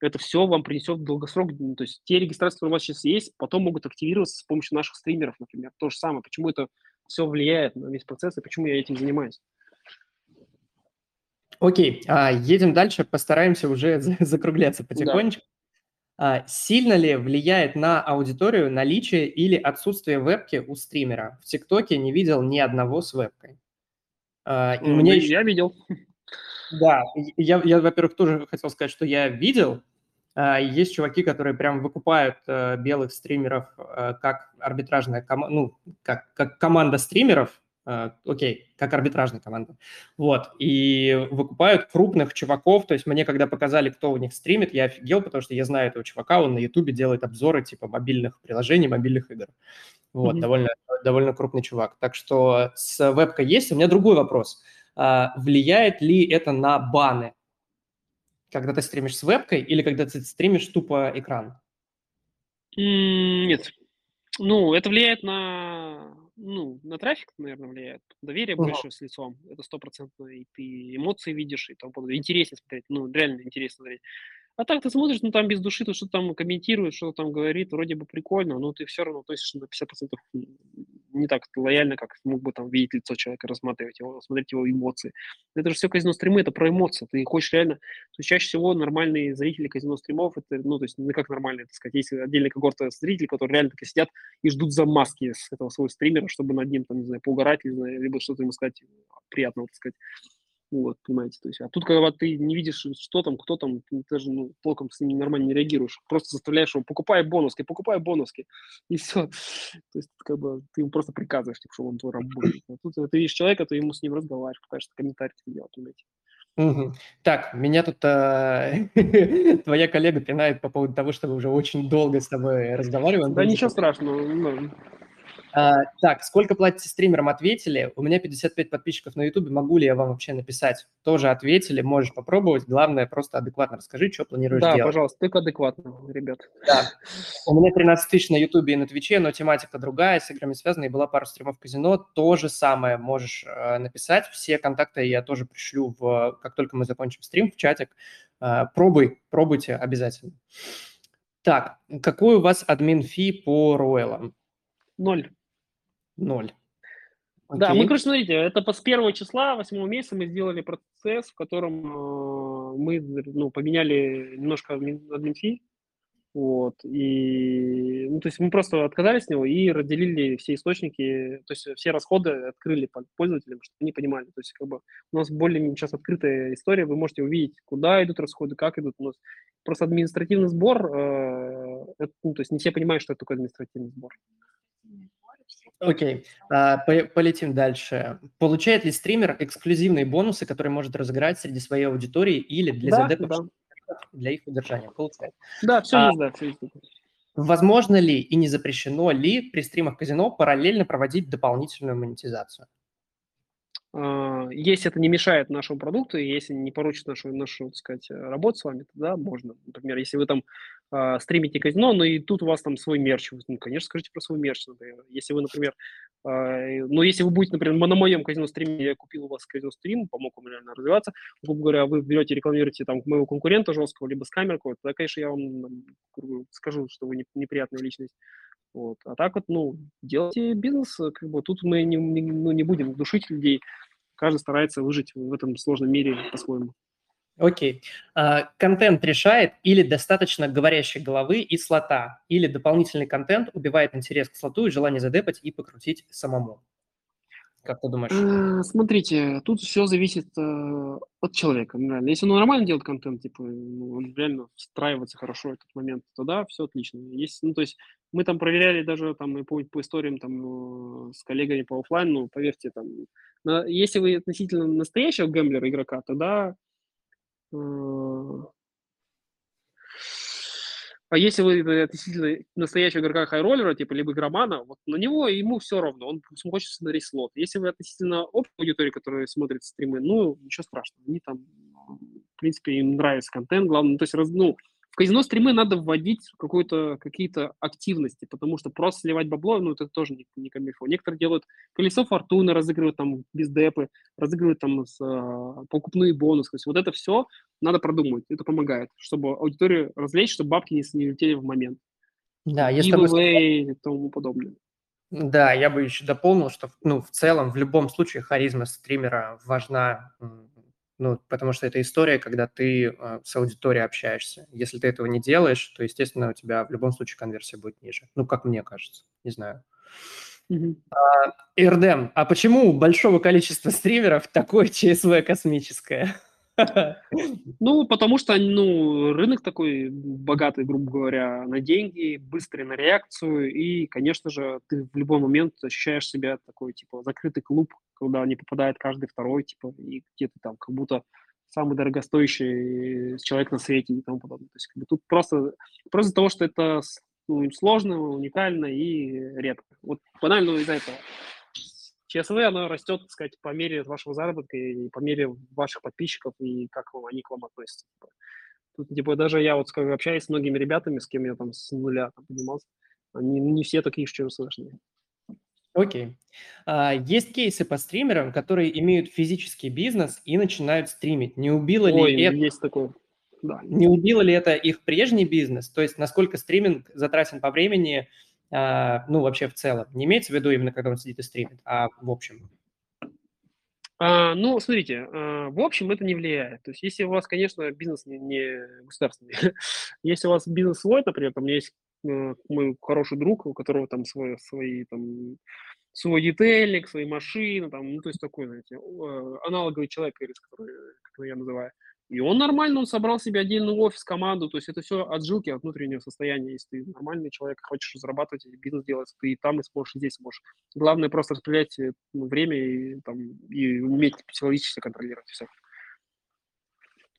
это все вам принесет долгосрок, то есть те регистрации, которые у вас сейчас есть, потом могут активироваться с помощью наших стримеров, например, то же самое. Почему это все влияет на весь процесс и почему я этим занимаюсь? Окей, едем дальше, постараемся уже закругляться потихонечку. Да. Сильно ли влияет на аудиторию наличие или отсутствие вебки у стримера? В ТикТоке не видел ни одного с вебкой. Я видел. Да, я, во-первых, тоже хотел сказать, что я видел. Есть чуваки, которые прям выкупают белых стримеров как арбитражная команда, как команда стримеров. Окей, как арбитражная команда. Вот, и выкупают крупных чуваков, то есть мне, когда показали, кто у них стримит, я офигел, потому что я знаю этого чувака, он на Ютубе делает обзоры типа мобильных приложений, мобильных игр. Вот, довольно крупный чувак. Так что с вебкой есть. У меня другой вопрос. Влияет ли это на баны, когда ты стримишь с вебкой или когда ты стримишь тупо экран? Нет. Это влияет на трафик, наверное, влияет. Доверие больше с лицом. Это 100%. И ты эмоции видишь, и тому подобное. Интересно смотреть. Реально интересно смотреть. А так ты смотришь, там без души, то что-то там комментирует, что-то там говорит, вроде бы прикольно, но ты все равно относишься на 50% не так лояльно, как мог бы там видеть лицо человека, рассматривать его, смотреть его эмоции. Это же все казино-стримы, это про эмоции. Ты хочешь реально... То есть чаще всего нормальные зрители казино-стримов, это, как нормальные, так сказать, есть отдельная когорта зрителей, которые реально так сидят и ждут замазки с этого своего стримера, чтобы над ним, поугарать, либо что-то ему сказать приятного, так сказать. Вот, понимаете, то есть, а тут, когда ты не видишь, что там, кто там, ты даже толком с ним нормально не реагируешь, просто заставляешь его, покупай бонуски, и все. То есть, ты ему просто приказываешь, чтобы он твой работник. А тут ты видишь человека, ты ему с ним разговариваешь, пытаешься комментарий делать, понимаете. Угу. Так, меня тут твоя коллега пинает по поводу того, что мы уже очень долго с тобой разговариваем. Да ничего страшного. Так, сколько платите стримерам? Ответили. У меня 55 подписчиков на YouTube. Могу ли я вам вообще написать? Тоже ответили. Можешь попробовать. Главное, просто адекватно расскажи, что планируешь делать. Да, пожалуйста, только адекватно, ребят. Да. У меня 13 тысяч на YouTube и на Twitch, но тематика другая, с играми связана, и была пара стримов в казино. То же самое можешь написать. Все контакты я тоже пришлю, как только мы закончим стрим, в чатик. Пробуйте обязательно. Так, какой у вас админ-фи по Royal? 0. Да, мы, смотрите, это с 1 числа 8 месяца мы сделали процесс, в котором мы поменяли немножко админфи, и, то есть мы просто отказались от него и разделили все источники, то есть все расходы открыли пользователям, чтобы они понимали, то есть у нас более сейчас открытая история, вы можете увидеть, куда идут расходы, как идут, у нас просто административный сбор, то есть не все понимают, что это такое административный сбор. Окей, полетим дальше. Получает ли стример эксклюзивные бонусы, которые может разыграть среди своей аудитории или для адептов, для их удержания? Получает. Да, все нужно. Возможно ли и не запрещено ли при стримах казино параллельно проводить дополнительную монетизацию? Если это не мешает нашему продукту, если не порочит нашу, так сказать, работу с вами, тогда можно. Например, если вы там стримите казино, но и тут у вас там свой мерч. Ну, конечно, скажите про свой мерч, например. Если вы, например, ну, если вы будете, например, на моем казино-стриме, я купил у вас казино-стрим, помог вам реально развиваться, грубо говоря, вы берете, рекламируете там моего конкурента жесткого, либо скамер какой-то, тогда, конечно, я вам скажу, что вы неприятная личность. Вот. А так вот, ну, делайте бизнес, как бы тут мы не будем душить людей, каждый старается выжить в этом сложном мире по-своему. Окей. Контент решает или достаточно говорящей головы и слота, или дополнительный контент убивает интерес к слоту и желание задепать и покрутить самому? Как ты думаешь? Смотрите, тут все зависит от человека. Если он нормально делает контент, типа, он реально встраивается хорошо в этот момент, то да, все отлично. Если, ну, то есть мы там проверяли даже там, по историям там, с коллегами по офлайну, поверьте, там, если вы относительно настоящего гэмблера игрока, тогда... А если вы относительно настоящего игрока хайроллера, типа, либо игромана, вот на него ему все равно, он хочет смотреть слот. Если вы относительно общей аудитории, которая смотрит стримы, ну, ничего страшного, они там, в принципе, им нравится контент, главное, то есть, ну, в казино стримы надо вводить какие-то активности, потому что просто сливать бабло, ну, это тоже не комильфо. Некоторые делают колесо фортуны, разыгрывают там без депы, разыгрывают там покупные бонусы. То есть вот это все надо продумывать, это помогает, чтобы аудиторию развлечь, чтобы бабки не улетели в момент. Да, если и тому подобное. Да, я бы еще дополнил, что, ну, в целом, в любом случае харизма стримера важна. Ну, потому что это история, когда ты с аудиторией общаешься. Если ты этого не делаешь, то, естественно, у тебя в любом случае конверсия будет ниже. Ну, как мне кажется, не знаю. Эрдэм, а почему у большого количества стримеров такое ЧСВ космическое? Ну, потому что, ну, рынок такой богатый, грубо говоря, на деньги, быстрый на реакцию, и, конечно же, ты в любой момент ощущаешь себя такой, типа, закрытый клуб, куда не попадает каждый второй, типа, и где-то там как будто самый дорогостоящий человек на свете и тому подобное. То есть, как бы, тут просто из-за того, что это, ну, сложно, уникально и редко. Вот банально из-за этого. ЧСВ, оно растет, так сказать, по мере вашего заработка и по мере ваших подписчиков и как они к вам относятся. Тут, типа, даже я вот общаюсь с многими ребятами, с кем я там с нуля поднимался, они не все такие ЧСВшные. Окей. Есть кейсы по стримерам, которые имеют физический бизнес и начинают стримить. Не убило ли это... Есть такое. Да. Не убило ли это их прежний бизнес? То есть насколько стриминг затратен по времени... ну, вообще в целом. Не имеется в виду именно, когда он сидит и стримит, а в общем? Ну, смотрите, в общем это не влияет. То есть если у вас, конечно, бизнес не государственный. Если у вас бизнес свой, например, там у меня есть мой хороший друг, у которого там свой детейлинг, свои машины, там, ну, то есть такой, знаете, аналоговый человек, как я называю. И он нормально, он собрал себе отдельный офис, команду, то есть это все от жилки, от внутреннего состояния. Если ты нормальный человек, хочешь зарабатывать, бизнес делать, ты и там, и сможешь, и здесь можешь. Главное просто распределять время и, там, и уметь психологически контролировать все.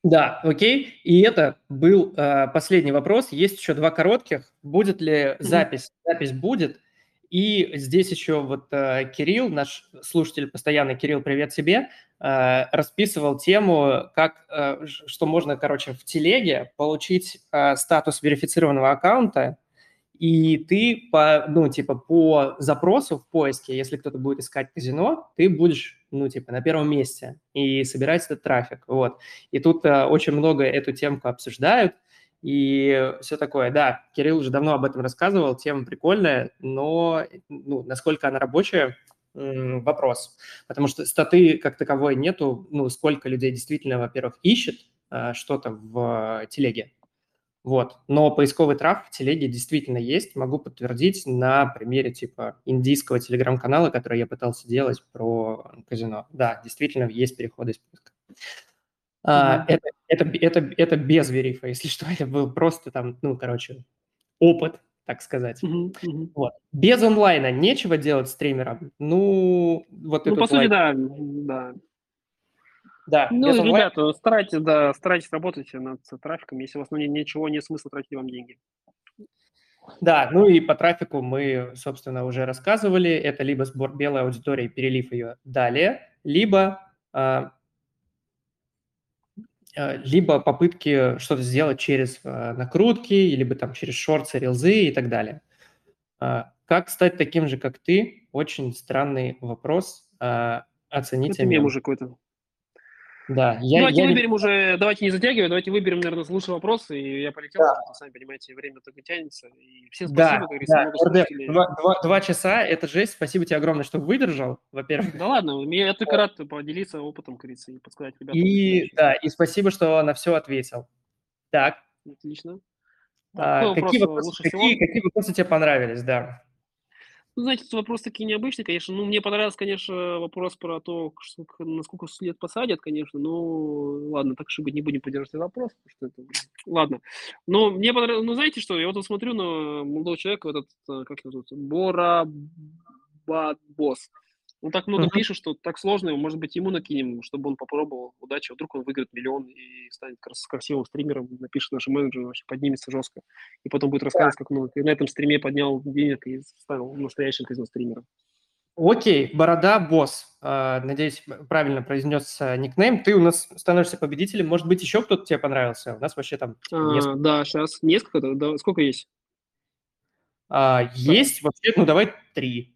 Да, окей. И это был последний вопрос. Есть еще два коротких. Будет ли запись? Запись будет. И здесь еще вот Кирилл, наш слушатель постоянный, Кирилл, привет тебе, расписывал тему, как, что можно, короче, в телеге получить статус верифицированного аккаунта, и ты по, ну, типа, по запросу в поиске, если кто-то будет искать казино, ты будешь, ну, типа, на первом месте и собирать этот трафик, вот. И тут очень много эту темку обсуждают. И все такое, да, Кирилл уже давно об этом рассказывал, тема прикольная, но, ну, насколько она рабочая, вопрос. Потому что статы как таковой нету, ну, сколько людей действительно, во-первых, ищет что-то в телеге, вот. Но поисковый трафик в телеге действительно есть, могу подтвердить на примере типа индийского телеграм-канала, который я пытался делать про казино. Да, действительно есть переходы из поиска. Это без верифа, если что, это был просто там, ну, короче, опыт, так сказать. Вот. Без онлайна нечего делать стримерам. Ну, вот это. Ну, по сути, да. Да. Ну, ребята, старайтесь работать над трафиком, если у вас ничего не смысла тратить вам деньги. Да, ну и по трафику мы, собственно, уже рассказывали. Это либо сбор белой аудитории, перелив ее далее, либо. либо попытки что-то сделать через накрутки, либо там через шортсы, рилзы и так далее. Как стать таким же, как ты? Очень странный вопрос. Оцените меня. Уже какой-то. Да, давайте выберем уже, давайте не затягиваем, давайте выберем, наверное, лучший вопрос, и я полетел, да. Потому что, сами понимаете, время только тянется, и всем спасибо, да, да. Два часа, это жесть, спасибо тебе огромное, что выдержал, во-первых. Да ладно, я только рад поделиться опытом, кажется, и подсказать ребятам. И, да, и спасибо, что на все ответил. Так. Отлично. Какие вопросы тебе понравились, да? Ну, значит, вопросы такие необычные, конечно. Ну, мне понравился, конечно, вопрос про то, насколько лет посадят, конечно. Ну, ладно, так чтобы не будем поддерживать вопрос. Что это... Ладно. Но мне понравилось... Ну, знаете что, я вот смотрю на молодого человека, вот этот, как его зовут, Борабадбос. Он так много пишет, что так сложно, может быть, ему накинем, чтобы он попробовал. Удачи, вдруг он выиграет миллион и станет красивым стримером, напишет нашим менеджерам, вообще поднимется жестко. И потом будет рассказывать, как он на этом стриме поднял денег и стал настоящим бизнес-стримером. Окей, Борода Босс. Надеюсь, правильно произнес никнейм. Ты у нас становишься победителем. Может быть, еще кто-то тебе понравился? У нас вообще там несколько. Да, сейчас несколько. Да. Сколько есть? Есть вообще, ну давай 3.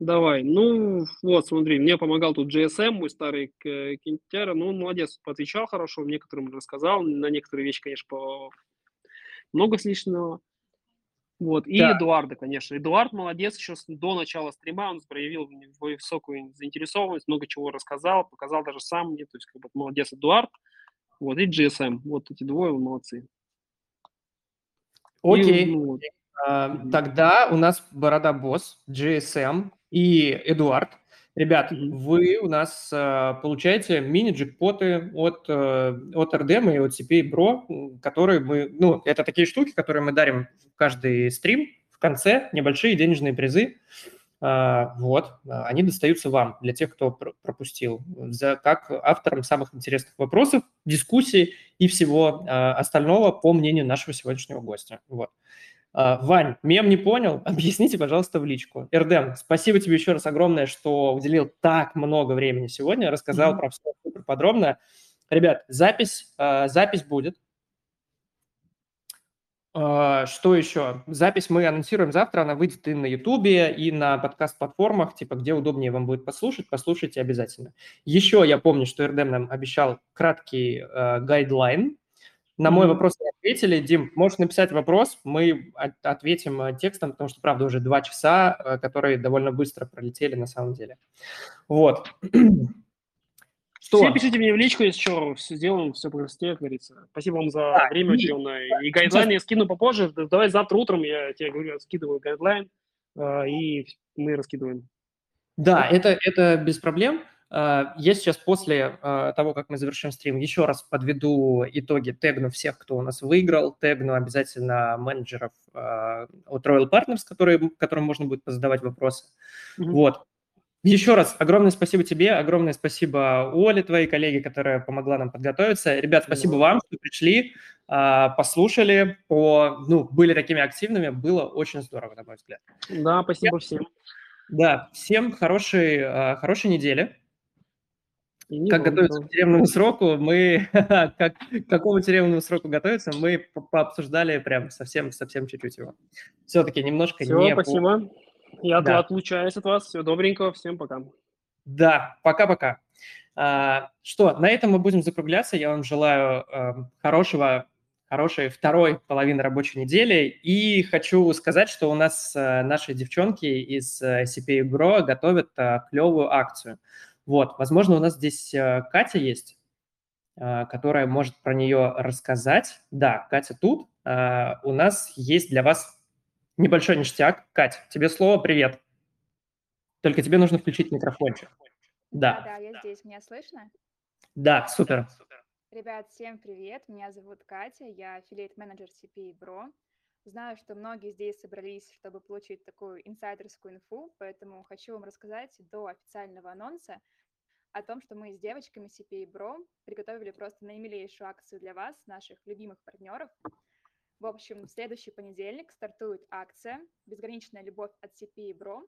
Давай, ну вот, смотри, мне помогал тут GSM, мой старый кентяра, ну он молодец, поотвечал хорошо, некоторым рассказал, на некоторые вещи, конечно, много лишнего. Вот, и да. Эдуарда, конечно, Эдуард молодец, еще до начала стрима он проявил высокую заинтересованность, много чего рассказал, показал даже сам мне, то есть как бы молодец Эдуард, вот, и GSM, вот эти двое молодцы. Окей. И, ну, вот. Тогда у нас Борода Босс, GSM и Эдуард. Ребят, вы у нас получаете мини-джекпоты от Эрдэма и от CPA BRO, которые мы, ну, это такие штуки, которые мы дарим в каждый стрим, в конце небольшие денежные призы. Вот, они достаются вам, для тех, кто пропустил, как авторам самых интересных вопросов, дискуссий и всего остального, по мнению нашего сегодняшнего гостя. Вот. Вань, мем не понял, объясните, пожалуйста, в личку. Эрдэм, спасибо тебе еще раз огромное, что уделил так много времени сегодня, рассказал про все супер подробно. Ребят, запись будет. Что еще? Запись мы анонсируем завтра, она выйдет и на Ютубе, и на подкаст-платформах, типа где удобнее вам будет послушать, послушайте обязательно. Еще я помню, что Эрдэм нам обещал краткий гайдлайн. На мой вопрос не ответили. Дим, можешь написать вопрос, мы ответим текстом, потому что, правда, уже 2 часа, которые довольно быстро пролетели на самом деле. Вот. Что? Все пишите мне в личку, если что, все сделаем, все по версте, как говорится. Спасибо вам за время уделенное. И гайдлайн я скину попозже. Давай завтра утром я тебе говорю, я скидываю гайдлайн, и мы раскидываем. Да, это без проблем. Я сейчас после того, как мы завершим стрим, еще раз подведу итоги, тегну всех, кто у нас выиграл, тегну обязательно менеджеров от Royal Partners, которым можно будет позадавать вопросы. Вот. Еще раз огромное спасибо тебе, огромное спасибо Оле, твоей коллеге, которая помогла нам подготовиться. Ребят, спасибо вам, что пришли, послушали, были такими активными, было очень здорово, на мой взгляд. Да, спасибо всем. Да, всем хорошей недели. Как готовиться к тюремному сроку, мы к какому тюремному сроку готовиться, мы пообсуждали прям совсем чуть-чуть его. Все-таки немножко не... спасибо. Я отлучаюсь от вас. Всего добренького. Всем пока. Да, пока-пока. Что, на этом мы будем закругляться. Я вам желаю хорошей второй половины рабочей недели. И хочу сказать, что у нас наши девчонки из CPA BRO готовят клевую акцию. Вот, возможно, у нас здесь Катя есть, которая может про нее рассказать. Да, Катя тут. У нас есть для вас небольшой ништяк. Катя, тебе слово, привет. Только тебе нужно включить микрофончик. Да, я здесь. Меня слышно? Да, супер. Ребят, всем привет. Меня зовут Катя, я аффилиейт-менеджер CPA BRO. Знаю, что многие здесь собрались, чтобы получить такую инсайдерскую инфу, поэтому хочу вам рассказать до официального анонса о том, что мы с девочками CPA BRO приготовили просто наимилейшую акцию для вас, наших любимых партнеров. В общем, в следующий понедельник стартует акция «Безграничная любовь от CPA BRO».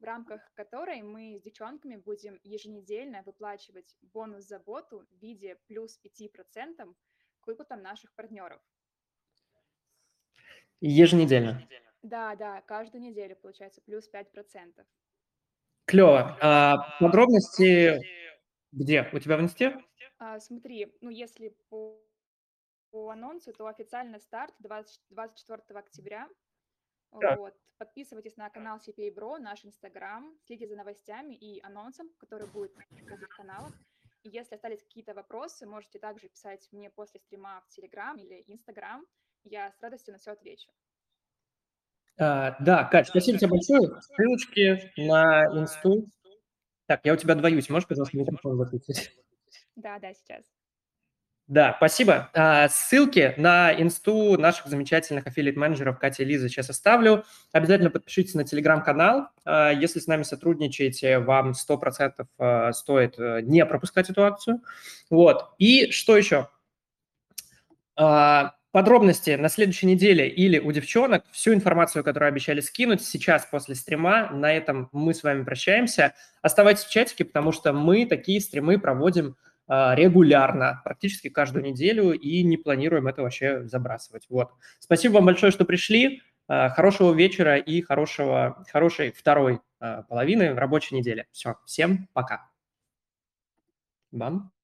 в рамках которой мы с девчонками будем еженедельно выплачивать бонус за работу в виде плюс 5% к выплатам наших партнеров. Еженедельно? Да, каждую неделю получается плюс 5%. Клево. Подробности где? У тебя в инсте? Смотри, если по анонсу, то официально старт 24 октября. Вот. Подписывайтесь на канал CPA BRO, наш Инстаграм, следите за новостями и анонсом, который будет на этих каналах. И если остались какие-то вопросы, можете также писать мне после стрима в Телеграм или Инстаграм. Я с радостью на все отвечу. Да, Кать, спасибо тебе большое. Ссылочки на инсту. Так, я у тебя двоюсь. Можешь, пожалуйста, микрофон выключить? Да, сейчас. Да, спасибо. Ссылки на инсту наших замечательных аффилиат-менеджеров Катя и Лиза сейчас оставлю. Обязательно подпишитесь на телеграм-канал. Если с нами сотрудничаете, вам 100% стоит не пропускать эту акцию. Вот. И что еще? Подробности на следующей неделе или у девчонок. Всю информацию, которую обещали скинуть сейчас после стрима. На этом мы с вами прощаемся. Оставайтесь в чатике, потому что мы такие стримы проводим регулярно, практически каждую неделю, и не планируем это вообще забрасывать. Вот. Спасибо вам большое, что пришли. Хорошего вечера и хорошей второй половины рабочей недели. Все, всем пока. Бам.